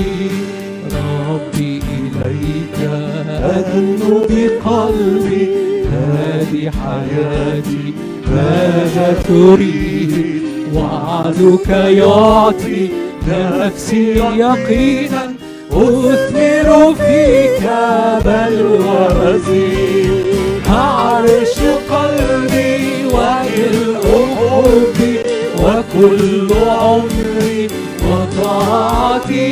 ربي إليك أدنو بقلبي، هذه حياتي ماذا تريد، وعدك يعطي نفسي يقينا، أثمر فيك بل وأزيد، هعرش قلبي وملء حبي، وكل عمري وطاعتي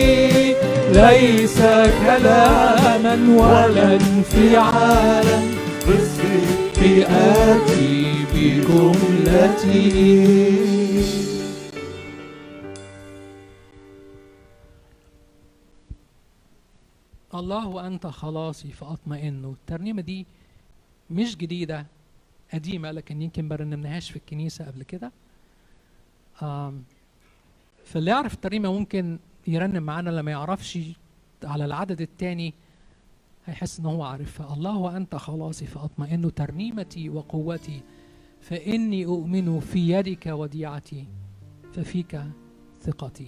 ليس كلاما ولا انفعالا، بالصدق آتي بجملتي. الله وأنت خلاصي فأطمئنه. الترنيمة دي مش جديدة، قديمة، لكن يمكن برنمناهاش في الكنيسة قبل كده. فاللي يعرف الترنيمة ممكن يرنم معانا، اللي ما يعرفش على العدد الثاني هيحس ان هو عارفها. الله وأنت خلاصي فأطمئن، ترنيمتي وقوتي، فإني أؤمن في يدك وديعتي، ففيك ثقتي.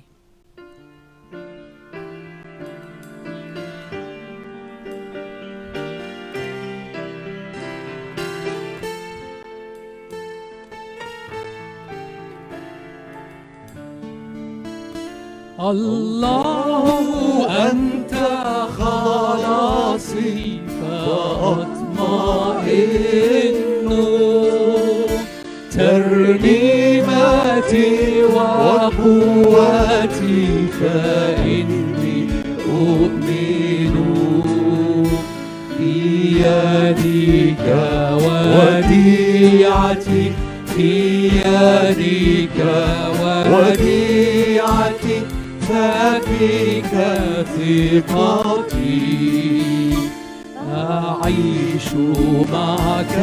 الله أنت خلاصي فأطمئن، ترنيمتي وقوتي فإني أؤمن في يدك وديعتي، في يدك وديعتي، ففيك ثقتي، أعيش معك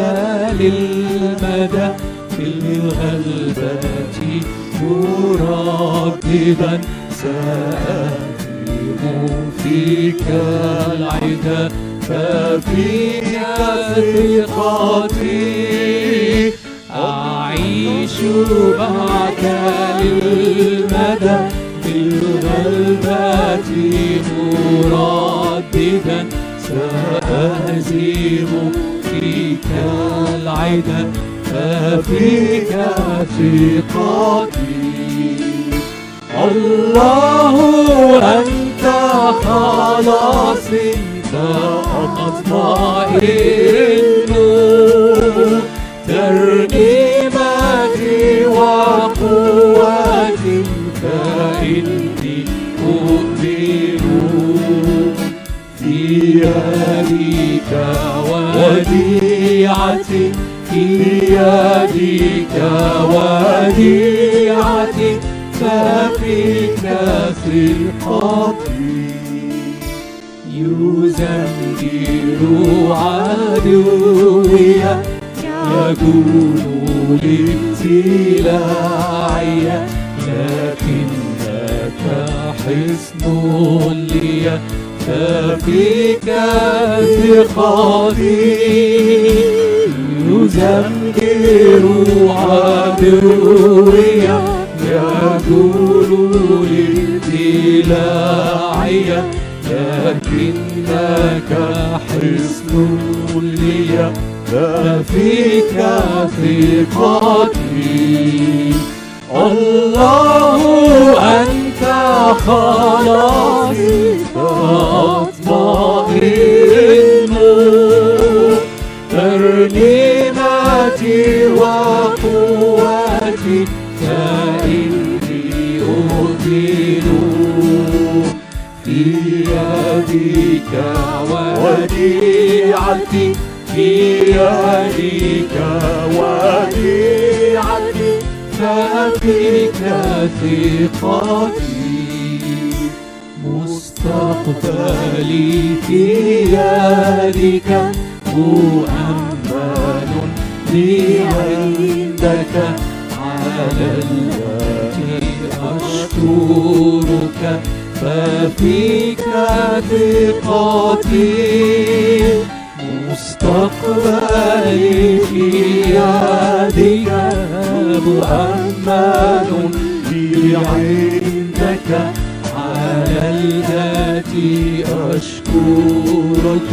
للمدى، في الغلبة مرددا، سأهزم فيك العدا، ففيك ثقتي، أعيش معك للمدى، في الغلبة مرددا، فأهزم فيك العدا، ففيك ثقتي. الله أنت خلاصي، فأطمئن ترنيمتي وقوتي، فإني أؤمن في يديك وديعتي، في يديك وديعتي، ففيك ثقتي. يزمجر عدوي، يكون لابتلاعي، لكنك حصن لي، ففيك ثقتي. يزمجر عدوي، يكون لابتلاعي، لكنك حصن لي، ففيك ثقتي. الله أنت خلاصي، فأطمئن ترنيمتي وقوتي، فإني أؤمن في يديك وديعتي، في يديك وديعتي، ففيك ثقتي. مستقبلي في يديك، مؤمن لي عندك، على التي أشكرك، ففيك ثقتي. مستقبلي في يدك، مؤمن لي عندك، على التي أشكرك،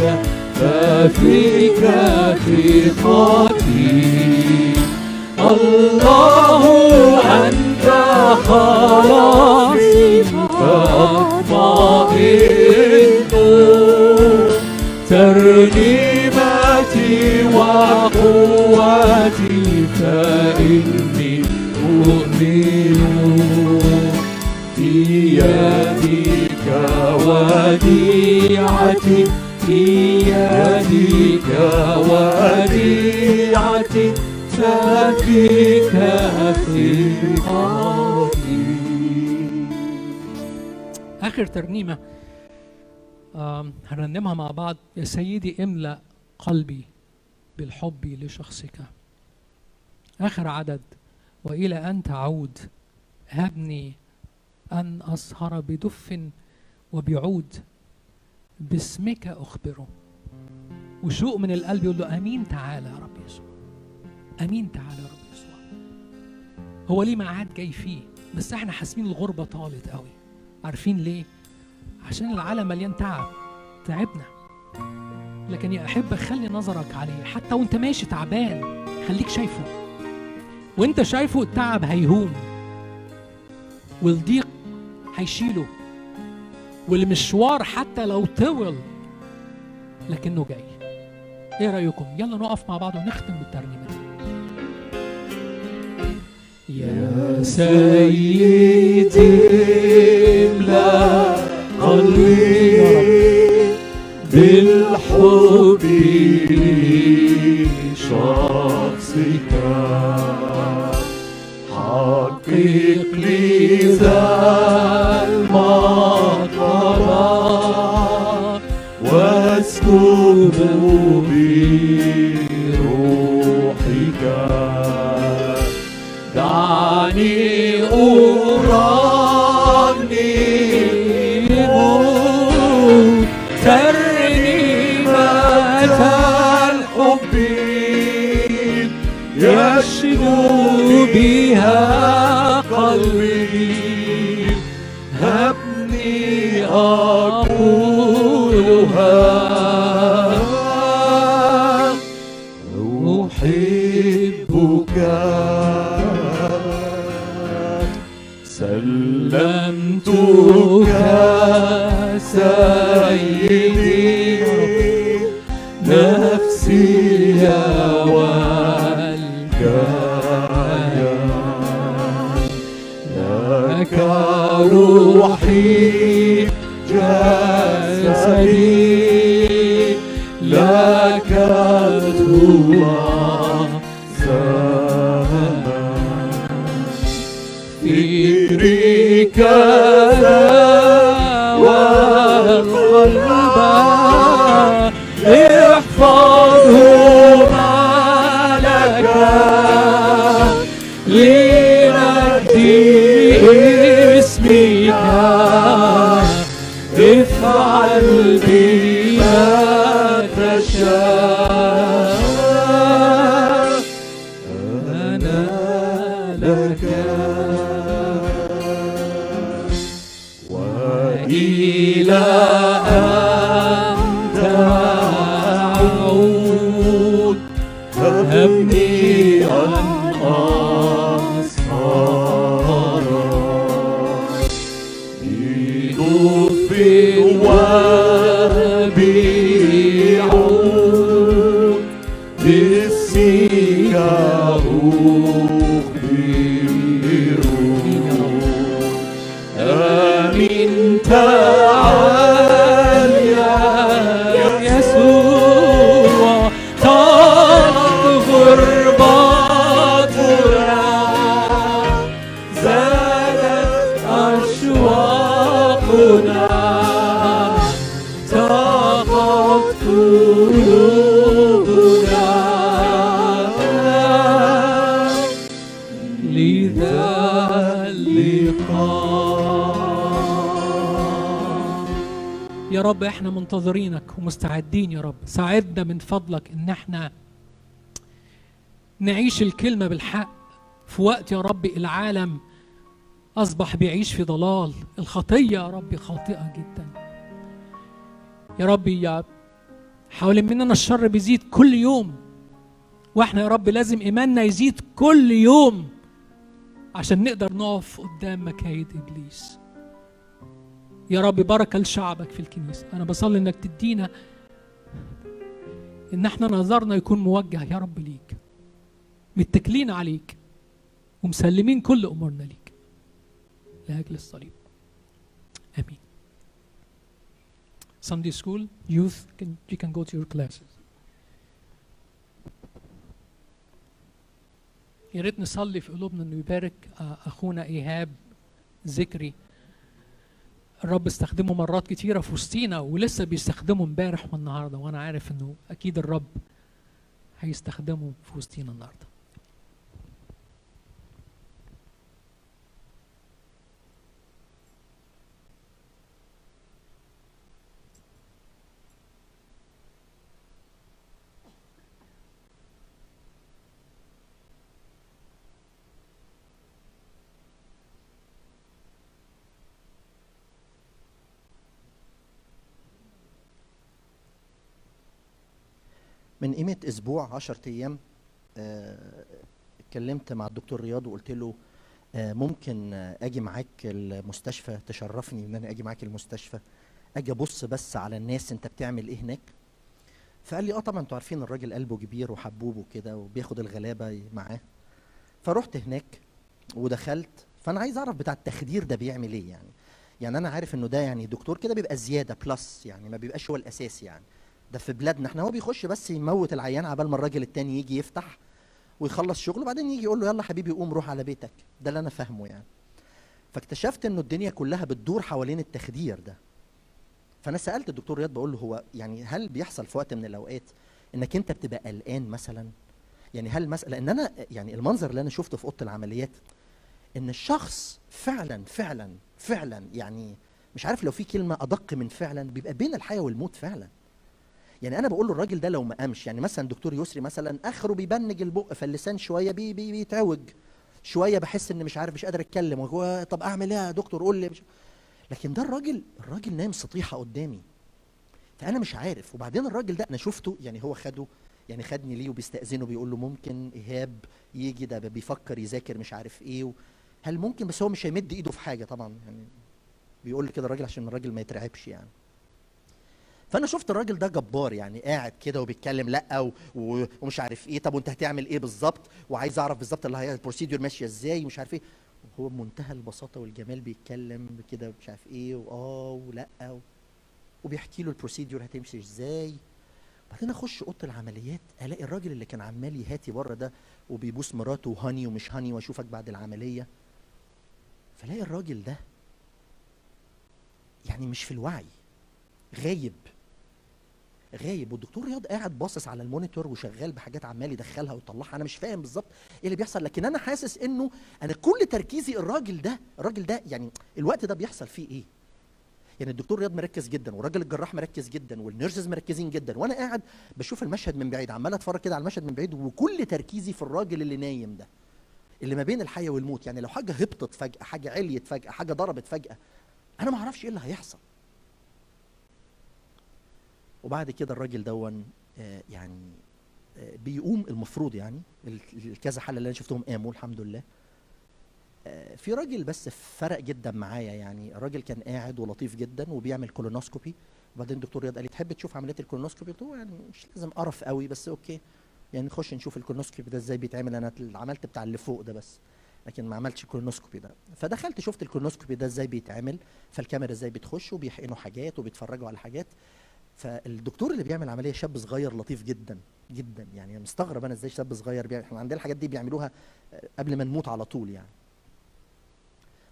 ففيك ثقتي. الله أنت خلاصي، فأطمئن ترنيمتي وقوتي، فإني أؤمن في يديك وديعتي، في يديك وديعتي، ففيك ثقتي. آخر ترنيمة هنرنمها مع بعض. يا سيدي املأ قلبي بالحب لشخصك. آخر عدد، وإلى أن تعود هبني أن أسهر بدف وبعود، باسمك أخبره. وشوق من القلب يقول له أمين تعالى يا رب يسوع، أمين تعالى يا رب يسوع. هو ليه ميعاد جاي فيه، بس احنا حاسمين الغربة طالت قوي. عارفين ليه؟ عشان العالم مليان تعب، تعبنا. لكن يا أحب خلي نظرك عليه، حتى وانت ماشي تعبان خليك شايفه. وانت شايفه التعب هيهون، والضيق هيشيله، والمشوار حتى لو طول لكنه جاي. ايه رأيكم؟ يلا نقف مع بعض ونختم بالترنيمة. يا سيدي املأ قلبي بالحب لشخصك، حقق لي ذا المطلب، واسكب بروحك. دعني أرنم ترنيمة الحب، يشد بها قلبي. هبني أقولها أحبك سلمتك سيدي نفسي والجاية لك روحي جسدي لك هو كذا والقلب احفظه مالك لنادي اسمك افعل بما تشاء رب. احنا منتظرينك ومستعدين يا رب، ساعدنا من فضلك ان احنا نعيش الكلمة بالحق في وقت يا رب العالم اصبح بيعيش في ضلال، الخطية يا رب خاطئة جدا يا رب، يا حوالين مننا الشر بيزيد كل يوم، واحنا يا رب لازم ايماننا يزيد كل يوم عشان نقدر نقف قدام مكايد ابليس. يا رب بركة لشعبك في الكنيسة، أنا بصلي إنك تدينا إن إحنا نظرنا يكون موجه يا رب ليك، متكلين عليك ومسلمين كل أمورنا ليك لأجل الصليب. آمين. Sunday school youth can you can go to your classes. يا ريت نصلي في قلوبنا إنه يبارك أخونا إيهاب ذكري. الرب استخدمه مرات كتيرة في وسطينا ولسه بيستخدمه امبارح والنهارده، وانا عارف انه اكيد الرب هيستخدمه في وسطينا النهارده. من قيمة أسبوع عشرة أيام اتكلمت مع الدكتور رياض وقلت له ممكن أجي معاك المستشفى، تشرفني إن أنا أجي معاك المستشفى، أجي أبص بس على الناس أنت بتعمل إيه هناك؟ فقال لي أه طبعًا أنتوا عارفين الراجل قلبه كبير وحبوب وكده وبياخد الغلابة معاه. فرحت هناك ودخلت، فأنا عايز أعرف بتاع التخدير ده بيعمل إيه يعني؟ يعني أنا عارف إنه ده يعني دكتور كده بيبقى زيادة بلس، يعني ما بيبقاش هو الأساس يعني. ده في بلادنا احنا هو بيخش بس يموت العيان عبال ما الراجل التاني يجي يفتح ويخلص شغله وبعدين يجي يقول له يلا حبيبي قوم روح على بيتك، ده اللي انا فاهمه يعني. فاكتشفت انه الدنيا كلها بتدور حوالين التخدير ده. فانا سالت الدكتور رياض بقول له هو يعني هل بيحصل في وقت من الاوقات انك انت بتبقى قلقان مثلا؟ يعني هل مثلا، لان انا يعني المنظر اللي انا شفته في اوضه العمليات ان الشخص فعلا فعلا فعلا يعني مش عارف لو في كلمه ادق من فعلا، بيبقى بين الحياه والموت فعلا. يعني انا بقول له الراجل ده لو ما قامش، يعني مثلا دكتور يسري مثلا اخره بيبنج البق فاللسان شويه بي بي بيتعوج شويه، بحس ان مش عارف مش قادر اتكلم، وهو طب اعمل ايه يا دكتور قول لي، لكن ده الراجل الراجل نايم سطيحه قدامي فانا مش عارف. وبعدين الراجل ده انا شفته يعني هو خده يعني خدني ليه وبيستأذنه بيقول له ممكن إيهاب يجي، ده بيفكر يذاكر مش عارف إيه و... هل ممكن؟ بس هو مش هيمد إيده في حاجة طبعًا، يعني بيقول لي كده الراجل عشان الراجل ما يترعبش يعني. فأنا شفت الراجل ده جبار يعني، قاعد كده وبيتكلم لأ و... و... ومش عارف إيه، طب وأنت هتعمل إيه بالظبط؟ وعايز أعرف بالظبط اللي هي البروسيدور ماشية إزاي ومش عارف إيه. هو بمنتهى البساطة والجمال بيتكلم كده مش عارف إيه وآه ولأ و... وبيحكي له البروسيدور هتمشي إزاي. بعدين اخش اوضه العمليات الاقي الراجل اللي كان عمال يهاتي بره ده وبيبوس مراته وهاني ومش هاني واشوفك بعد العمليه، فلاقي الراجل ده يعني مش في الوعي، غايب غايب، والدكتور رياض قاعد باصص على المونيتور وشغال بحاجات عمال يدخلها ويطلعها. انا مش فاهم بالظبط ايه اللي بيحصل، لكن انا حاسس انه انا كل تركيزي الراجل ده الراجل ده يعني الوقت ده بيحصل فيه ايه. يعني الدكتور رياض مركز جدا والراجل الجراح مركز جدا والنيرسز مركزين جدا، وانا قاعد بشوف المشهد من بعيد، عمال اتفرج كده على المشهد من بعيد، وكل تركيزي في الراجل اللي نايم ده اللي ما بين الحياه والموت. يعني لو حاجه هبطت فجاه، حاجه عليت فجاه، حاجه ضربت فجاه، انا ما اعرفش ايه اللي هيحصل. وبعد كده الراجل دون يعني بيقوم، المفروض يعني الكذا حاله اللي انا شفتهم قاموا الحمد لله. في راجل بس فرق جدا معايا، يعني الراجل كان قاعد ولطيف جدا وبيعمل كولونوسكوبي، وبعدين الدكتور رياض قال لي تحب تشوف عمليه الكولونوسكوبي؟ قلت له يعني مش لازم قرف قوي بس اوكي، يعني نخش نشوف الكولونوسكوبي ده ازاي بيتعمل، انا عملت بتاع اللي فوق ده بس لكن ما عملتش الكولونوسكوبي ده. فدخلت شفت الكولونوسكوبي ده ازاي بيتعمل، فالكاميرا ازاي بتخش وبيحقنوا حاجات وبيتفرجوا على حاجات. فالدكتور اللي بيعمل عمليه شاب صغير لطيف جدا جدا، يعني مستغرب انا ازاي شاب صغير بيعمل، احنا عندنا الحاجات دي بيعملوها قبل ما نموت على طول يعني.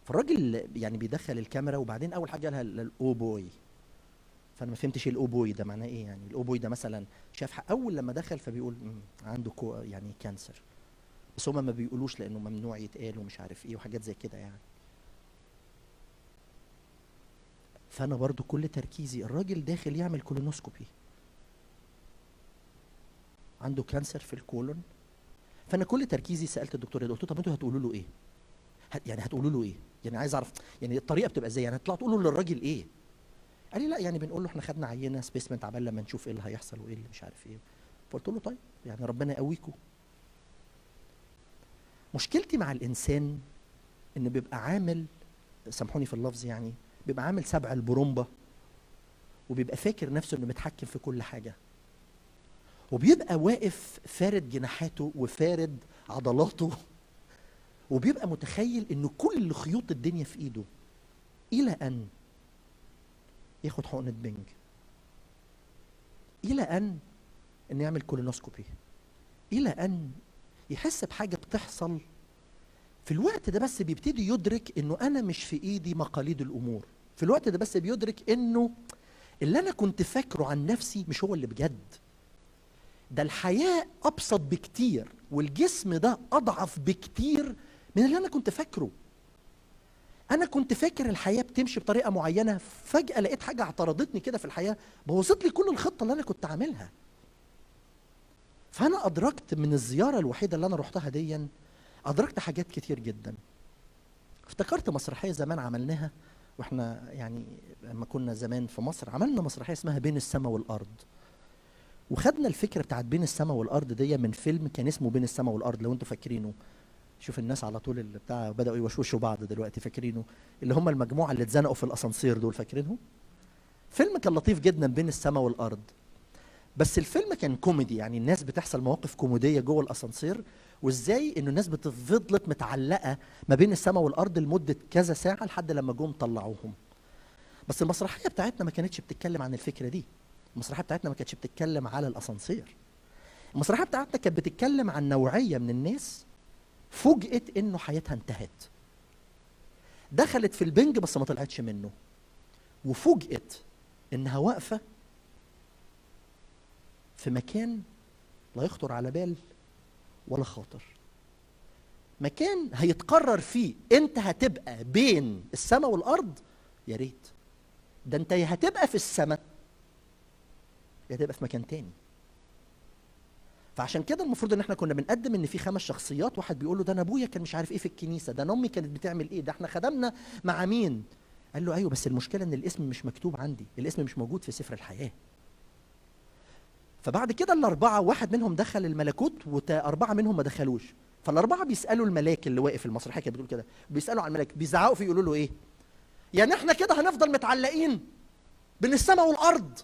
فالراجل يعني بيدخل الكاميرا وبعدين اول حاجه قالها الاو بوي، فانا ما فهمتش الاو بوي ده معناه ايه. يعني الاو بوي ده مثلا شاف اول لما دخل فبيقول عنده يعني كانسر، بس هم ما بيقولوش لانه ممنوع يتقال ومش عارف ايه وحاجات زي كده يعني. فانا برضو كل تركيزي الراجل داخل يعمل كولونوسكوبي، عنده كانسر في الكولون. فانا كل تركيزي سالت الدكتور قلت له طب انتوا هتقولوا له ايه؟ يعني هتقولوا له ايه؟ يعني عايز اعرف يعني الطريقه بتبقى ازاي، يعني هتطلعوا تقولوا للراجل ايه؟ قال لي لا يعني بنقول له احنا خدنا عينه سبيسمنت عبال لما نشوف ايه اللي هيحصل وايه اللي مش عارف ايه. فقلت له طيب يعني ربنا يقويكم. مشكلتي مع الانسان ان بيبقى عامل، سامحوني في اللفظ يعني، بيبقى عامل سبع البرومبه وبيبقى فاكر نفسه انه متحكم في كل حاجه، وبيبقى واقف فارد جناحاته وفارد عضلاته، وبيبقى متخيل ان كل خيوط الدنيا في ايده، الى ان ياخد حقنه بنج، الى ان انه يعمل كولونوسكوبي، الى ان يحس بحاجه بتحصل في الوقت ده. بس بيبتدي يدرك انه انا مش في ايدي مقاليد الامور في الوقت ده، بس بيدرك انه اللي انا كنت فاكره عن نفسي مش هو اللي بجد، ده الحياه ابسط بكتير والجسم ده اضعف بكتير من اللي انا كنت فاكره. انا كنت فاكر الحياه بتمشي بطريقه معينه، فجاه لقيت حاجه اعترضتني كده في الحياه بوظت لي كل الخطه اللي انا كنت عاملها. فانا ادركت من الزياره الوحيده اللي انا رحتها ديا، ادركت حاجات كتير جدا. افتكرت مسرحيه زمان عملناها واحنا يعني لما كنا زمان في مصر، عملنا مسرحيه اسمها بين السماء والارض، وخدنا الفكره بتاعت بين السماء والارض دي من فيلم كان اسمه بين السماء والارض لو انتوا فاكرينه. شوف الناس على طول اللي بتاع بداوا يوشوشوا بعض دلوقتي، فاكرينه اللي هم المجموعه اللي اتزنقوا في الاسانسير دول، فاكرينهم؟ فيلم كان لطيف جدا بين السماء والارض، بس الفيلم كان كوميدي، يعني الناس بتحصل مواقف كوميديه جوه الاسانسير، وازاي انه الناس بتفضلت متعلقه ما بين السماء والارض لمده كذا ساعه لحد لما جم طلعوهم. بس المسرحيه بتاعتنا ما كانتش بتتكلم عن الفكره دي، المسرحيه بتاعتنا ما كانتش بتتكلم على الاسانسير. المسرحيه بتاعتنا كانت بتتكلم عن نوعيه من الناس فوجئت انه حياتها انتهت، دخلت في البنج بس ما طلعتش منه، وفوجئت انها واقفه في مكان لا يخطر على بال ولا خاطر، مكان هيتقرر فيه انت هتبقى بين السماء والارض. يا ريت ده انت هتبقى في السماء يا تبقى في مكان تاني. فعشان كده المفروض ان احنا كنا بنقدم ان في خمس شخصيات، واحد بيقول له ده انا ابويا كان مش عارف ايه في الكنيسه، ده انا امي كانت بتعمل ايه، ده احنا خدمنا مع مين. قال له ايوه بس المشكله ان الاسم مش مكتوب عندي، الاسم مش موجود في سفر الحياه. فبعد كده الاربعه واحد منهم دخل الملكوت واربعه منهم ما دخلوش، فالاربعه بيسالوا الملاك اللي واقف، المسرحيه كانت بتقول كده، بيسالوا على الملاك، بيزعقوا فيه يقولوا له ايه؟ يعني احنا كده هنفضل متعلقين بين السماء والارض.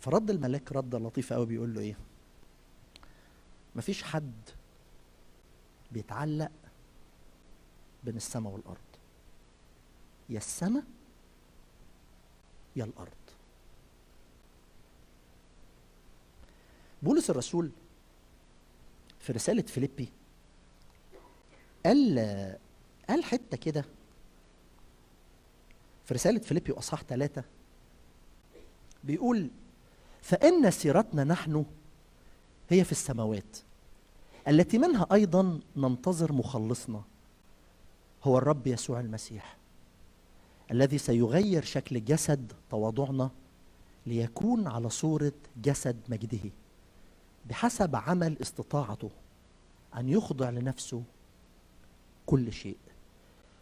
فرد الملاك رده لطيفه قوي بيقول له ايه؟ مفيش حد بيتعلق بين السماء والارض، يا السماء يا الارض. بولس الرسول في رساله فيليبي قال قال حته كده في رساله فيليبي واصحاح ثلاثة، بيقول فان سيرتنا نحن هي في السماوات التي منها ايضا ننتظر مخلصنا هو الرب يسوع المسيح الذي سيغير شكل جسد تواضعنا ليكون على صورة جسد مجده بحسب عمل استطاعته أن يخضع لنفسه كل شيء.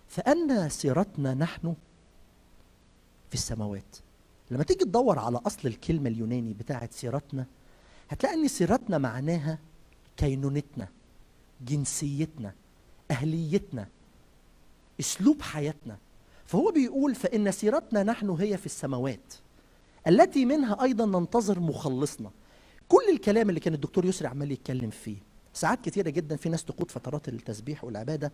فأن سيرتنا نحن في السماوات، لما تيجي تدور على أصل الكلمة اليوناني بتاعت سيرتنا هتلاقي أن سيرتنا معناها كينونتنا، جنسيتنا، أهليتنا، أسلوب حياتنا. فهو بيقول فإن سيرتنا نحن هي في السماوات التي منها أيضا ننتظر مخلصنا. كل الكلام اللي كان الدكتور يسري عمال يتكلم فيه ساعات كتيرة جدا في ناس تقود فترات التسبيح والعبادة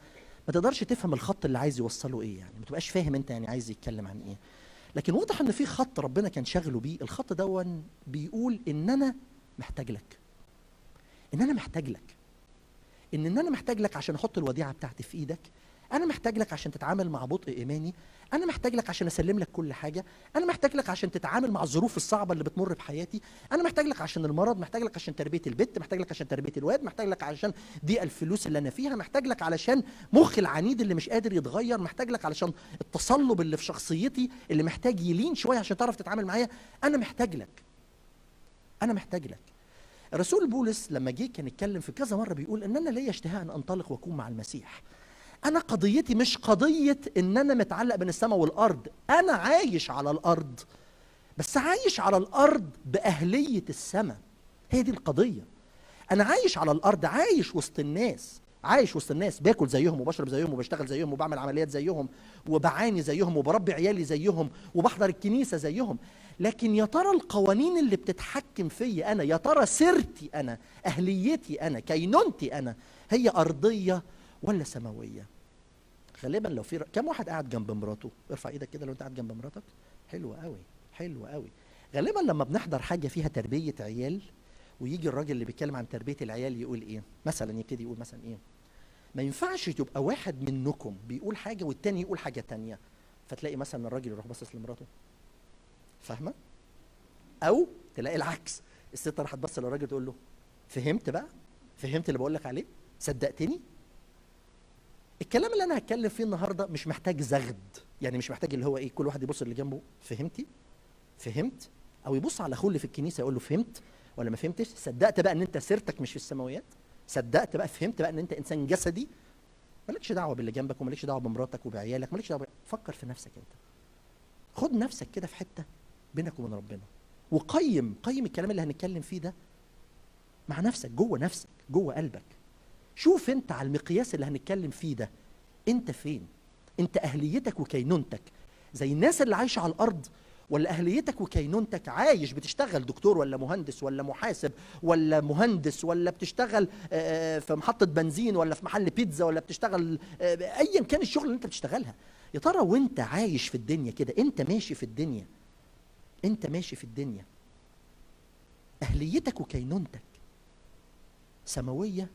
ما تقدرش تفهم الخط اللي عايز يوصله ايه، يعني ما تبقاش فاهم انت يعني عايز يتكلم عن ايه، لكن واضح ان في خط ربنا كان شاغله بيه. الخط دون بيقول ان انا محتاج لك، ان انا محتاج لك، ان ان انا محتاج لك عشان احط الوديعة بتاعتي في ايدك، أنا محتاج لك عشان تتعامل مع بطء إيماني، أنا محتاج لك عشان أسلم لك كل حاجة، أنا محتاج لك عشان تتعامل مع الظروف الصعبة اللي بتمر بحياتي، أنا محتاج لك عشان المرض، محتاج لك عشان تربية البيت، محتاج لك عشان تربية الواد، محتاج لك عشان ضيق الفلوس اللي أنا فيها، محتاج لك علشان مخي العنيد اللي مش قادر يتغير، محتاج لك علشان التصلب اللي في شخصيتي اللي محتاج يلين شوية عشان تعرف تتعامل معايا، أنا محتاج لك، أنا محتاج لك. الرسول بولس لما جه كان يتكلم في كذا مرة بيقول إن أنا ليا اشتهاء أن أنطلق وأكون مع المسيح. أنا قضيتي مش قضية إن أنا متعلق بين السماء والأرض، أنا عايش على الأرض، بس عايش على الأرض بأهلية السماء، هي دي القضية. أنا عايش على الأرض، عايش وسط الناس، عايش وسط الناس، باكل زيهم وبشرب زيهم وبشتغل زيهم وبعمل عمليات زيهم وبعاني زيهم وبربي عيالي زيهم وبحضر الكنيسة زيهم، لكن يا ترى القوانين اللي بتتحكم فيا أنا، يا ترى سيرتي أنا، أهليتي أنا، كينونتي أنا، هي أرضية ولا سماوية؟ غالبا لو في ر... كم واحد قاعد جنب مراته؟ ارفع ايدك كده لو انت قاعد جنب مراتك. حلوة قوي، حلوة قوي. غالبا لما بنحضر حاجة فيها تربية عيال ويجي الراجل اللي بيتكلم عن تربية العيال يقول ايه؟ مثلا يبتدي يقول مثلا ايه؟ ما ينفعش تبقى واحد منكم بيقول حاجة والتاني يقول حاجة تانية، فتلاقي مثلا الراجل يروح باصص لمراته. فاهمة؟ أو تلاقي العكس، الست راح تبص للراجل تقول له فهمت بقى؟ فهمت اللي بقول لك عليه؟ صدقتني؟ الكلام اللي انا هتكلم فيه النهارده مش محتاج زغد، يعني مش محتاج اللي هو ايه كل واحد يبص اللي جنبه فهمتي؟ فهمت؟ او يبص على اخوه اللي في الكنيسه يقول له فهمت ولا ما فهمتش؟ صدقت بقى ان انت سيرتك مش في السماويات؟ صدقت بقى فهمت بقى ان انت انسان جسدي؟ مالكش دعوه باللي جنبك ومالكش دعوه بمراتك وبعيالك، مالكش دعوه ب... فكر في نفسك انت. خد نفسك كده في حته بينك وبين ربنا وقيم، قيم الكلام اللي هنتكلم فيه ده مع نفسك، جوه نفسك، جوه قلبك. شوف انت على المقياس اللي هنتكلم فيه ده انت فين؟ انت اهليتك وكينونتك زي الناس اللي عايشه على الارض، ولا اهليتك وكينونتك عايش بتشتغل دكتور ولا مهندس ولا محاسب ولا مهندس ولا بتشتغل في محطه بنزين ولا في محل بيتزا ولا بتشتغل ايا كان الشغل اللي انت بتشتغلها؟ يا ترى وانت عايش في الدنيا كده انت ماشي في الدنيا، انت ماشي في الدنيا اهليتك وكينونتك سماويه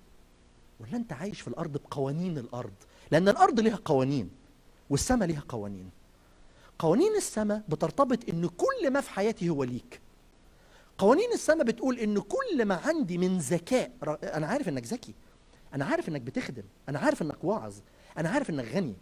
ولا انت عايش في الارض بقوانين الارض؟ لان الارض ليها قوانين والسماء ليها قوانين. قوانين السماء بترتبط ان كل ما في حياتي هو ليك. قوانين السماء بتقول ان كل ما عندي من ذكاء، انا عارف انك ذكي، انا عارف انك بتخدم، انا عارف انك واعظ، انا عارف انك غني،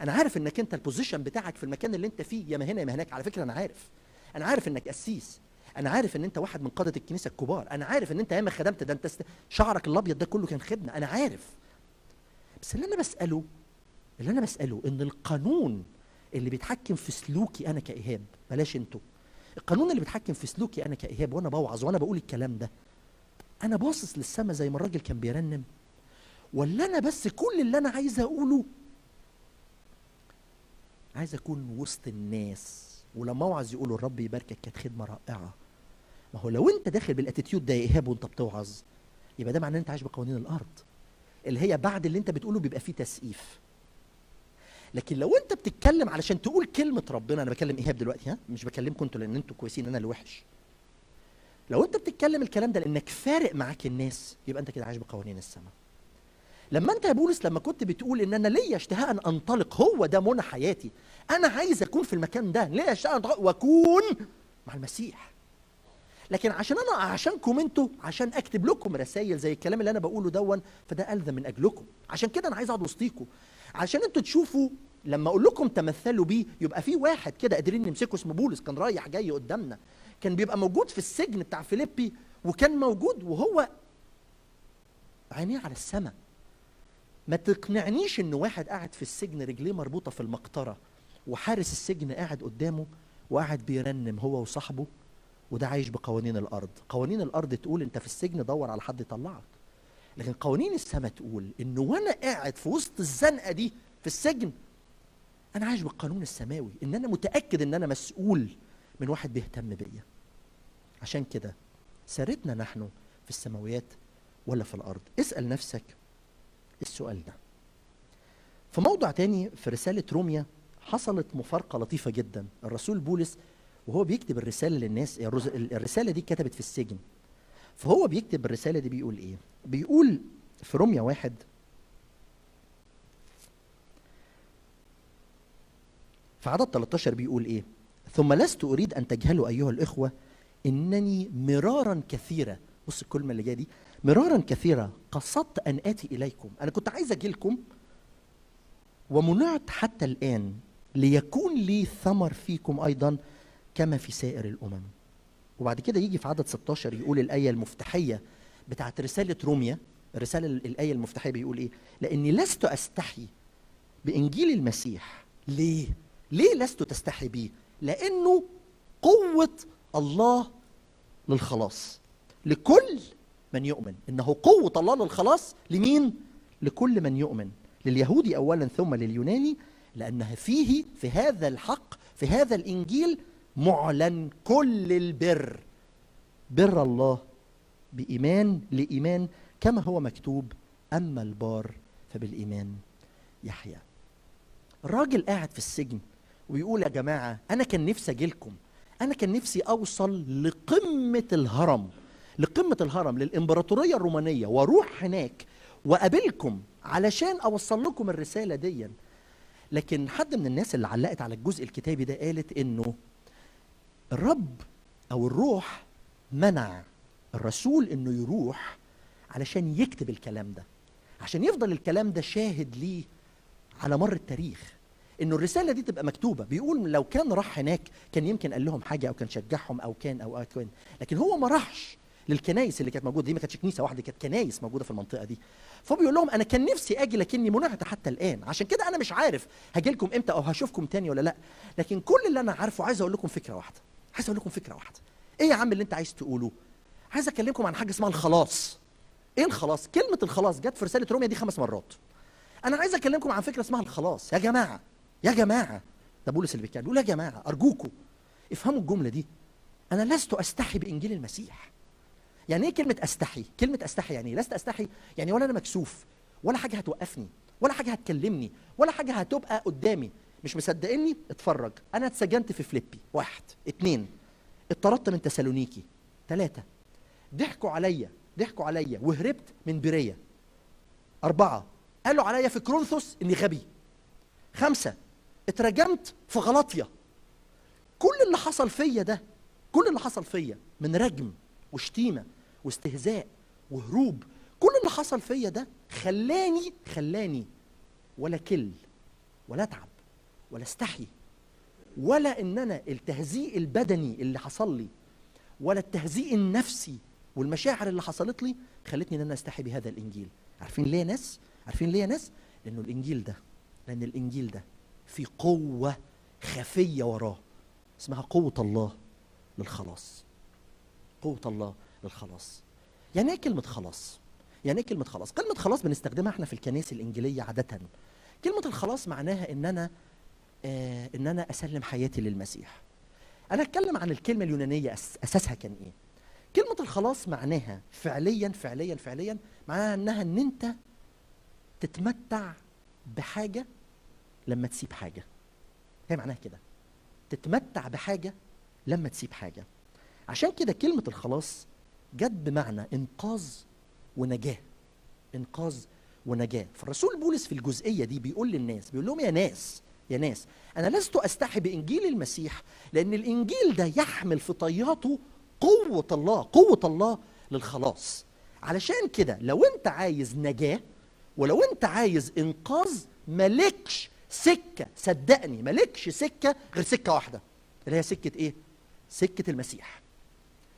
انا عارف انك انت البوزيشن بتاعك في المكان اللي انت فيه يا ما هنا يا ما هناك، على فكره انا عارف، انا عارف انك قسيس، أنا عارف إن أنت واحد من قادة الكنيسة الكبار، أنا عارف إن أنت ياما خدمت، ده أنت شعرك الأبيض ده كله كان خدمة، أنا عارف. بس اللي أنا بسأله، اللي أنا بسأله إن القانون اللي بيتحكم في سلوكي أنا كإيهاب، بلاش أنتوا، القانون اللي بيتحكم في سلوكي انا كايهاب وانا بوعظ وانا بقول الكلام ده، انا باصص للسما زي ما الراجل كان بيرنم، ولا انا بس كل اللي انا عايز اقوله عايز اكون وسط الناس ولما اوعظ يقولوا الرب يباركك كانت خدمه رائعه. ما هو لو انت داخل بالاتيتيود ده يا ايهاب وانت بتوعظ، يبقى ده معناه ان انت عايش بقوانين الارض اللي هي بعد اللي انت بتقوله بيبقى فيه تسقيف. لكن لو انت بتتكلم علشان تقول كلمه ربنا، انا بكلم ايهاب دلوقتي ها، مش بكلمكم انتوا لان انتوا كويسين انا اللي وحش. لو انت بتتكلم الكلام ده لانك فارق معاك الناس، يبقى انت كده عايش بقوانين السماء. لما انت يا بولس لما كنت بتقول ان انا ليا اشتهاء ان انطلق، هو ده منى حياتي، انا عايز اكون في المكان ده، ليا اشتهاء انطلق واكون مع المسيح. لكن عشان انا عشانكم انتوا، عشان اكتب لكم رسائل زي الكلام اللي انا بقوله دون، فده الذم من اجلكم، عشان كده انا عايز اقعد وسطيكم، عشان انتوا تشوفوا لما اقول لكم تمثلوا بيه. يبقى في واحد كده قادرين نمسكه اسمه بولس، كان رايح جاي قدامنا، كان بيبقى موجود في السجن بتاع فيليبي، وكان موجود وهو عينيه على السماء. ما تقنعنيش ان واحد قاعد في السجن رجليه مربوطه في المقطره وحارس السجن قاعد قدامه وقاعد بيرنم هو وصاحبه، وده عايش بقوانين الارض. قوانين الارض تقول انت في السجن دور على حد يطلعك، لكن قوانين السماء تقول انه وانا قاعد في وسط الزنقه دي في السجن انا عايش بالقانون السماوي، ان انا متاكد ان انا مسؤول من واحد بيهتم بيا. عشان كده سارتنا نحن في السماويات ولا في الارض؟ اسال نفسك السؤال ده. في موضوع تاني في رساله روميا حصلت مفارقه لطيفه جدا. الرسول بولس وهو بيكتب الرساله للناس، الرساله دي كتبت في السجن، فهو بيكتب الرساله دي بيقول ايه؟ بيقول في روميا واحد، في عدد ثلاثة عشر بيقول ايه؟ ثم لست اريد ان تجهلوا ايها الاخوه انني مرارا كثيره، بص الكلمه اللي جايه دي، مرارا كثيره قصدت ان اتي اليكم، انا كنت عايز اجي لكم ومنعت حتى الان ليكون لي ثمر فيكم ايضا كما في سائر الامم. وبعد كده يجي في عدد ستة عشر يقول الايه المفتاحيه بتاعت رساله روميا، الرساله الايه المفتاحيه بيقول ايه؟ لاني لست استحي بانجيل المسيح. ليه؟ ليه لست تستحي بيه؟ لانه قوه الله للخلاص لكل من يؤمن. انه قوه الله للخلاص لمين؟ لكل من يؤمن، لليهودي اولا ثم لليوناني، لانها فيه، في هذا الحق، في هذا الانجيل معلن كل البر، بر الله بإيمان لإيمان كما هو مكتوب، أما البار فبالإيمان يحيى. الراجل قاعد في السجن ويقول يا جماعة أنا كان نفسي أجيلكم، أنا كان نفسي أوصل لقمة الهرم، لقمة الهرم للإمبراطورية الرومانية، وأروح هناك وأقابلكم علشان أوصل لكم الرسالة دي. لكن حد من الناس اللي علقت على الجزء الكتابي ده قالت إنه الرب او الروح منع الرسول انه يروح علشان يكتب الكلام ده، عشان يفضل الكلام ده شاهد ليه على مر التاريخ، انه الرساله دي تبقى مكتوبه. بيقول لو كان راح هناك كان يمكن قال لهم حاجه او كان شجعهم او كان او كان، لكن هو ما راحش للكنائس اللي كانت موجوده دي، ما كانتش كنيسه واحده، كانت كنائس موجوده في المنطقه دي. فبيقول لهم انا كان نفسي اجي لكني منعت حتى الان، عشان كده انا مش عارف هاجي لكم امتى او هشوفكم تاني ولا لا، لكن كل اللي انا عارفه عايز اقول لكم فكره واحده، عايز اقول لكم فكره واحده. ايه يا عم اللي انت عايز تقوله؟ عايز اكلمكم عن حاجه اسمها الخلاص. ايه الخلاص؟ كلمه الخلاص جت في رساله روميا دي خمس مرات. انا عايز اكلمكم عن فكره اسمها الخلاص. يا جماعه يا جماعه، ده بولس اللي بيتكلم، بيقول يا جماعه ارجوكم افهموا الجمله دي، انا لست استحي بانجيل المسيح. يعني ايه كلمه استحي؟ كلمه استحي يعني ايه؟ لست استحي يعني ولا انا مكسوف، ولا حاجه هتوقفني، ولا حاجه هتكلمني، ولا حاجه هتبقى قدامي. مش مصدقني؟ اتفرج، انا اتسجنت في فيليبي واحد، اتنين، اتطردت من تسالونيكي، تلاتة، ضحكوا عليا ضحكوا عليا وهربت من بيريا، أربعة، قالوا عليا في كورنثوس اني غبي، خمسة، اترجمت في غلطية. كل اللي حصل فيا ده، كل اللي حصل فيا من رجم وشتيمة واستهزاء وهروب، كل اللي حصل فيا ده خلاني خلاني ولا كل ولا اتعب ولا استحي، ولا ان انا التهزيء البدني اللي حصل لي ولا التهزيء النفسي والمشاعر اللي حصلت لي خلتني ان انا استحي بهذا الانجيل. عارفين ليه يا ناس؟ عارفين ليه يا ناس؟ لانه الانجيل ده، لان الانجيل ده في قوه خفيه وراه اسمها قوه الله للخلاص. قوة الله للخلاص. يعني ايه كلمة خلاص؟ يعني ايه كلمة خلاص؟ كلمة خلاص بنستخدمها احنا في الكنيسة الإنجيلية عادة. كلمة الخلاص معناها إن أنا آه إن أنا أسلم حياتي للمسيح. أنا أتكلم عن الكلمة اليونانية أساسها كان إيه؟ كلمة الخلاص معناها فعلياً فعلياً فعلياً معناها إنها إن أنت تتمتع بحاجة لما تسيب حاجة. هي معناها كده. تتمتع بحاجة لما تسيب حاجة. عشان كده كلمة الخلاص جت بمعنى إنقاذ ونجاة. إنقاذ ونجاة. فالرسول بولس في الجزئية دي بيقول للناس، بيقول لهم يا ناس يا ناس أنا لست أستحي بإنجيل المسيح، لأن الإنجيل ده يحمل في طياته قوة الله، قوة الله للخلاص. علشان كده لو أنت عايز نجاة ولو أنت عايز إنقاذ مالكش سكة، صدقني مالكش سكة غير سكة واحدة، اللي هي سكة إيه؟ سكة المسيح.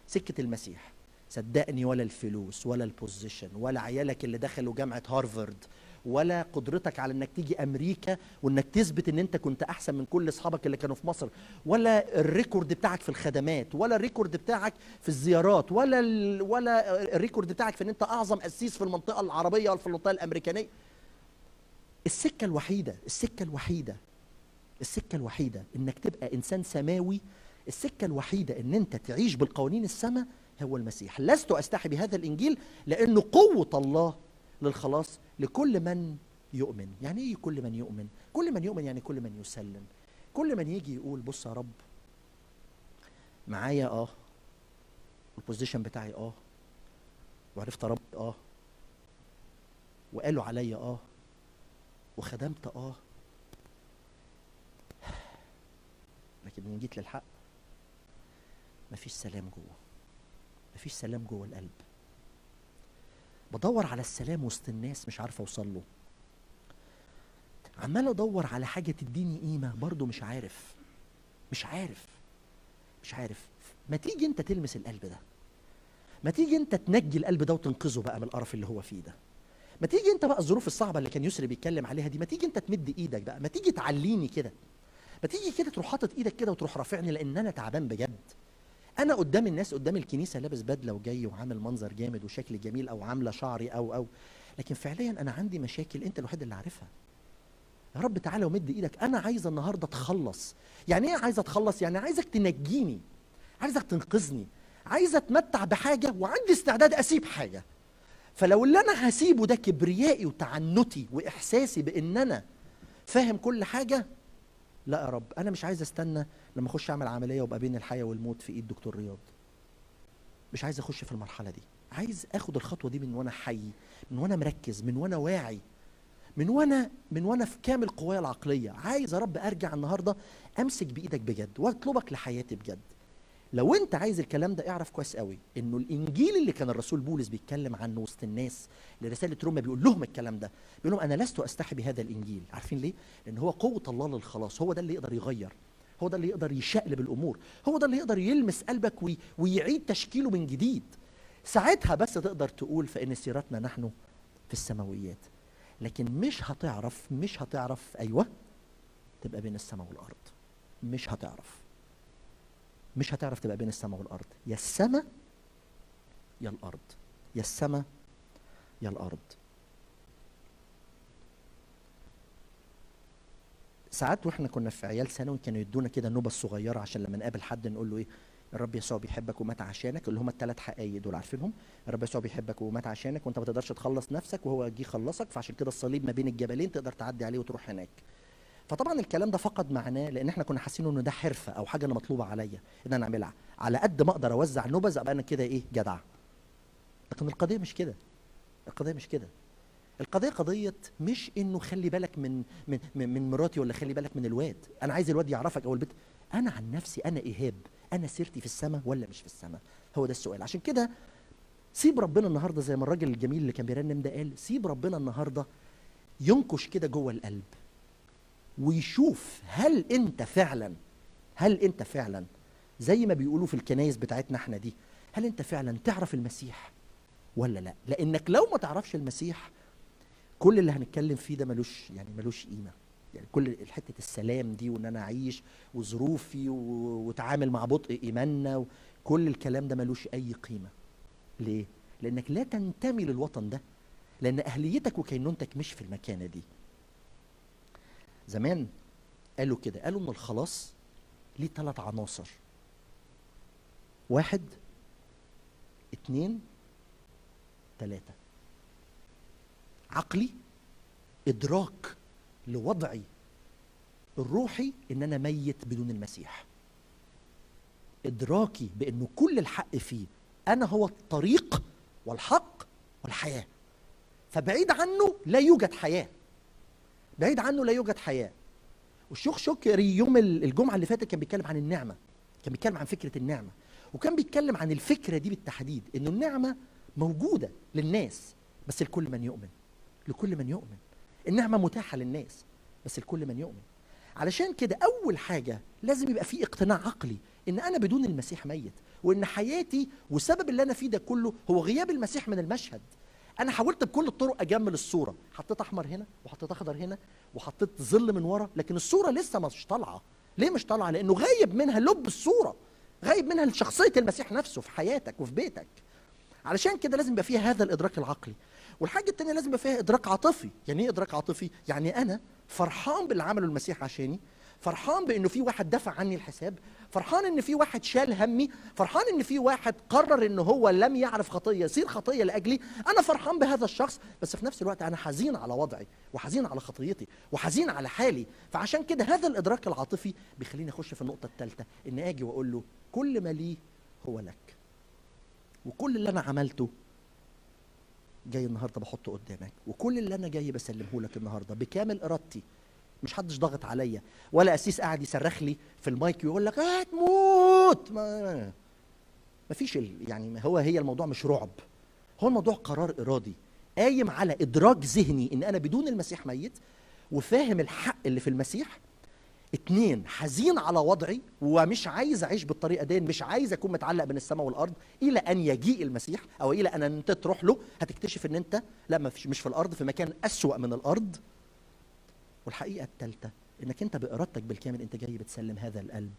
سكة المسيح. صدقني ولا الفلوس ولا البوزيشن ولا عيالك اللي دخلوا جامعة هارفارد ولا قدرتك على انك تيجي امريكا وانك تثبت ان انت كنت احسن من كل اصحابك اللي كانوا في مصر، ولا الريكورد بتاعك في الخدمات، ولا الريكورد بتاعك في الزيارات، ولا ال... ولا الريكورد بتاعك في ان انت اعظم قسيس في المنطقة العربية ولا في المنطقة الامريكانية. السكة الوحيدة، السكة الوحيدة، السكة الوحيدة انك تبقى انسان سماوي، السكة الوحيدة ان انت تعيش بالقوانين السما هو المسيح. لست أستحي بهذا الإنجيل لأنه قوة الله للخلاص لكل من يؤمن. يعني إيه كل من يؤمن؟ كل من يؤمن يعني كل من يسلم، كل من يجي يقول بص يا رب معايا آه البوزيشن بتاعي آه وعرفت رب آه وقالوا عليا آه وخدمت آه، لكن من جيت للحق مفيش سلام جوه، مفيش سلام جوه القلب. بدور على السلام وسط الناس مش عارف اوصل له. عمال ادور على حاجه تديني قيمه برضه مش عارف. مش عارف. مش عارف. ما تيجي انت تلمس القلب ده. ما تيجي انت تنجي القلب ده وتنقذه بقى من القرف اللي هو فيه ده. ما تيجي انت بقى الظروف الصعبه اللي كان يسري بيتكلم عليها دي، ما تيجي انت تمد ايدك بقى، ما تيجي تعليني كده. ما تيجي كده تروح حاطط ايدك كده وتروح رافعني، لان انا تعبان بجد. أنا قدام الناس قدام الكنيسة لابس بدلة وجاي وعامل منظر جامد وشكل جميل أو عاملة شعري أو أو، لكن فعليا أنا عندي مشاكل أنت الوحيد اللي عارفها. يا رب تعالى ومد إيدك، أنا عايزة النهاردة أتخلص. يعني إيه عايزة أتخلص؟ يعني عايزك تنجيني، عايزك تنقذني، عايزة أتمتع بحاجة وعندي استعداد أسيب حاجة. فلو اللي أنا هسيبه ده كبريائي وتعنتي وإحساسي بإن أنا فاهم كل حاجة، لا يا رب أنا مش عايز أستنى لما أخش أعمل عملية وأبقى بين الحياة والموت في إيد دكتور رياض. مش عايز أخش في المرحلة دي، عايز آخد الخطوة دي من وأنا حي، من وأنا مركز، من وأنا واعي، من وأنا من وأنا في كامل قوايا العقلية. عايز يا رب أرجع النهاردة أمسك بإيدك بجد وأطلبك لحياتي بجد. لو أنت عايز الكلام ده اعرف كويس قوي إنه الإنجيل اللي كان الرسول بولس بيتكلم عنه وسط الناس لرسالة روما بيقول لهم الكلام ده، بيقول لهم أنا لست أستحي بهذا الإنجيل. عارفين ليه؟ لأن هو قوة الله للخلاص، هو ده اللي يقدر يغير، هو ده اللي يقدر يشقلب الأمور، هو ده اللي يقدر يلمس قلبك وي... ويعيد تشكيله من جديد. ساعتها بس تقدر تقول فإن سيرتنا نحن في السماويات، لكن مش هتعرف مش هتعرف أيوه تبقى بين السماء والأرض. مش هتعرف مش هتعرف تبقى بين السماء والأرض. يا السماء يا الأرض، يا السماء يا الأرض. ساعات واحنا كنا في عيال ثانوي كانوا يدونا كده النوبه الصغيره عشان لما نقابل حد نقول له ايه؟ الرب يسوع بيحبك ومات عشانك، اللي هم الثلاث حقائق دول عارفينهم؟ الرب يسوع بيحبك ومات عشانك وانت ما تقدرش تخلص نفسك وهو جه خلصك، فعشان كده الصليب ما بين الجبلين تقدر تعدي عليه وتروح هناك. فطبعا الكلام ده فقد معناه لان احنا كنا حاسين انه ده حرفه او حاجه انا مطلوبه عليا ان انا اعملها، على قد ما اقدر اوزع النوبز ابقى انا كده ايه؟ جدع. لكن القضيه مش كده. القضيه مش كده. القضيه قضيه مش انه خلي بالك من من من مراتي ولا خلي بالك من الواد، انا عايز الواد يعرفك او البنت. انا عن نفسي انا ايهاب، انا سيرتي في السماء ولا مش في السماء؟ هو ده السؤال. عشان كده سيب ربنا النهارده زي ما الراجل الجميل اللي كان بيرنم ده قال، سيب ربنا النهارده ينكش كده جوه القلب ويشوف هل انت فعلا هل انت فعلا زي ما بيقولوا في الكنايس بتاعتنا احنا دي، هل انت فعلا تعرف المسيح ولا لا؟ لانك لو ما تعرفش المسيح كل اللي هنتكلم فيه ده ملوش يعني ملوش قيمه. يعني كل حته السلام دي وان انا اعيش وظروفي واتعامل مع بطء ايماننا وكل الكلام ده ملوش اي قيمه. ليه؟ لانك لا تنتمي للوطن ده، لان اهليتك وكينونتك مش في المكانه دي. زمان قالوا كده، قالوا ان الخلاص ليه ثلاث عناصر، واحد اتنين تلاته، عقلي، ادراك لوضعي الروحي ان انا ميت بدون المسيح، ادراكي بانه كل الحق فيه، انا هو الطريق والحق والحياه، فبعيد عنه لا يوجد حياه، بعيد عنه لا يوجد حياه. والشيخ شكري يوم الجمعه اللي فاتت كان بيتكلم عن النعمه، كان بيتكلم عن فكره النعمه، وكان بيتكلم عن الفكره دي بالتحديد، انه النعمه موجوده للناس بس لكل من يؤمن، لكل من يؤمن. النعمه متاحه للناس بس لكل من يؤمن. علشان كده اول حاجه لازم يبقى في اقتناع عقلي ان انا بدون المسيح ميت، وان حياتي والسبب اللي انا فيه ده كله هو غياب المسيح من المشهد. انا حاولت بكل الطرق اجمل الصوره، حطيت احمر هنا وحطيت اخضر هنا وحطيت ظل من ورا، لكن الصوره لسه مش طالعه. ليه مش طالعه؟ لانه غايب منها لب الصوره، غايب منها شخصيه المسيح نفسه في حياتك وفي بيتك. علشان كده لازم يبقى فيها هذا الادراك العقلي. والحاجه الثانيه لازم يبقى فيها ادراك عاطفي. يعني ايه ادراك عاطفي؟ يعني انا فرحان باللي عمله المسيح عشاني، فرحان بانه في واحد دفع عني الحساب، فرحان ان في واحد شال همي، فرحان ان في واحد قرر ان هو لم يعرف خطيه يصير خطيه لاجلي. انا فرحان بهذا الشخص، بس في نفس الوقت انا حزين على وضعي وحزين على خطيتي وحزين على حالي. فعشان كده هذا الادراك العاطفي بيخليني اخش في النقطه الثالثه، ان اجي واقول له كل ما لي هو لك، وكل اللي انا عملته جاي النهارده بحطه قدامك، وكل اللي انا جاي بسلمه لك النهارده بكامل ارادتي. مش حدش ضغط عليا، ولا قسيس قاعد يصرخ لي في المايك ويقول لك هتموت. ما مفيش يعني هو هي الموضوع مش رعب، هو الموضوع قرار ارادي قايم على ادراك ذهني ان انا بدون المسيح ميت، وفاهم الحق اللي في المسيح. اتنين، حزين على وضعي ومش عايز اعيش بالطريقه دي، مش عايز اكون متعلق بين السماء والارض الى ان يجيء المسيح، او الى ان انت تروح له هتكتشف ان انت لا مش في الارض، في مكان اسوأ من الارض. والحقيقه الثالثه انك انت بارادتك بالكامل انت جاي بتسلم هذا القلب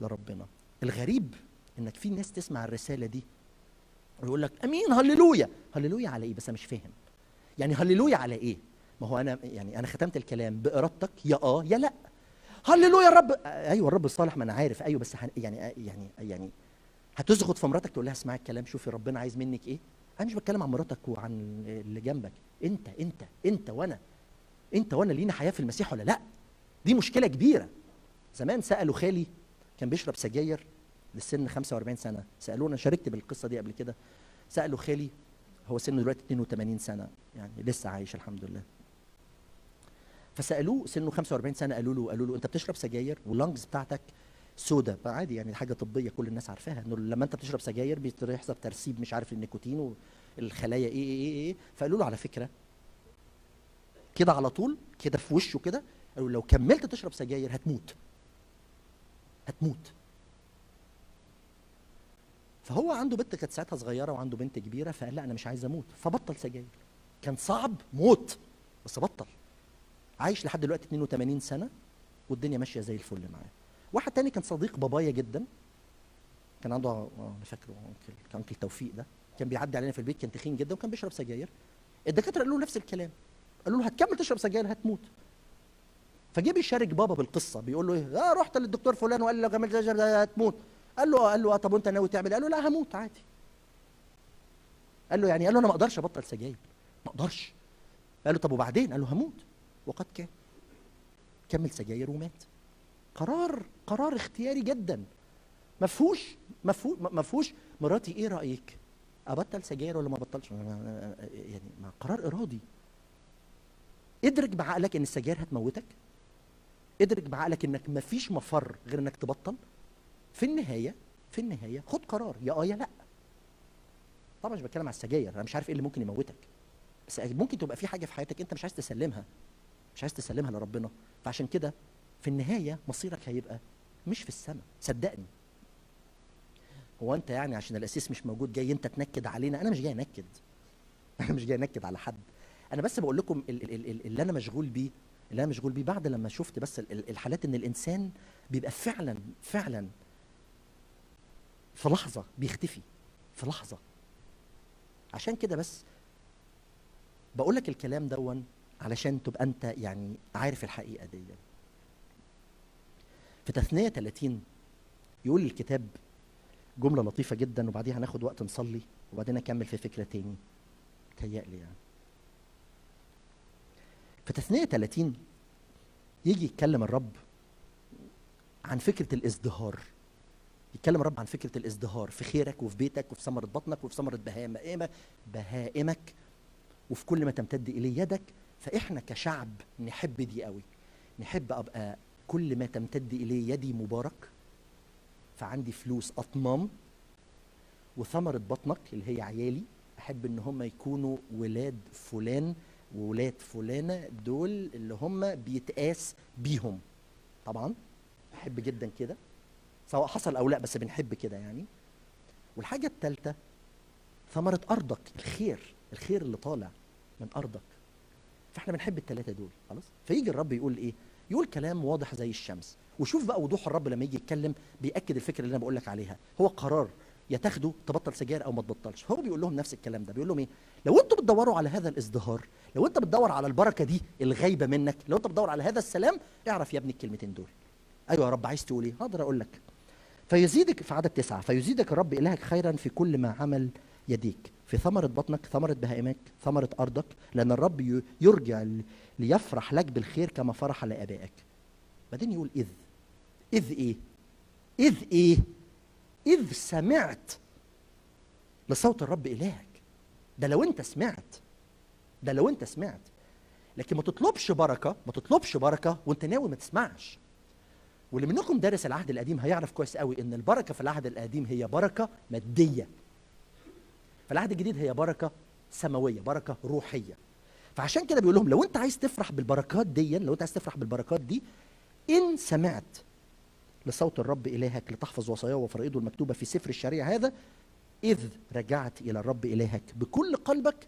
لربنا. الغريب انك في ناس تسمع الرساله دي ويقول لك امين هللويا. هللويا على ايه؟ بس انا مش فاهم يعني هللويا على ايه. ما هو انا يعني انا ختمت الكلام بارادتك، يا اه يا لا. هللويا الرب، ايوه الرب الصالح، ما انا عارف، ايوه بس يعني يعني يعني هتزغط في مراتك تقول لها اسمعي الكلام، شوفي ربنا عايز منك ايه. انا مش بتكلم عن مراتك وعن اللي جنبك، انت انت انت وانا انت وانا لينا حياه في المسيح ولا لا؟ دي مشكله كبيره. زمان سالوا خالي، كان بيشرب سجاير للسن خمسة وأربعين سنه، سالونا، شاركت بالقصه دي قبل كده. سالوا خالي، هو سنه دلوقتي اثنين وثمانين سنه، يعني لسه عايش الحمد لله. فسالوه سنه خمسة وأربعين سنه، قالوا له قالوا له انت بتشرب سجاير واللنجز بتاعتك سودا. عادي يعني حاجه طبيه كل الناس عارفاها، انه لما انت بتشرب سجاير بيحصل ترسيب مش عارف النيكوتين والخلايا ايه ايه ايه, إيه. فقالوا له على فكره كده على طول كده في وشه كده، قالوا لو كملت تشرب سجاير هتموت هتموت. فهو عنده بنت كانت ساعتها صغيره وعنده بنت كبيره، فقال لا انا مش عايز اموت، فبطل سجاير. كان صعب موت بس بطل، عايش لحد دلوقتي اثنين وثمانين سنه والدنيا ماشيه زي الفل معاه. واحد تاني كان صديق بابايا جدا، كان عنده انا فاكره كان انكل توفيق، ده كان بيعدي علينا في البيت، كان تخين جدا وكان بيشرب سجاير. الدكاتره قالوا له نفس الكلام، قالوا له هتكمل تشرب سجاير هتموت. فجه بيشارك بابا بالقصه بيقول له ايه، اه رحت للدكتور فلان وقال لي لو كملت سجاير هتموت. قال له اه قال له اه طب وانت ناوي تعمل؟ قال له لا هموت عادي. قال له يعني؟ قال له انا ما اقدرش ابطل سجاير، ما اقدرش. قال له طب وبعدين؟ قال له هموت. وقد كان، كمل سجاير ومات. قرار قرار اختياري جدا، ما فيهوش ما فيهوش مراتي ايه رايك؟ ابطل سجاير ولا ما ابطلش؟ يعني مع قرار ارادي. ادرك بعقلك ان السجاير هتموتك، ادرك بعقلك انك مفيش مفر غير انك تبطل. في النهايه في النهايه خد قرار، يا اه يا لا. طبعا مش بتكلم على السجاير، انا مش عارف ايه اللي ممكن يموتك، بس ممكن تبقى في حاجه في حياتك انت مش عايز تسلمها، مش عايز تسلمها لربنا. فعشان كده في النهايه مصيرك هيبقى مش في السماء، صدقني. هو انت يعني عشان الاساس مش موجود جاي انت تنكد علينا؟ انا مش جاي انكد، انا مش جاي انكد على حد. انا بس بقول لكم اللي انا مشغول بيه اللي انا مشغول بيه بعد لما شفت بس الحالات ان الانسان بيبقى فعلا فعلا في لحظه بيختفي في لحظه. عشان كده بس بقول لك الكلام دون علشان تبقى انت يعني عارف الحقيقه دي. في تثنيه ثلاثين يقول الكتاب جمله لطيفه جدا، وبعديها هناخد وقت نصلي وبعدين اكمل في فكره تاني تهيألي يعني. في تثنيه ثلاثين يجي يتكلم الرب عن فكره الازدهار. يتكلم الرب عن فكره الازدهار في خيرك وفي بيتك وفي ثمره بطنك وفي ثمره بهائمك وفي كل ما تمتد اليه يدك. فاحنا كشعب نحب دي قوي، نحب ابقى كل ما تمتد اليه يدي مبارك، فعندي فلوس اطمام، وثمره بطنك اللي هي عيالي احب ان هم يكونوا ولاد فلان وولاد فلانه، دول اللي هم بيتقاس بيهم. طبعا احب جدا كده سواء حصل او لا، بس بنحب كده يعني. والحاجه الثالثه ثمره ارضك، الخير الخير اللي طالع من ارضك. فاحنا بنحب الثلاثه دول خلاص. فيجي الرب يقول ايه؟ يقول كلام واضح زي الشمس. وشوف بقى وضوح الرب لما يجي يتكلم بيأكد الفكره اللي انا بقول لك عليها. هو قرار يا تاخده تبطل سجاير او ما تبطلش، هو بيقول لهم نفس الكلام ده. بيقول لهم ايه؟ لو انتوا بتدوروا على هذا الازدهار، لو انت بتدور على البركه دي الغايبه منك، لو انت بتدور على هذا السلام، اعرف يا ابني الكلمتين دول. ايوه يا رب عايز تقول ايه؟ هقدر اقول لك. فيزيدك في عدد تسعه، فيزيدك الرب الهك خيرا في كل ما عمل يديك، في ثمره بطنك، ثمره بهائمك، ثمره ارضك، لان الرب يرجع ليفرح لك بالخير كما فرح لابائك. بعدين يقول اذ اذ ايه؟ اذ ايه؟ اذ سمعت لصوت الرب الهك. ده لو انت سمعت، ده لو انت سمعت. لكن ما تطلبش بركه، ما تطلبش بركه وانت ناوي ما تسمعش. واللي منكم دارس العهد القديم هيعرف كويس قوي ان البركه في العهد القديم هي بركه ماديه. في العهد الجديد هي بركه سماويه، بركه روحيه. فعشان كده بيقول لهم لو انت عايز تفرح بالبركات دي، لو انت عايز تفرح بالبركات دي، ان سمعت لصوت الرب الهك لتحفظ وصاياه وفرائضه المكتوبه في سفر الشريعه هذا، اذ رجعت الى الرب الهك بكل قلبك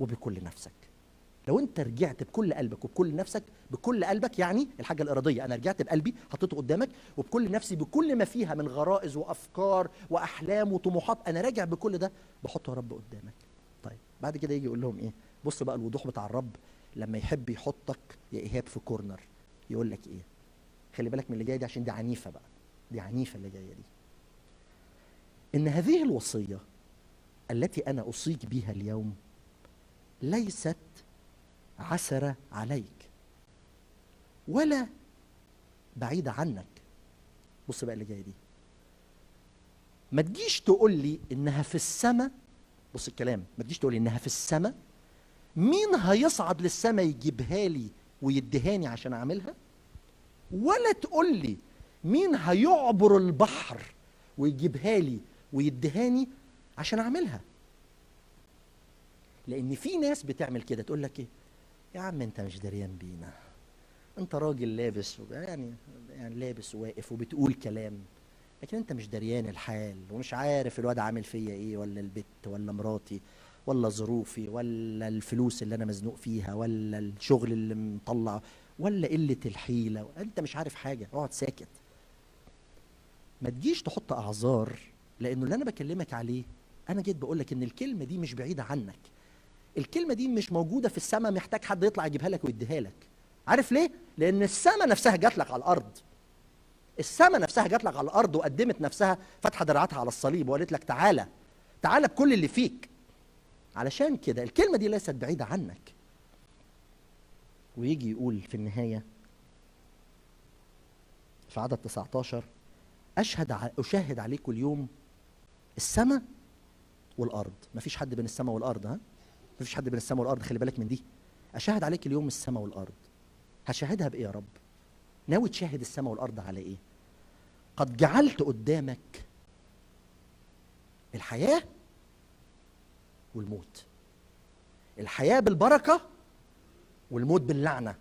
وبكل نفسك. لو انت رجعت بكل قلبك وبكل نفسك، بكل قلبك يعني الحاجه الاراديه، انا رجعت بقلبي حطيته قدامك، وبكل نفسي بكل ما فيها من غرائز وافكار واحلام وطموحات، انا راجع بكل ده بحطه يا رب قدامك. طيب بعد كده يجي يقول لهم ايه؟ بص بقى الوضوح بتاع الرب لما يحب يحطك يا ايهاب في كورنر، يقول لك ايه؟ خلي بالك من اللي جايه دي عشان دي عنيفه بقى، دي عنيفه اللي جايه دي. ان هذه الوصيه التي انا اوصيك بها اليوم ليست عسرة عليك ولا بعيدة عنك. بص بقى اللي جاي دي، ما تجيش تقول لي انها في السماء. بص الكلام، ما تجيش تقول لي انها في السماء، مين هيصعد للسماء يجيبها لي ويدهاني عشان اعملها، ولا تقول لي مين هيعبر البحر ويجيبها لي ويدهاني عشان اعملها. لان في ناس بتعمل كده، تقول لك ايه يا عم انت مش دريان بينا، انت راجل لابس يعني يعني لابس واقف وبتقول كلام، لكن انت مش دريان الحال ومش عارف الواد عامل فيا ايه، ولا البت ولا مراتي ولا ظروفي ولا الفلوس اللي انا مزنوق فيها ولا الشغل اللي مطلع ولا قله الحيله، انت مش عارف حاجه، اقعد ساكت. ما تجيش تحط اعذار، لانه اللي انا بكلمك عليه انا جيت بقول لك ان الكلمه دي مش بعيده عنك، الكلمة دي مش موجودة في السماء محتاج حد يطلع يجيبها لك ويديها لك. عارف ليه؟ لأن السماء نفسها جات لك على الأرض. السماء نفسها جات لك على الأرض وقدمت نفسها، فتحة دراعاتها على الصليب وقالت لك تعالى، تعالى بكل اللي فيك. علشان كده الكلمة دي ليست بعيدة عنك. ويجي يقول في النهاية في عدد تسعتاشر، أشهد أشاهد عليكم اليوم السماء والأرض. مفيش حد بين السماء والأرض، ها؟ مفيش حد بين السماء والارض، خلي بالك من دي. اشاهد عليك اليوم السماء والارض. هشاهدها بايه يا رب؟ ناوي تشاهد السماء والارض على ايه؟ قد جعلت قدامك الحياه والموت، الحياه بالبركه والموت باللعنه.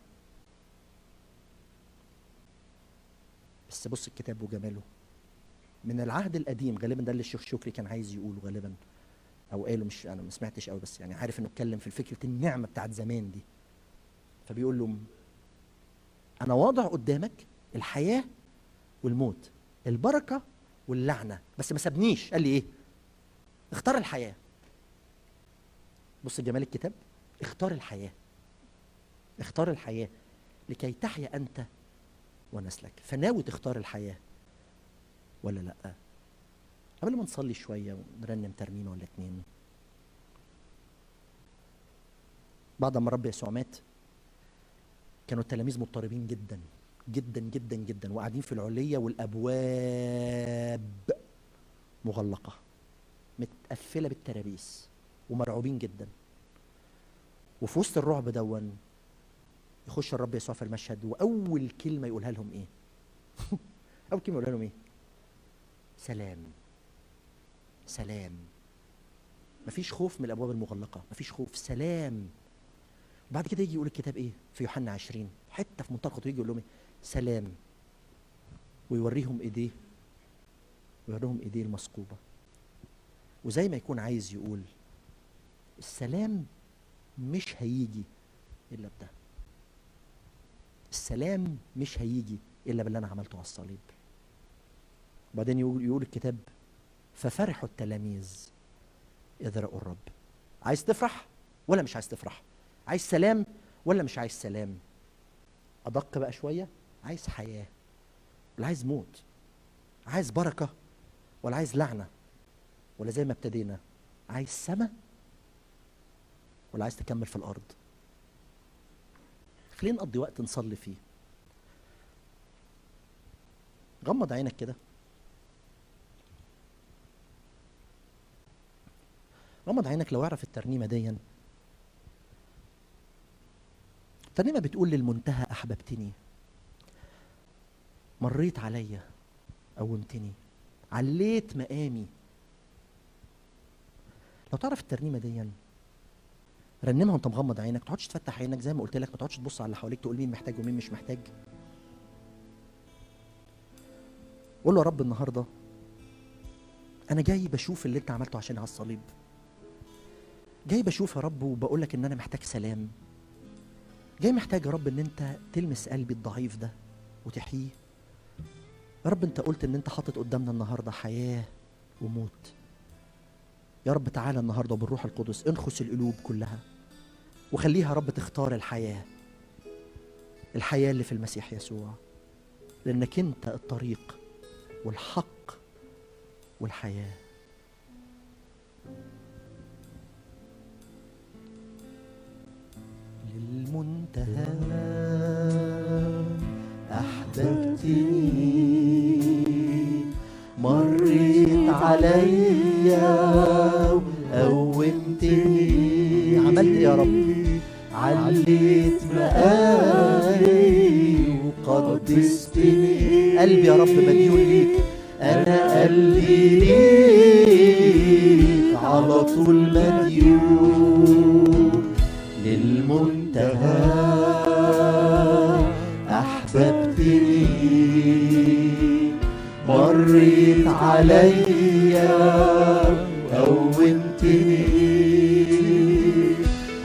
بس بص الكتاب وجماله من العهد القديم، غالبا ده اللي الشيخ شكري كان عايز يقوله غالبا، او قالوا، مش انا ما سمعتش قوي بس يعني عارف انه اتكلم في فكره النعمه بتاعت زمان دي. فبيقول له أنا واضع قدامك الحياة والموت، البركة واللعنة، بس ما سابنيش. قال لي إيه؟ اختار الحياة. بص جمال الكتاب، اختار الحياة، اختار الحياة لكي تحيا أنت ونسلك. فناوي تختار الحياة ولا لأ؟ قبل ما نصلي شوية ونرنم ترنيمة ولا اتنين، بعد ما رب يسوع مات كانوا التلاميذ مضطربين جدا جدا جدا جدا وقاعدين في العلية والأبواب مغلقة متقفلة بالترابيس ومرعوبين جدا، وفي وسط الرعب دون يخش الرب يسوع في المشهد، وأول كلمة يقولها لهم إيه؟ أول كلمة يقولها لهم إيه؟ سلام. سلام. مفيش خوف من الأبواب المغلقة، مفيش خوف، سلام. بعد كده يجي يقول الكتاب إيه؟ في يوحنا عشرين حتة في منطقة يجي يقول لهم إيه؟ سلام. ويوريهم إيديه، ويوريهم إيديه المثقوبة، وزي ما يكون عايز يقول السلام مش هيجي إلا بده، السلام مش هيجي إلا باللي أنا عملته على الصليب. وبعدين يقول الكتاب ففرحوا التلاميذ إذ رأوا الرب. عايز تفرح ولا مش عايز تفرح؟ عايز سلام ولا مش عايز سلام؟ أدق بقى شوية، عايز حياة ولا عايز موت؟ عايز بركة ولا عايز لعنة؟ ولا زي ما ابتدينا، عايز سما ولا عايز تكمل في الأرض؟ خلينا نقضي وقت نصلي فيه. غمض عينك كده، غمض عينك. لو اعرف الترنيمة دي، الترنيمة بتقول للمنتهى أحببتني، مريت عليا قومتني، عليت مقامي. لو تعرف الترنيمة دي رنمها وانت مغمض عينك، ما تقعدش تفتح عينك زي ما قلت لك، ما تقعدش تبص على اللي حواليك تقول مين محتاج ومين مش محتاج. قول له يا رب النهارده أنا جاي بشوف اللي أنت عملته عشان على الصليب، جاي بشوف يا رب وبقول لك إن أنا محتاج سلام، جاي محتاج يا رب إن أنت تلمس قلبي الضعيف ده وتحييه. يا رب أنت قلت إن أنت حاطط قدامنا النهارده حياة وموت. يا رب تعالى النهارده بالروح القدس انخس القلوب كلها وخليها رب تختار الحياة، الحياة اللي في المسيح يسوع، لأنك أنت الطريق والحق والحياة. للمنتهى أحببتني، مريت عليا وقومتني، عملت يا رب، عليت مقامي وقدستني. قلبي يا رب مديون ليك، أنا قلبي ليك على طول مديون. للمنتهى أحببتني، مريت عليا وقومتني،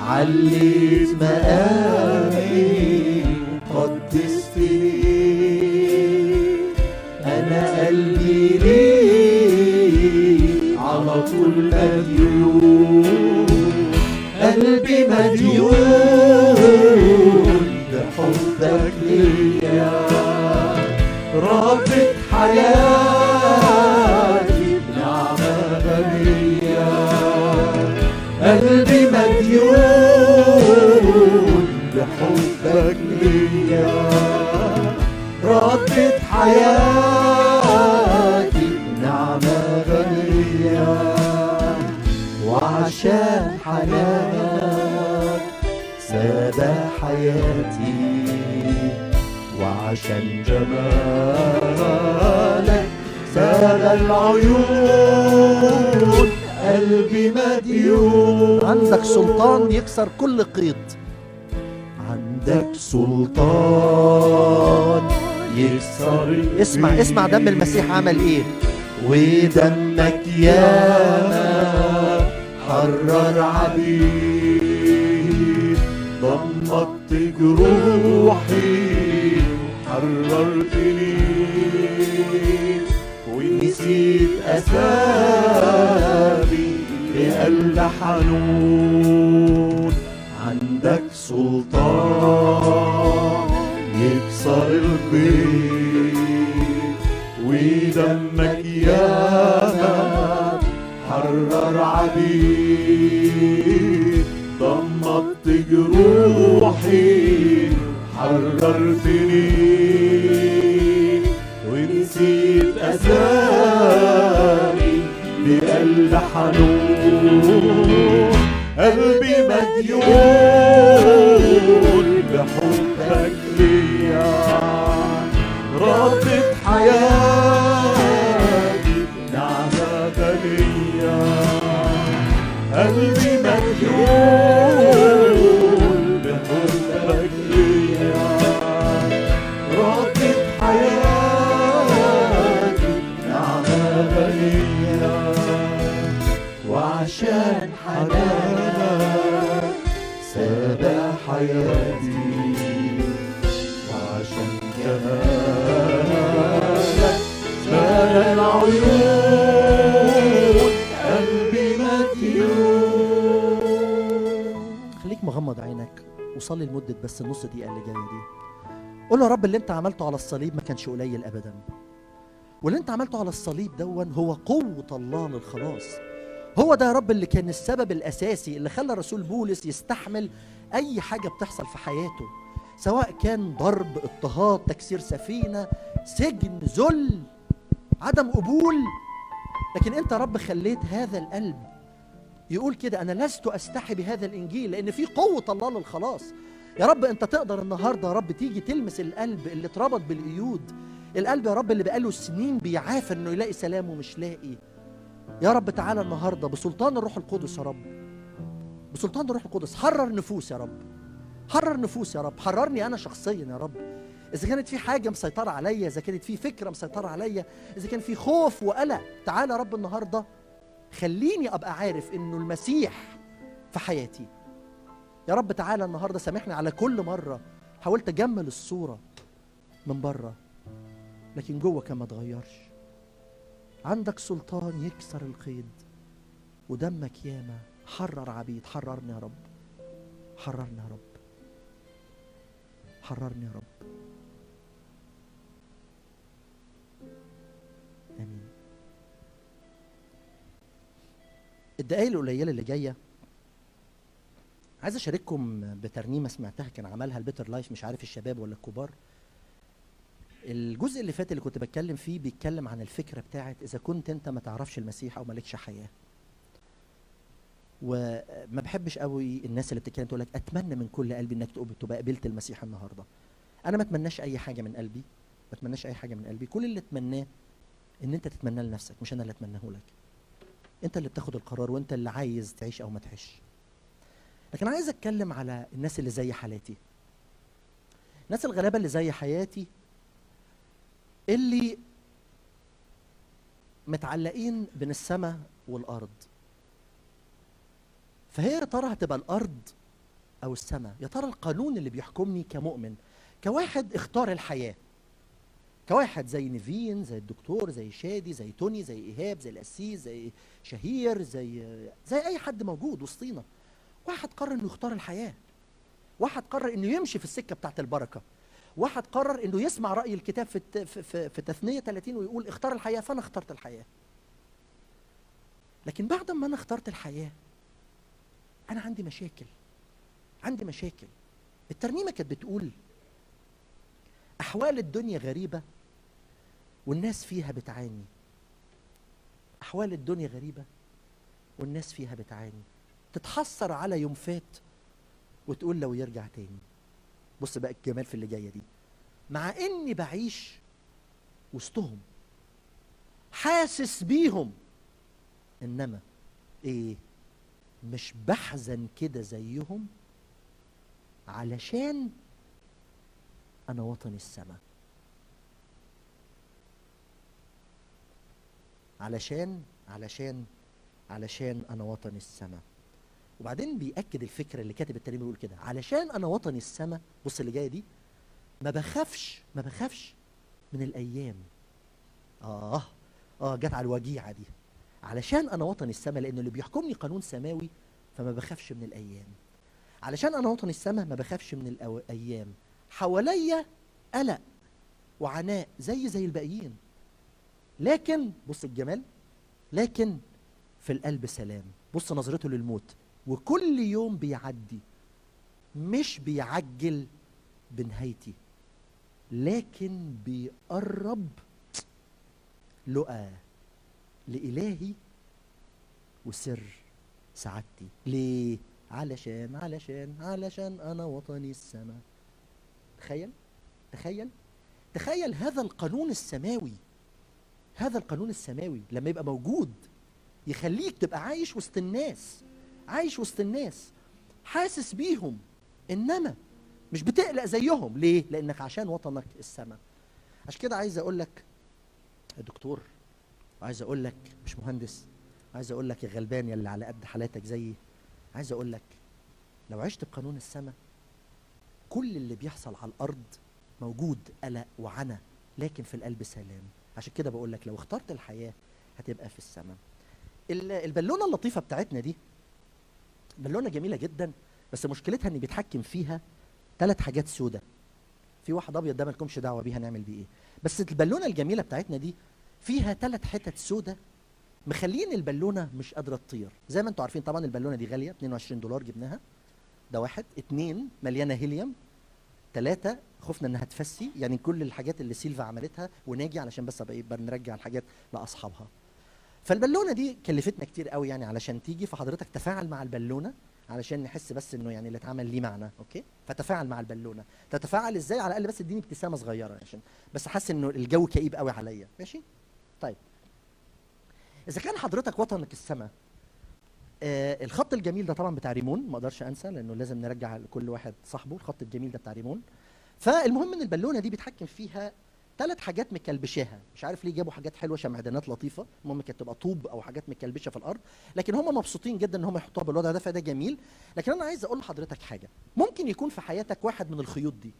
عليت مقامي قدستني. أنا قلبي ليك على طول مديون، قلبي مديون بحبك ليا، رابط حياتي بنعمة غنية. قلبي مديون بحبك ليا، رابط حياتي عشان حياتك سبى حياتي، وعشان جمالك سبى العيون. قلبي مديون، عندك سلطان يكسر كل قيد، عندك سلطان يكسر. اسمع اسمع دم المسيح عمل ايه، ودمك ياما حرر عبيد، ضمت جروحي حررتني ونسيت أسامي، لقلب حنون عندك سلطان يكسر القيد، ودمك ياما حرر عبيد، ضمت جروحي حررتني ونسيت أسامي، بقلب حنون قلبي مديون بحبك ليا، رابط حياتي بنعمتك ليا، قلبي مديون عشان حنانك سبا حياتي، وعشان جمالك سبا العيون قلبي مديون. خليك مغمض عينك وصلي لمدة بس النص دقيقة اللي جاية دي، قول له يا رب اللي انت عملته على الصليب ما كانش قليل أبدا، واللي انت عملته على الصليب دون هو قوة الله للخلاص، هو ده يا رب اللي كان السبب الأساسي اللي خلى الرسول بولس يستحمل أي حاجة بتحصل في حياته، سواء كان ضرب، اضطهاد، تكسير سفينة، سجن، ذل، عدم قبول، لكن أنت يا رب خليت هذا القلب يقول كده أنا لست أستحي بهذا الإنجيل، لأن في قوة الله للخلاص. يا رب أنت تقدر النهاردة يا رب تيجي تلمس القلب اللي اتربط بالقيود، القلب يا رب اللي بقاله سنين بيعافى إنه يلاقي سلام ومش لاقي. يا رب تعالى النهارده بسلطان الروح القدس يا رب، بسلطان الروح القدس حرر نفوس يا رب، حرر نفوس يا رب، حررني انا شخصيا يا رب، اذا كانت في حاجه مسيطره عليا، اذا كانت في فكره مسيطره عليا، اذا كان في خوف وقلق، تعالى يا رب النهارده خليني ابقى عارف انه المسيح في حياتي. يا رب تعالى النهارده سامحني على كل مره حاولت اجمل الصوره من بره لكن جوه كان ما اتغيرش، عندك سلطان يكسر القيد، ودمك ياما حرر عبيد، حررني يا رب، حررني يا رب، حررني يا رب، آمين. الدقايق القليلة اللي جاية عايز أشارككم بترنيمة سمعتها كان عملها البيتر لايف، مش عارف الشباب ولا الكبار. الجزء اللي فات اللي كنت بتكلم فيه بيتكلم عن الفكرة بتاعت إذا كنت أنت ما تعرفش المسيح أو مالكش حياة، وما بحبش قوي الناس اللي بتتكلم تقول لك أتمنى من كل قلبي إنك تبقى قبلت المسيح النهاردة. أنا ما أتمناش أي حاجة من قلبي، ما أتمناش أي حاجة من قلبي، كل اللي أتمناه إن أنت تتمناه لنفسك، مش أنا اللي أتمناه لك، أنت اللي بتاخد القرار وأنت اللي عايز تعيش أو ما تعيش. لكن عايز أتكلم على الناس اللي زي حالاتي، الناس الغلابة اللي زي حياتي، اللي متعلقين بين السماء والارض، فهي يا ترى هتبقى الارض او السماء؟ يا ترى القانون اللي بيحكمني كمؤمن، كواحد اختار الحياه، كواحد زي نفين، زي الدكتور، زي شادي، زي توني، زي ايهاب، زي القسيس، زي شهير، زي زي اي حد موجود وسطينا، واحد قرر انه يختار الحياه، واحد قرر انه يمشي في السكه بتاعت البركه، واحد قرر انه يسمع راي الكتاب في في في تثنيه ثلاثين ويقول اختار الحياه، فانا اخترت الحياه. لكن بعد ما انا اخترت الحياه انا عندي مشاكل، عندي مشاكل. الترنيمه كانت بتقول احوال الدنيا غريبه والناس فيها بتعاني، احوال الدنيا غريبه والناس فيها بتعاني، تتحسر على يوم فات وتقول لو يرجع تاني. بص بقى الجمال في اللي جايه دي، مع اني بعيش وسطهم حاسس بيهم، انما ايه؟ مش بحزن كده زيهم، علشان انا وطني السما، علشان علشان علشان انا وطني السما. وبعدين بيأكد الفكرة اللي كاتب الترنيمة بيقول كده، علشان أنا وطني السما، بص اللي جاية دي، ما بخافش ما بخافش من الايام. اه اه جت على الوجيعه دي، علشان انا وطن السماء، لان اللي بيحكمني قانون سماوي، فما بخافش من الايام. علشان انا وطن السماء ما بخافش من الايام. حواليا قلق وعناء زي زي الباقيين، لكن بص الجمال، لكن في القلب سلام. بص نظرته للموت، وكل يوم بيعدي مش بيعجل بنهايتي، لكن بيقرب لقى لإلهي وسر سعادتي. ليه؟ علشان علشان علشان أنا وطني السماء. تخيل تخيل تخيل هذا القانون السماوي، هذا القانون السماوي لما يبقى موجود يخليك تبقى عايش وسط الناس، عايش وسط الناس حاسس بيهم، إنما مش بتقلق زيهم. ليه؟ لأنك عشان وطنك السماء. عشان كده عايز أقول لك يا دكتور، عايز أقول لك مش مهندس، عايز أقول لك يا غلبان يا اللي على قد حالاتك زيي، عايز أقول لك لو عشت بقانون السماء كل اللي بيحصل على الأرض موجود، قلق وعنا، لكن في القلب سلام. عشان كده بقول لك لو اخترت الحياة هتبقى في السماء. البالونة اللطيفة بتاعتنا دي بالونة جميلة جدا، بس مشكلتها ان بيتحكم فيها ثلاث حاجات سودة، في واحد ابيض ده مالكمش دعوه بيها نعمل بيه ايه، بس البالونه الجميله بتاعتنا دي فيها ثلاث حتت سودة مخلين البالونه مش قادره تطير. زي ما انتم عارفين طبعا البالونه دي غاليه، اتنين وعشرين دولار جبناها، ده واحد. اتنين مليانه هيليوم. ثلاثة خفنا انها تفسي، يعني كل الحاجات اللي سيلفا عملتها وناجي علشان بس يبقى بنرجع الحاجات لاصحابها. فالبالونه دي كلفتنا كتير قوي يعني علشان تيجي، فحضرتك تفاعل مع البالونه علشان نحس بس انه يعني اللي اتعمل ليه معنى، اوكي؟ فتفاعل مع البالونه، تتفاعل ازاي؟ على الاقل بس اديني ابتسامه صغيره عشان بس حاسس انه الجو كئيب قوي عليا، ماشي؟ طيب. اذا كان حضرتك وطنك السماء، آه الخط الجميل ده طبعا بتاع ريمون، ما اقدرش انسى لانه لازم نرجع لكل واحد صاحبه، الخط الجميل ده بتاع ريمون. فالمهم ان البالونه دي بيتحكم فيها ثلاث حاجات مكلبشاها، مش عارف ليه جابوا حاجات حلوه شمعدانات لطيفه، المهم كانت تبقى طوب او حاجات مكلبشه في الارض، لكن هم مبسوطين جدا ان هم يحطوها بالوضع ده، فده جميل. لكن انا عايز اقول لحضرتك حاجه، ممكن يكون في حياتك واحد من الخيوط دي،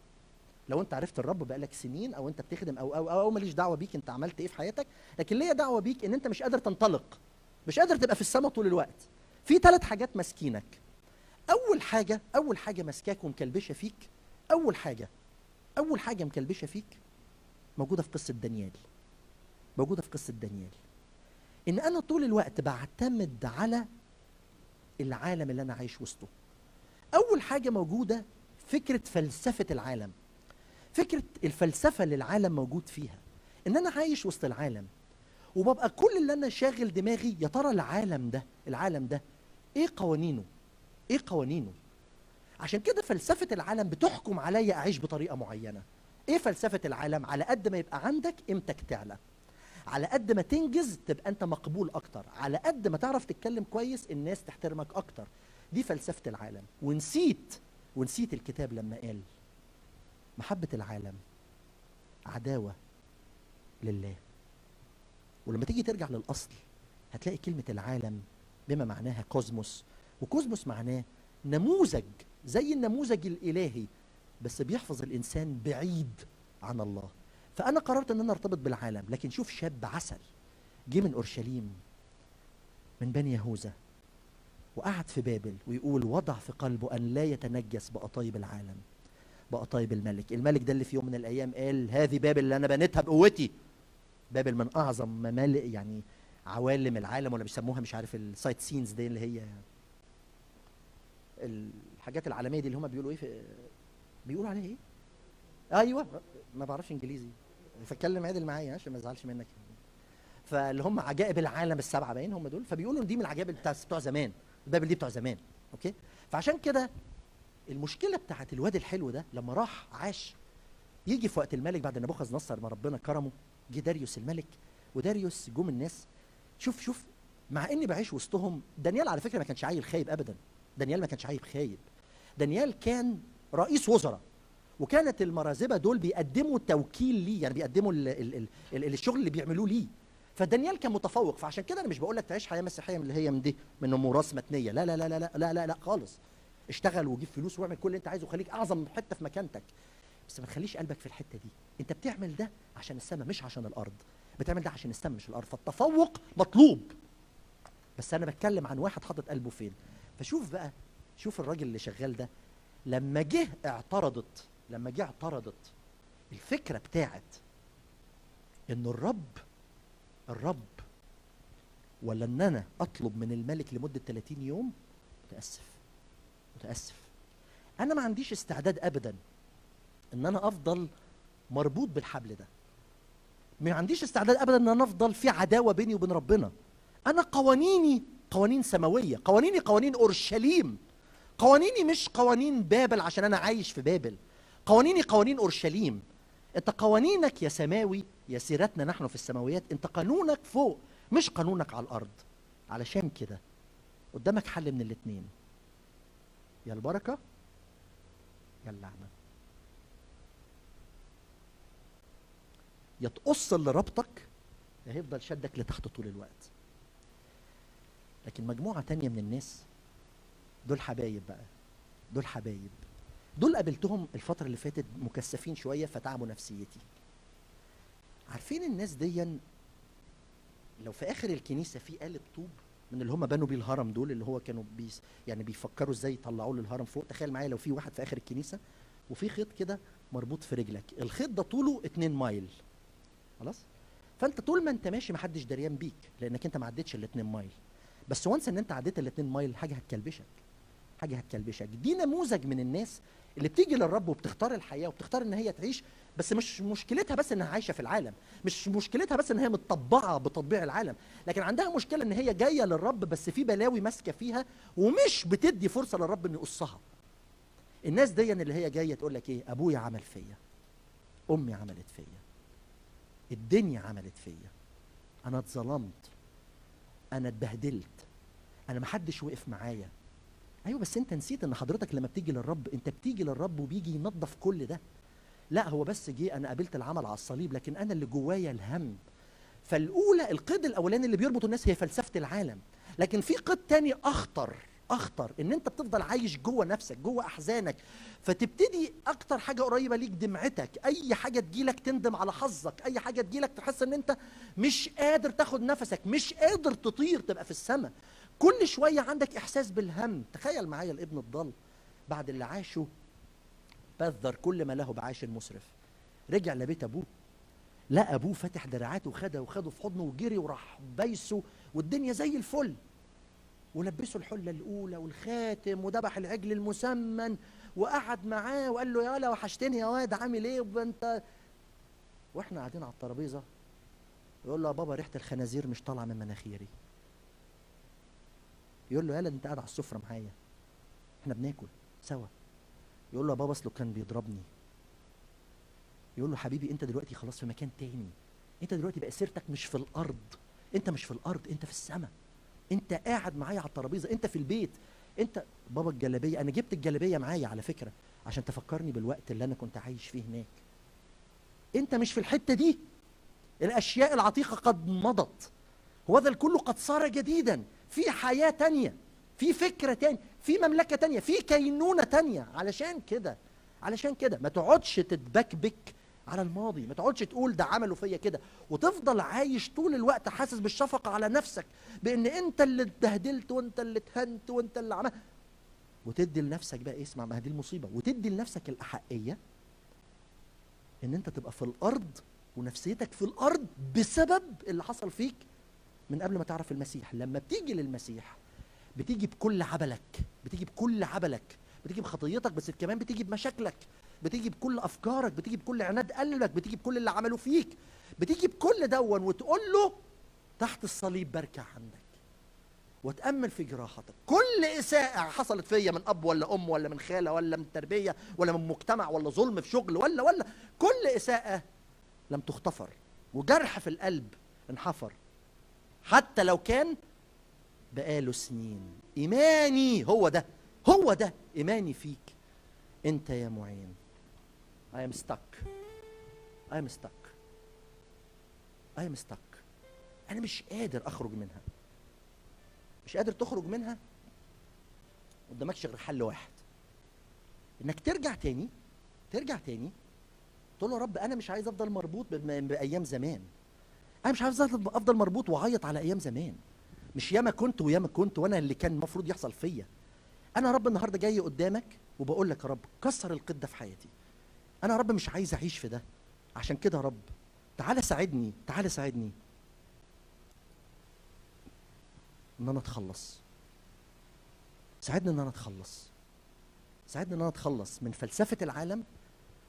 لو انت عرفت الرب بقالك سنين او انت بتخدم او او او, أو ماليش دعوه بيك انت عملت ايه في حياتك، لكن ليا دعوه بيك ان انت مش قادر تنطلق، مش قادر تبقى في السما طول الوقت. في ثلاث حاجات ماسكينك. اول حاجه، اول حاجه ماسكاك ومكلبشه فيك، اول حاجه اول حاجه مكلبشه فيك موجودة في قصة دانيال. موجودة في قصة دانيال. إن أنا طول الوقت بعتمد على العالم اللي أنا عايش وسطه. أول حاجة موجودة فكرة فلسفة العالم. فكرة الفلسفة اللي العالم موجود فيها. إن أنا عايش وسط العالم. وببقى كل اللي أنا شاغل دماغي يا ترى العالم ده، العالم ده إيه قوانينه؟ إيه قوانينه؟ عشان كده فلسفة العالم بتحكم عليا أعيش بطريقة معينة. ايه فلسفة العالم؟ على قد ما يبقى عندك قيمتك تعلى، على قد ما تنجز تبقى انت مقبول اكتر، على قد ما تعرف تتكلم كويس الناس تحترمك اكتر، دي فلسفة العالم. ونسيت ونسيت الكتاب لما قال محبة العالم عداوة لله. ولما تيجي ترجع للاصل هتلاقي كلمة العالم بما معناها كوزموس، وكوزموس معناه نموذج زي النموذج الالهي، بس بيحفظ الانسان بعيد عن الله. فانا قررت ان انا ارتبط بالعالم. لكن شوف شاب عسل جه من اورشليم من بني يهوذا وقعد في بابل، ويقول وضع في قلبه ان لا يتنجس بقطايب العالم، بقطايب الملك. الملك ده اللي في يوم من الايام قال هذه بابل اللي انا بنيتها بقوتي. بابل من اعظم ممالئ يعني عوالم العالم، ولا بيسموها مش عارف السايت سينز دي اللي هي الحاجات العالميه دي اللي هم بيقولوا ايه في بيقولوا عليه ايه؟ ايوه ما بعرفش انجليزي فاتكلم عدل معايا عشان ما ازعلش منك. فاللي هم عجائب العالم السبعه باين هم دول، فبيقولوا دي من العجائب بتاع بتوع زمان، بابل دي بتوع زمان، اوكي؟ فعشان كده المشكله بتاعت الواد الحلو ده لما راح عاش، يجي في وقت الملك بعد نبوخذ نصر ما ربنا كرمه، جه داريوس الملك، وداريوس جم الناس. شوف شوف مع اني بعيش وسطهم، دانيال على فكره ما كانش عيل خايب ابدا، دانيال ما كانش عيل خايب، دانيال كان رئيس وزراء، وكانت المرازبه دول بيقدموا توكيل ليه، يعني بيقدموا ال ال ال ال الشغل اللي بيعملوه ليه. فدانيال كان متفوق. فعشان كده انا مش بقول لك تعيش حياه مسيحيه من اللي هي من دي من موراث متنيه، لا لا لا لا لا لا لا خالص. اشتغل وجيب فلوس واعمل كل اللي انت عايزه وخليك اعظم حته في مكانتك. بس ما تخليش قلبك في الحته دي. انت بتعمل ده عشان السماء مش عشان الارض، بتعمل ده عشان السماء مش الارض، فالتفوق مطلوب. بس انا بتكلم عن واحد حاطط قلبه فين. فشوف بقى، شوف الراجل اللي شغال ده لما جه اعترضت، لما جه اعترضت الفكره بتاعت ان الرب الرب ولا ان انا اطلب من الملك لمده ثلاثين يوم. متاسف متاسف انا ما عنديش استعداد ابدا ان انا افضل مربوط بالحبل ده، ما عنديش استعداد ابدا ان انا افضل في عداوه بيني وبين ربنا. انا قوانيني قوانين سماويه، قوانيني قوانين اورشليم، قوانيني مش قوانين بابل عشان انا عايش في بابل، قوانيني قوانين اورشليم. انت قوانينك يا سماوي يا سيرتنا نحن في السماويات، انت قانونك فوق مش قانونك على الارض. علشان كده قدامك حل من الاثنين، يا البركه يا اللعنه. يا تقص اللي ربطك يا هيفضل شدك لتحت طول الوقت. لكن مجموعه تانيه من الناس دول حبايب بقى، دول حبايب، دول قابلتهم الفتره اللي فاتت مكثفين شويه فتعبوا نفسيتي. عارفين الناس دي لو في اخر الكنيسه في قالب طوب من اللي هم بنوا بيه الهرم دول، اللي هو كانوا بيس يعني بيفكروا ازاي يطلعوا له الهرم فوق. تخيل معايا لو في واحد في اخر الكنيسه وفي خيط كده مربوط في رجلك، الخيط ده طوله اتنين مايل، خلاص؟ فانت طول ما انت ماشي محدش دريان بيك لانك انت ما عدتش ال اتنين مايل، بس وانس ان انت عديت ال اتنين مايل حاجه هتكلبشك، حاجه هتكلبشك. دي نموذج من الناس اللي بتيجي للرب وبتختار الحياه وبتختار ان هي تعيش، بس مش مشكلتها بس انها عايشه في العالم، مش مشكلتها بس ان هي متطبعه بتطبيع العالم، لكن عندها مشكله ان هي جايه للرب بس في بلاوي ماسكه فيها ومش بتدي فرصه للرب انه يقصها. الناس دي اللي هي جايه تقول لك ايه؟ ابويا عمل فيا، امي عملت فيا، الدنيا عملت فيا، انا اتظلمت، انا اتبهدلت، انا محدش وقف معايا. ايوه بس انت نسيت ان حضرتك لما بتيجي للرب انت بتيجي للرب وبيجي ينظف كل ده. لا هو بس جه انا قابلت العمل على الصليب، لكن انا اللي جوايا الهم. فالاولى القيد الاولاني اللي بيربط الناس هي فلسفه العالم، لكن في قيد تاني اخطر اخطر، ان انت بتفضل عايش جوه نفسك جوه احزانك، فتبتدي اكتر حاجه قريبه ليك دمعتك، اي حاجه تجيلك تندم على حظك، اي حاجه تجيلك تحس ان انت مش قادر تاخد نفسك، مش قادر تطير تبقى في السماء، كل شويه عندك احساس بالهم. تخيل معايا الابن الضال بعد اللي عاشه، بذر كل ما له بعاش مسرف، رجع لبيت ابوه لقى ابوه فاتح دراعاته وخده وخده في حضنه وجري وراح بايسه والدنيا زي الفل، ولبسه الحله الاولى والخاتم وذبح العجل المسمن وقعد معاه وقال له يالا وحشتني يا واد عامل ايه وانت، واحنا قاعدين على الترابيزه يقول له يا بابا ريحه الخنازير مش طالعه من مناخيري، يقول له يالا انت قاعد على السفره معايا احنا بناكل سوا، يقول له يا بابا اصله كان بيضربني، يقول له حبيبي انت دلوقتي خلاص في مكان تاني، انت دلوقتي بقى سيرتك مش في الارض، انت مش في الارض انت في السماء، انت قاعد معايا على الترابيزه، انت في البيت، انت بابا الجلابيه، انا جبت الجلابيه معايا على فكره عشان تفكرني بالوقت اللي انا كنت عايش فيه هناك، انت مش في الحته دي، الاشياء العتيقه قد مضت وهذا الكل قد صار جديدا، في حياه تانيه، في فكره تانيه، في مملكه تانيه، في كينونه تانيه. علشان كده علشان كده ما تقعدش تتبكبك على الماضي، ما تقعدش تقول ده عملوا فيا كده وتفضل عايش طول الوقت حاسس بالشفقه على نفسك بان انت اللي اتبهدلت وانت اللي اتهنت وانت اللي عملت، وتدي لنفسك بقى اسمع ما هي دي المصيبه، وتدي لنفسك الاحقيه ان انت تبقى في الارض ونفسيتك في الارض بسبب اللي حصل فيك من قبل ما تعرف المسيح. لما بتيجي للمسيح بتيجي بكل عبلك، بتيجي بكل عبلك، بتيجي بخطيتك بس كمان بتيجي بمشاكلك، بتيجي بكل افكارك، بتيجي بكل عناد قلبك، بتيجي بكل اللي عمله فيك، بتيجي بكل دون وتقول له تحت الصليب بركع عندك واتامل في جراحتك. كل اساءه حصلت فيا من اب ولا ام ولا من خاله ولا من تربيه ولا من مجتمع ولا ظلم في شغل ولا ولا كل اساءه لم تغتفر وجرح في القلب انحفر حتى لو كان بقاله سنين. ايماني هو ده، هو ده ايماني فيك انت يا معين. I am stuck I am stuck I am stuck انا مش قادر اخرج منها. مش قادر تخرج منها، قدامكش غير حل واحد، انك ترجع تاني، ترجع تاني قلت له يا رب انا مش عايز افضل مربوط بايام زمان، انا مش عايز افضل مربوط واعيط على ايام زمان، مش ياما كنت وياما كنت وانا اللي كان المفروض يحصل فيا. انا يا رب النهارده جاي قدامك وبقول لك يا رب كسر القيد ده في حياتي، انا يا رب مش عايز اعيش في ده، عشان كده يا رب تعالى ساعدني، تعالى ساعدني ان انا اتخلص، ساعدني ان انا اتخلص، ساعدني ان انا اتخلص من فلسفه العالم،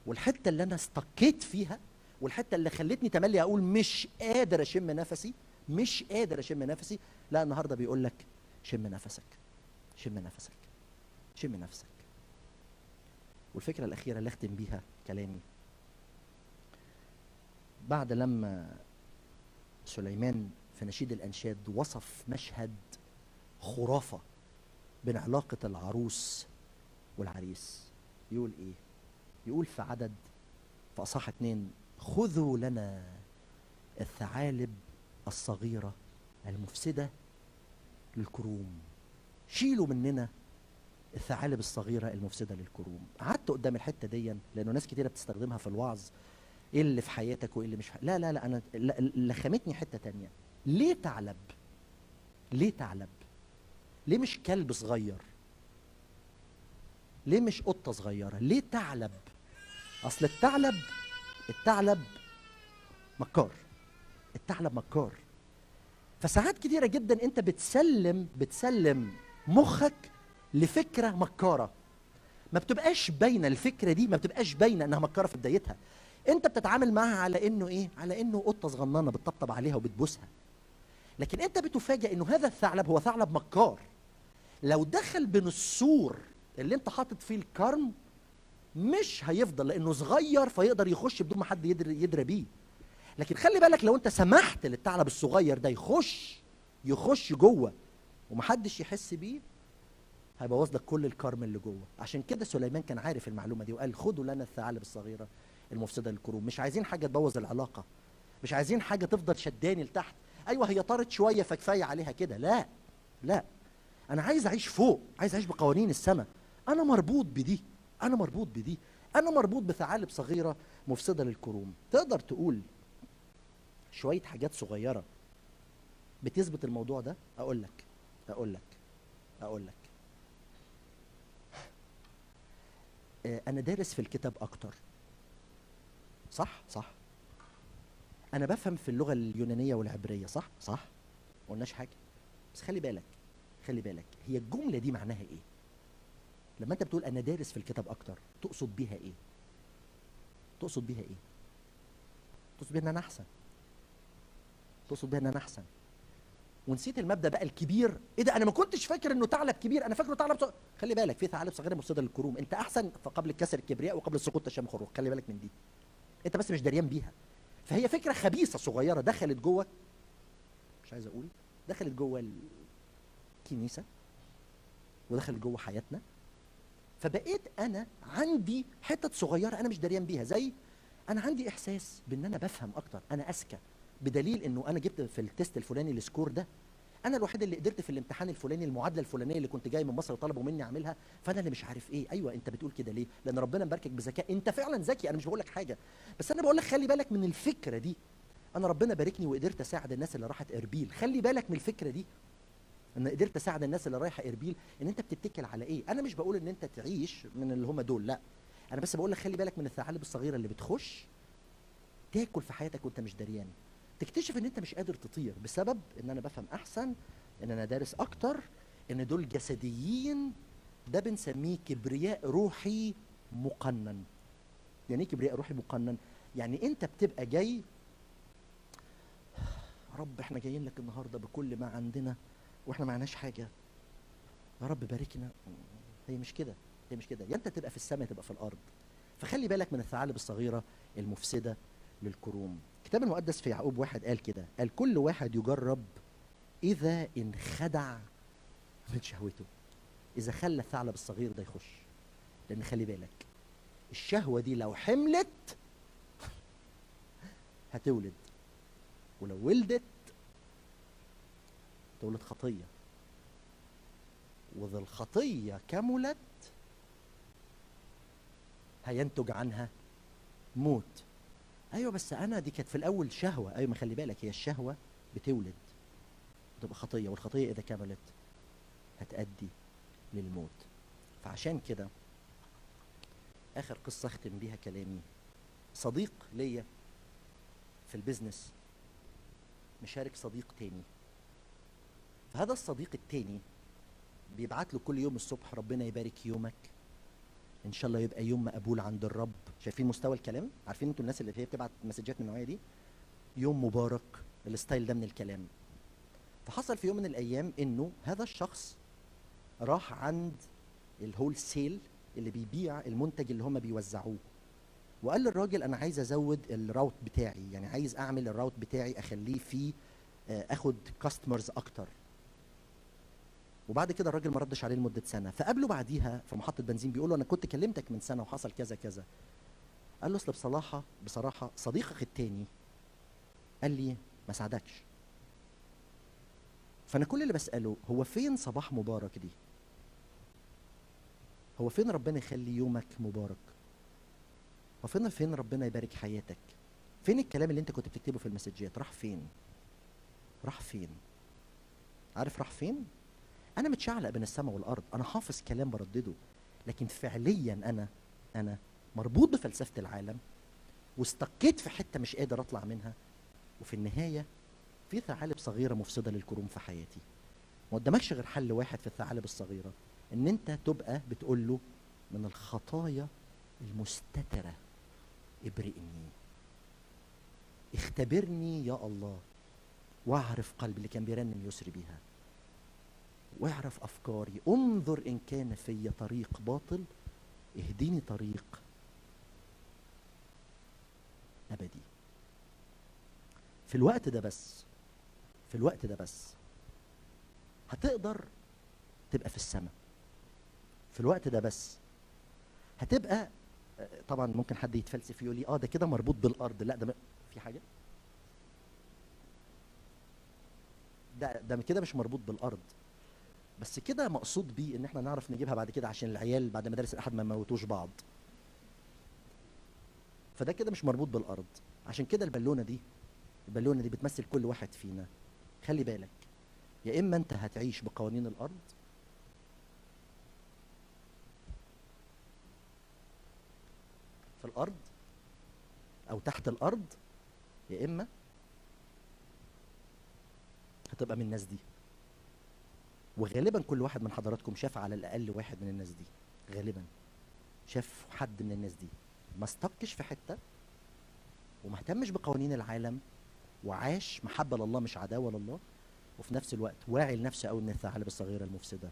والحته اللي انا استقيت فيها، والحته اللي خلتني تملي اقول مش قادر اشم نفسي، مش قادر اشم نفسي. لا النهارده بيقول لك شم نفسك، شم نفسك، شم نفسك. والفكره الاخيره اللي اختم بيها كلامي، بعد لما سليمان في نشيد الانشاد وصف مشهد خرافه بين علاقه العروس والعريس، يقول ايه؟ يقول في عدد في اصحاح اتنين: خذوا لنا الثعالب الصغيره المفسده للكروم. شيلوا مننا الثعالب الصغيره المفسده للكروم. قعدت قدام الحته دي لانه ناس كتيره بتستخدمها في الوعظ، ايه اللي في حياتك وايه اللي مش في حياتك. لا لا لا، انا لخمتني حته تانية. ليه تعلب؟ ليه تعلب؟ ليه مش كلب صغير؟ ليه مش قطه صغيره؟ ليه تعلب؟ اصل الثعلب، الثعلب مكار، الثعلب مكار. فساعات كتيره جدا انت بتسلم بتسلم مخك لفكره مكاره، ما بتبقاش باينه الفكره دي، ما بتبقاش باينه انها مكاره في بدايتها، انت بتتعامل معها على انه ايه؟ على انه قطه صغننه بتطبطب عليها وبتبوسها، لكن انت بتفاجئ انه هذا الثعلب هو ثعلب مكار. لو دخل بين السور اللي انت حاطط فيه الكرم مش هيفضل، لانه صغير فيقدر يخش بدون ما حد يدري يدري بيه. لكن خلي بالك لو انت سمحت للثعلب الصغير ده يخش يخش جوه ومحدش يحس بيه، هيبوظ لك كل الكرم اللي جوه. عشان كده سليمان كان عارف المعلومه دي وقال خدوا لنا الثعالب الصغيره المفسده للكروم. مش عايزين حاجه تبوظ العلاقه، مش عايزين حاجه تفضل شداني لتحت. ايوه هي طارت شويه فكفايه عليها كده، لا لا، انا عايز اعيش فوق، عايز اعيش بقوانين السماء. انا مربوط بدي، انا مربوط بدي، انا مربوط بثعالب صغيره مفسده للكروم. تقدر تقول شويه حاجات صغيره بتثبت الموضوع ده. اقول لك اقول لك اقول لك انا دارس في الكتاب اكتر، صح صح، انا بفهم في اللغه اليونانيه والعبريه، صح صح، ما قلناش حاجه. بس خلي بالك خلي بالك هي الجمله دي معناها ايه؟ لما انت بتقول انا دارس في الكتاب اكتر تقصد بيها ايه؟ تقصد بيها ايه؟ تقصد بيها ان انا احسن، تقصد بيها ان انا احسن. ونسيت المبدا بقى الكبير، ايه ده؟ انا ما كنتش فاكر انه ثعلب كبير، انا فاكره ثعلب صغير. خلي بالك في ثعالب صغيره مفسده للكروم، انت احسن فقبل الكسر الكبرياء وقبل السقوط تشامخ الروح. خلي بالك من دي، انت بس مش دريان بيها. فهي فكره خبيثه صغيره دخلت جوه، مش عايز اقول دخلت جوه الكنيسه ودخلت جوه حياتنا، فبقيت انا عندي حتت صغيره انا مش دريان بيها. زي انا عندي احساس بان انا بفهم اكتر، انا اذكى، بدليل انه انا جبت في التست الفلاني السكور ده، انا الوحيد اللي قدرت في الامتحان الفلاني المعادله الفلانيه اللي كنت جاي من مصر وطلبوا مني اعملها، فانا اللي مش عارف ايه. ايوه انت بتقول كده ليه؟ لان ربنا مباركك بذكاء، انت فعلا ذكي، انا مش بقول لك حاجه، بس انا بقول لك خلي بالك من الفكره دي. انا ربنا باركني وقدرت اساعد الناس اللي راحت اربيل، خلي بالك من الفكره دي، ان قدرت اساعد الناس اللي رايحه اربيل. ان انت بتتكل على ايه؟ انا مش بقول ان انت تعيش من اللي هم دول، لا، انا بس بقول لك خلي بالك من الثعالب الصغيره اللي بتخش تاكل في حياتك وانت مش دريان. تكتشف ان انت مش قادر تطير بسبب ان انا بفهم احسن، ان انا دارس اكتر، ان دول جسديين. ده بنسميه كبرياء روحي مقنن. يعني ايه كبرياء روحي مقنن؟ يعني انت بتبقى جاي، يا رب احنا جايين لك النهارده بكل ما عندنا واحنا ما معناش حاجه، يا رب باركنا. هي مش كده، هي مش كده، يا انت تبقى في السماء تبقى في الارض. فخلي بالك من الثعالب الصغيره المفسده للكروم. الكتاب المقدس في يعقوب واحد قال كده، قال كل واحد يجرب إذا انخدع من شهوته، إذا خلى الثعلب الصغير ده يخش. لأن خلي بالك الشهوة دي لو حملت هتولد، ولو ولدت تولد خطية، وإذا الخطية كملت هينتج عنها موت. ايوه بس انا دي كانت في الاول شهوه. ايوه ما خلي بالك، هي الشهوه بتولد بتبقى خطيه، والخطيه اذا كملت هتأدي للموت. فعشان كده اخر قصه اختم بيها كلامي، صديق ليا في البيزنس مشارك صديق تاني، فهذا الصديق التاني بيبعت له كل يوم الصبح ربنا يبارك يومك، ان شاء الله يبقى يوم مقبول عند الرب. شايفين مستوى الكلام؟ عارفين انتوا الناس اللي هي بتبعت مسجات من النوعيه دي، يوم مبارك، الستايل ده من الكلام. فحصل في يوم من الايام انه هذا الشخص راح عند الهول سيل اللي بيبيع المنتج اللي هم بيوزعوه، وقال للراجل انا عايز ازود الراوت بتاعي، يعني عايز اعمل الراوت بتاعي اخليه فيه اخد كاستمرز اكتر. وبعد كده الراجل ما ردش عليه لمده سنه، فقابله بعديها في محطه بنزين بيقول له انا كنت كلمتك من سنه وحصل كذا كذا. قال له اصل بصراحه بصراحه صديقك التاني قال لي ما ساعدكش، فانا كل اللي بساله هو فين صباح مبارك دي؟ هو فين ربنا يخلي يومك مبارك؟ هو فين فين ربنا يبارك حياتك؟ فين الكلام اللي انت كنت بتكتبه في المسجات؟ راح فين؟ راح فين؟ عارف راح فين؟ انا متشعلق بين السماء والارض، انا حافظ كلام بردده، لكن فعليا انا انا مربوط بفلسفه العالم، واستقيت في حته مش قادر اطلع منها، وفي النهايه في ثعالب صغيره مفسده للكروم في حياتي. ما قدامكش غير حل واحد في الثعالب الصغيره، ان انت تبقى بتقول له من الخطايا المستتره ابرئني، اختبرني يا الله واعرف قلبي، اللي كان بيرنم يسري بيها، واعرف افكاري، انظر ان كان في طريق باطل اهديني طريق ابدي. في الوقت ده بس، في الوقت ده بس هتقدر تبقى في السماء. في الوقت ده بس هتبقى، طبعا ممكن حد يتفلسف يقول لي اه ده كده مربوط بالارض، لا ده في حاجه، ده ده كده مش مربوط بالارض، بس كده مقصود بيه ان احنا نعرف نجيبها بعد كده عشان العيال بعد مدارس الاحد ما يموتوش بعض. فده كده مش مربوط بالارض، عشان كده البالونه دي البالونه دي بتمثل كل واحد فينا. خلي بالك، يا اما انت هتعيش بقوانين الارض في الارض او تحت الارض، يا اما هتبقى من الناس دي. وغالبا كل واحد من حضراتكم شاف على الاقل واحد من الناس دي، غالبا شاف حد من الناس دي ما استبقش في حته وما اهتمش بقوانين العالم وعاش محبه لله مش عداوه لله، وفي نفس الوقت واعي لنفسه قوي من الثعالب الصغيره المفسده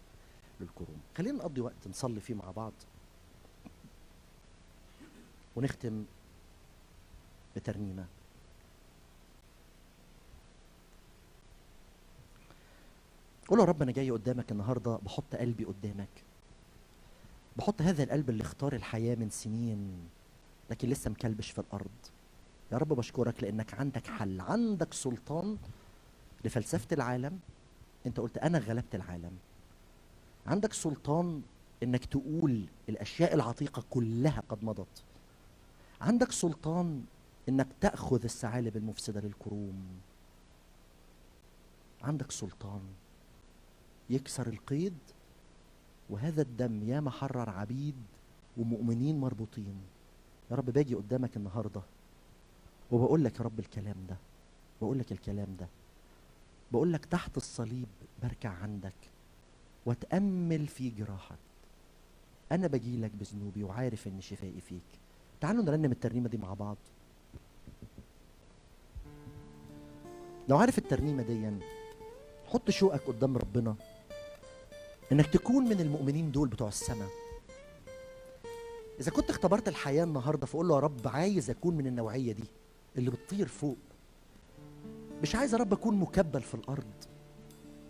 للكروم. خلينا نقضي وقت نصلي فيه مع بعض ونختم بترنيمه. قول يا رب انا جاي قدامك النهارده، بحط قلبي قدامك، بحط هذا القلب اللي اختار الحياه من سنين لكن لسه مكلبش في الارض. يا رب بشكرك لانك عندك حل، عندك سلطان لفلسفه العالم، انت قلت انا غلبت العالم. عندك سلطان انك تقول الاشياء العتيقه كلها قد مضت. عندك سلطان انك تاخذ الثعالب المفسده للكروم. عندك سلطان يكسر القيد، وهذا الدم ياما حرر عبيد ومؤمنين مربوطين. يا رب باجي قدامك النهارده وبقول لك يا رب الكلام ده، بقول لك الكلام ده، بقول لك تحت الصليب بركع عندك واتامل في جراحك. انا باجي لك بذنوبي وعارف ان شفائي فيك. تعالوا نرنم الترنيمه دي مع بعض. لو عارف الترنيمه دي حط شوقك قدام ربنا انك تكون من المؤمنين دول بتوع السماء. اذا كنت اختبرت الحياه النهارده فقول له يا رب عايز اكون من النوعيه دي اللي بتطير فوق، مش عايز يا رب اكون مكبل في الارض.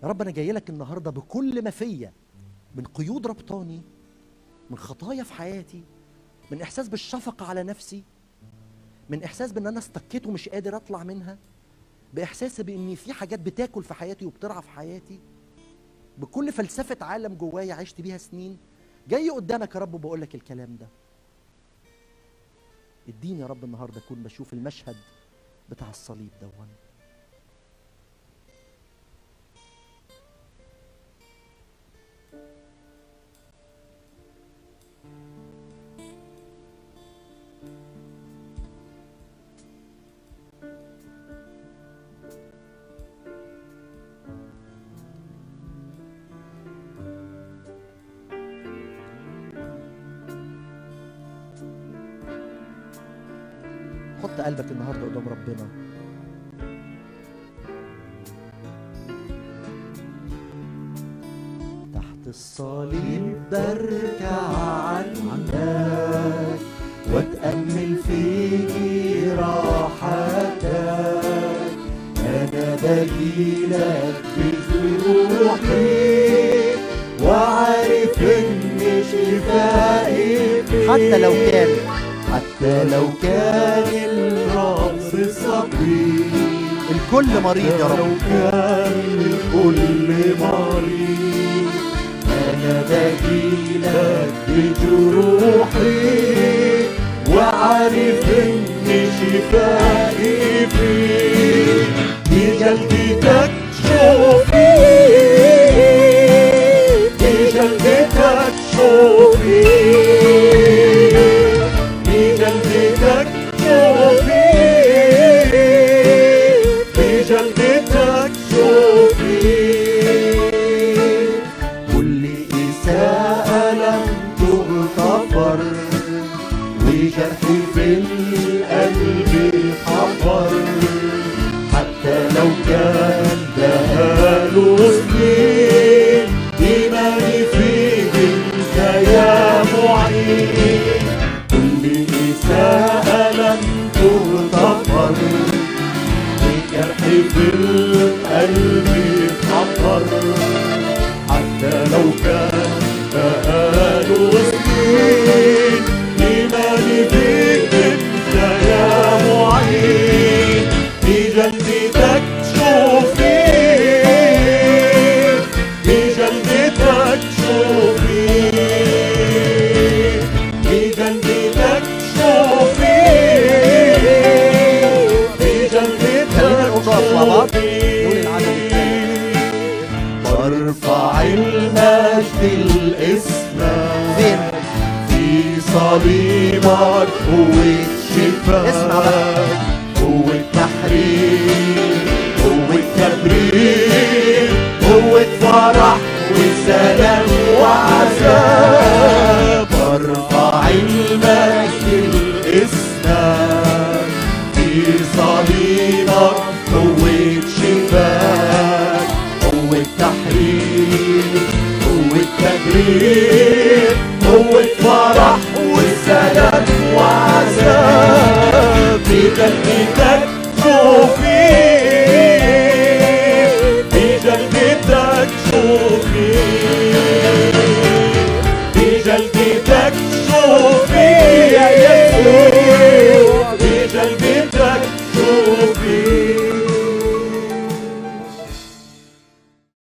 يا رب انا جاي لك النهارده بكل ما فيا من قيود ربطاني، من خطايا في حياتي، من احساس بالشفقه على نفسي، من احساس بان انا استكيت ومش قادر اطلع منها، باحساسي بان في حاجات بتاكل في حياتي وبترعى في حياتي، بكل فلسفه عالم جوايا عشت بيها سنين. جاي قدامك يا رب وبقول لك الكلام ده، اديني يا رب النهارده اكون بشوف المشهد بتاع الصليب دون. حط قلبك النهارده قدام ربنا. تحت الصليب بركع عنك واتأمل فيك راحتك، أنا دليلك بجروحي وعارف إن شفائي فيك. حتى لو كان حتى لو كان الرب صبي الكل مريض يا رب، لو كان الكل مريض أنا باجيلك بجروحي وعارف إن شفائي فيك، بجلدتك شوفي بجلدتك شوفي قلبي اتحضر، حتى لو كان بقاله سنين إيماني بيك أنت يا معين، بجلدتك تشوفيه بجلدتك تشوفيه بجلدتك تشوفيه بجلدتك تشوفيه. برفع المجد الاسم في صليبك، قوة شفاك قوة تحرير قوة تبرير قوة فرح وسلام وعزاء. برفع المجد الاسم في صليبك، قوة شفاك قوة تحرير قوة تجرير قوة فرح وسلام وعزاء. بجلدتك شوفيه بجلدتك شوفيه بجلدتك شوفيه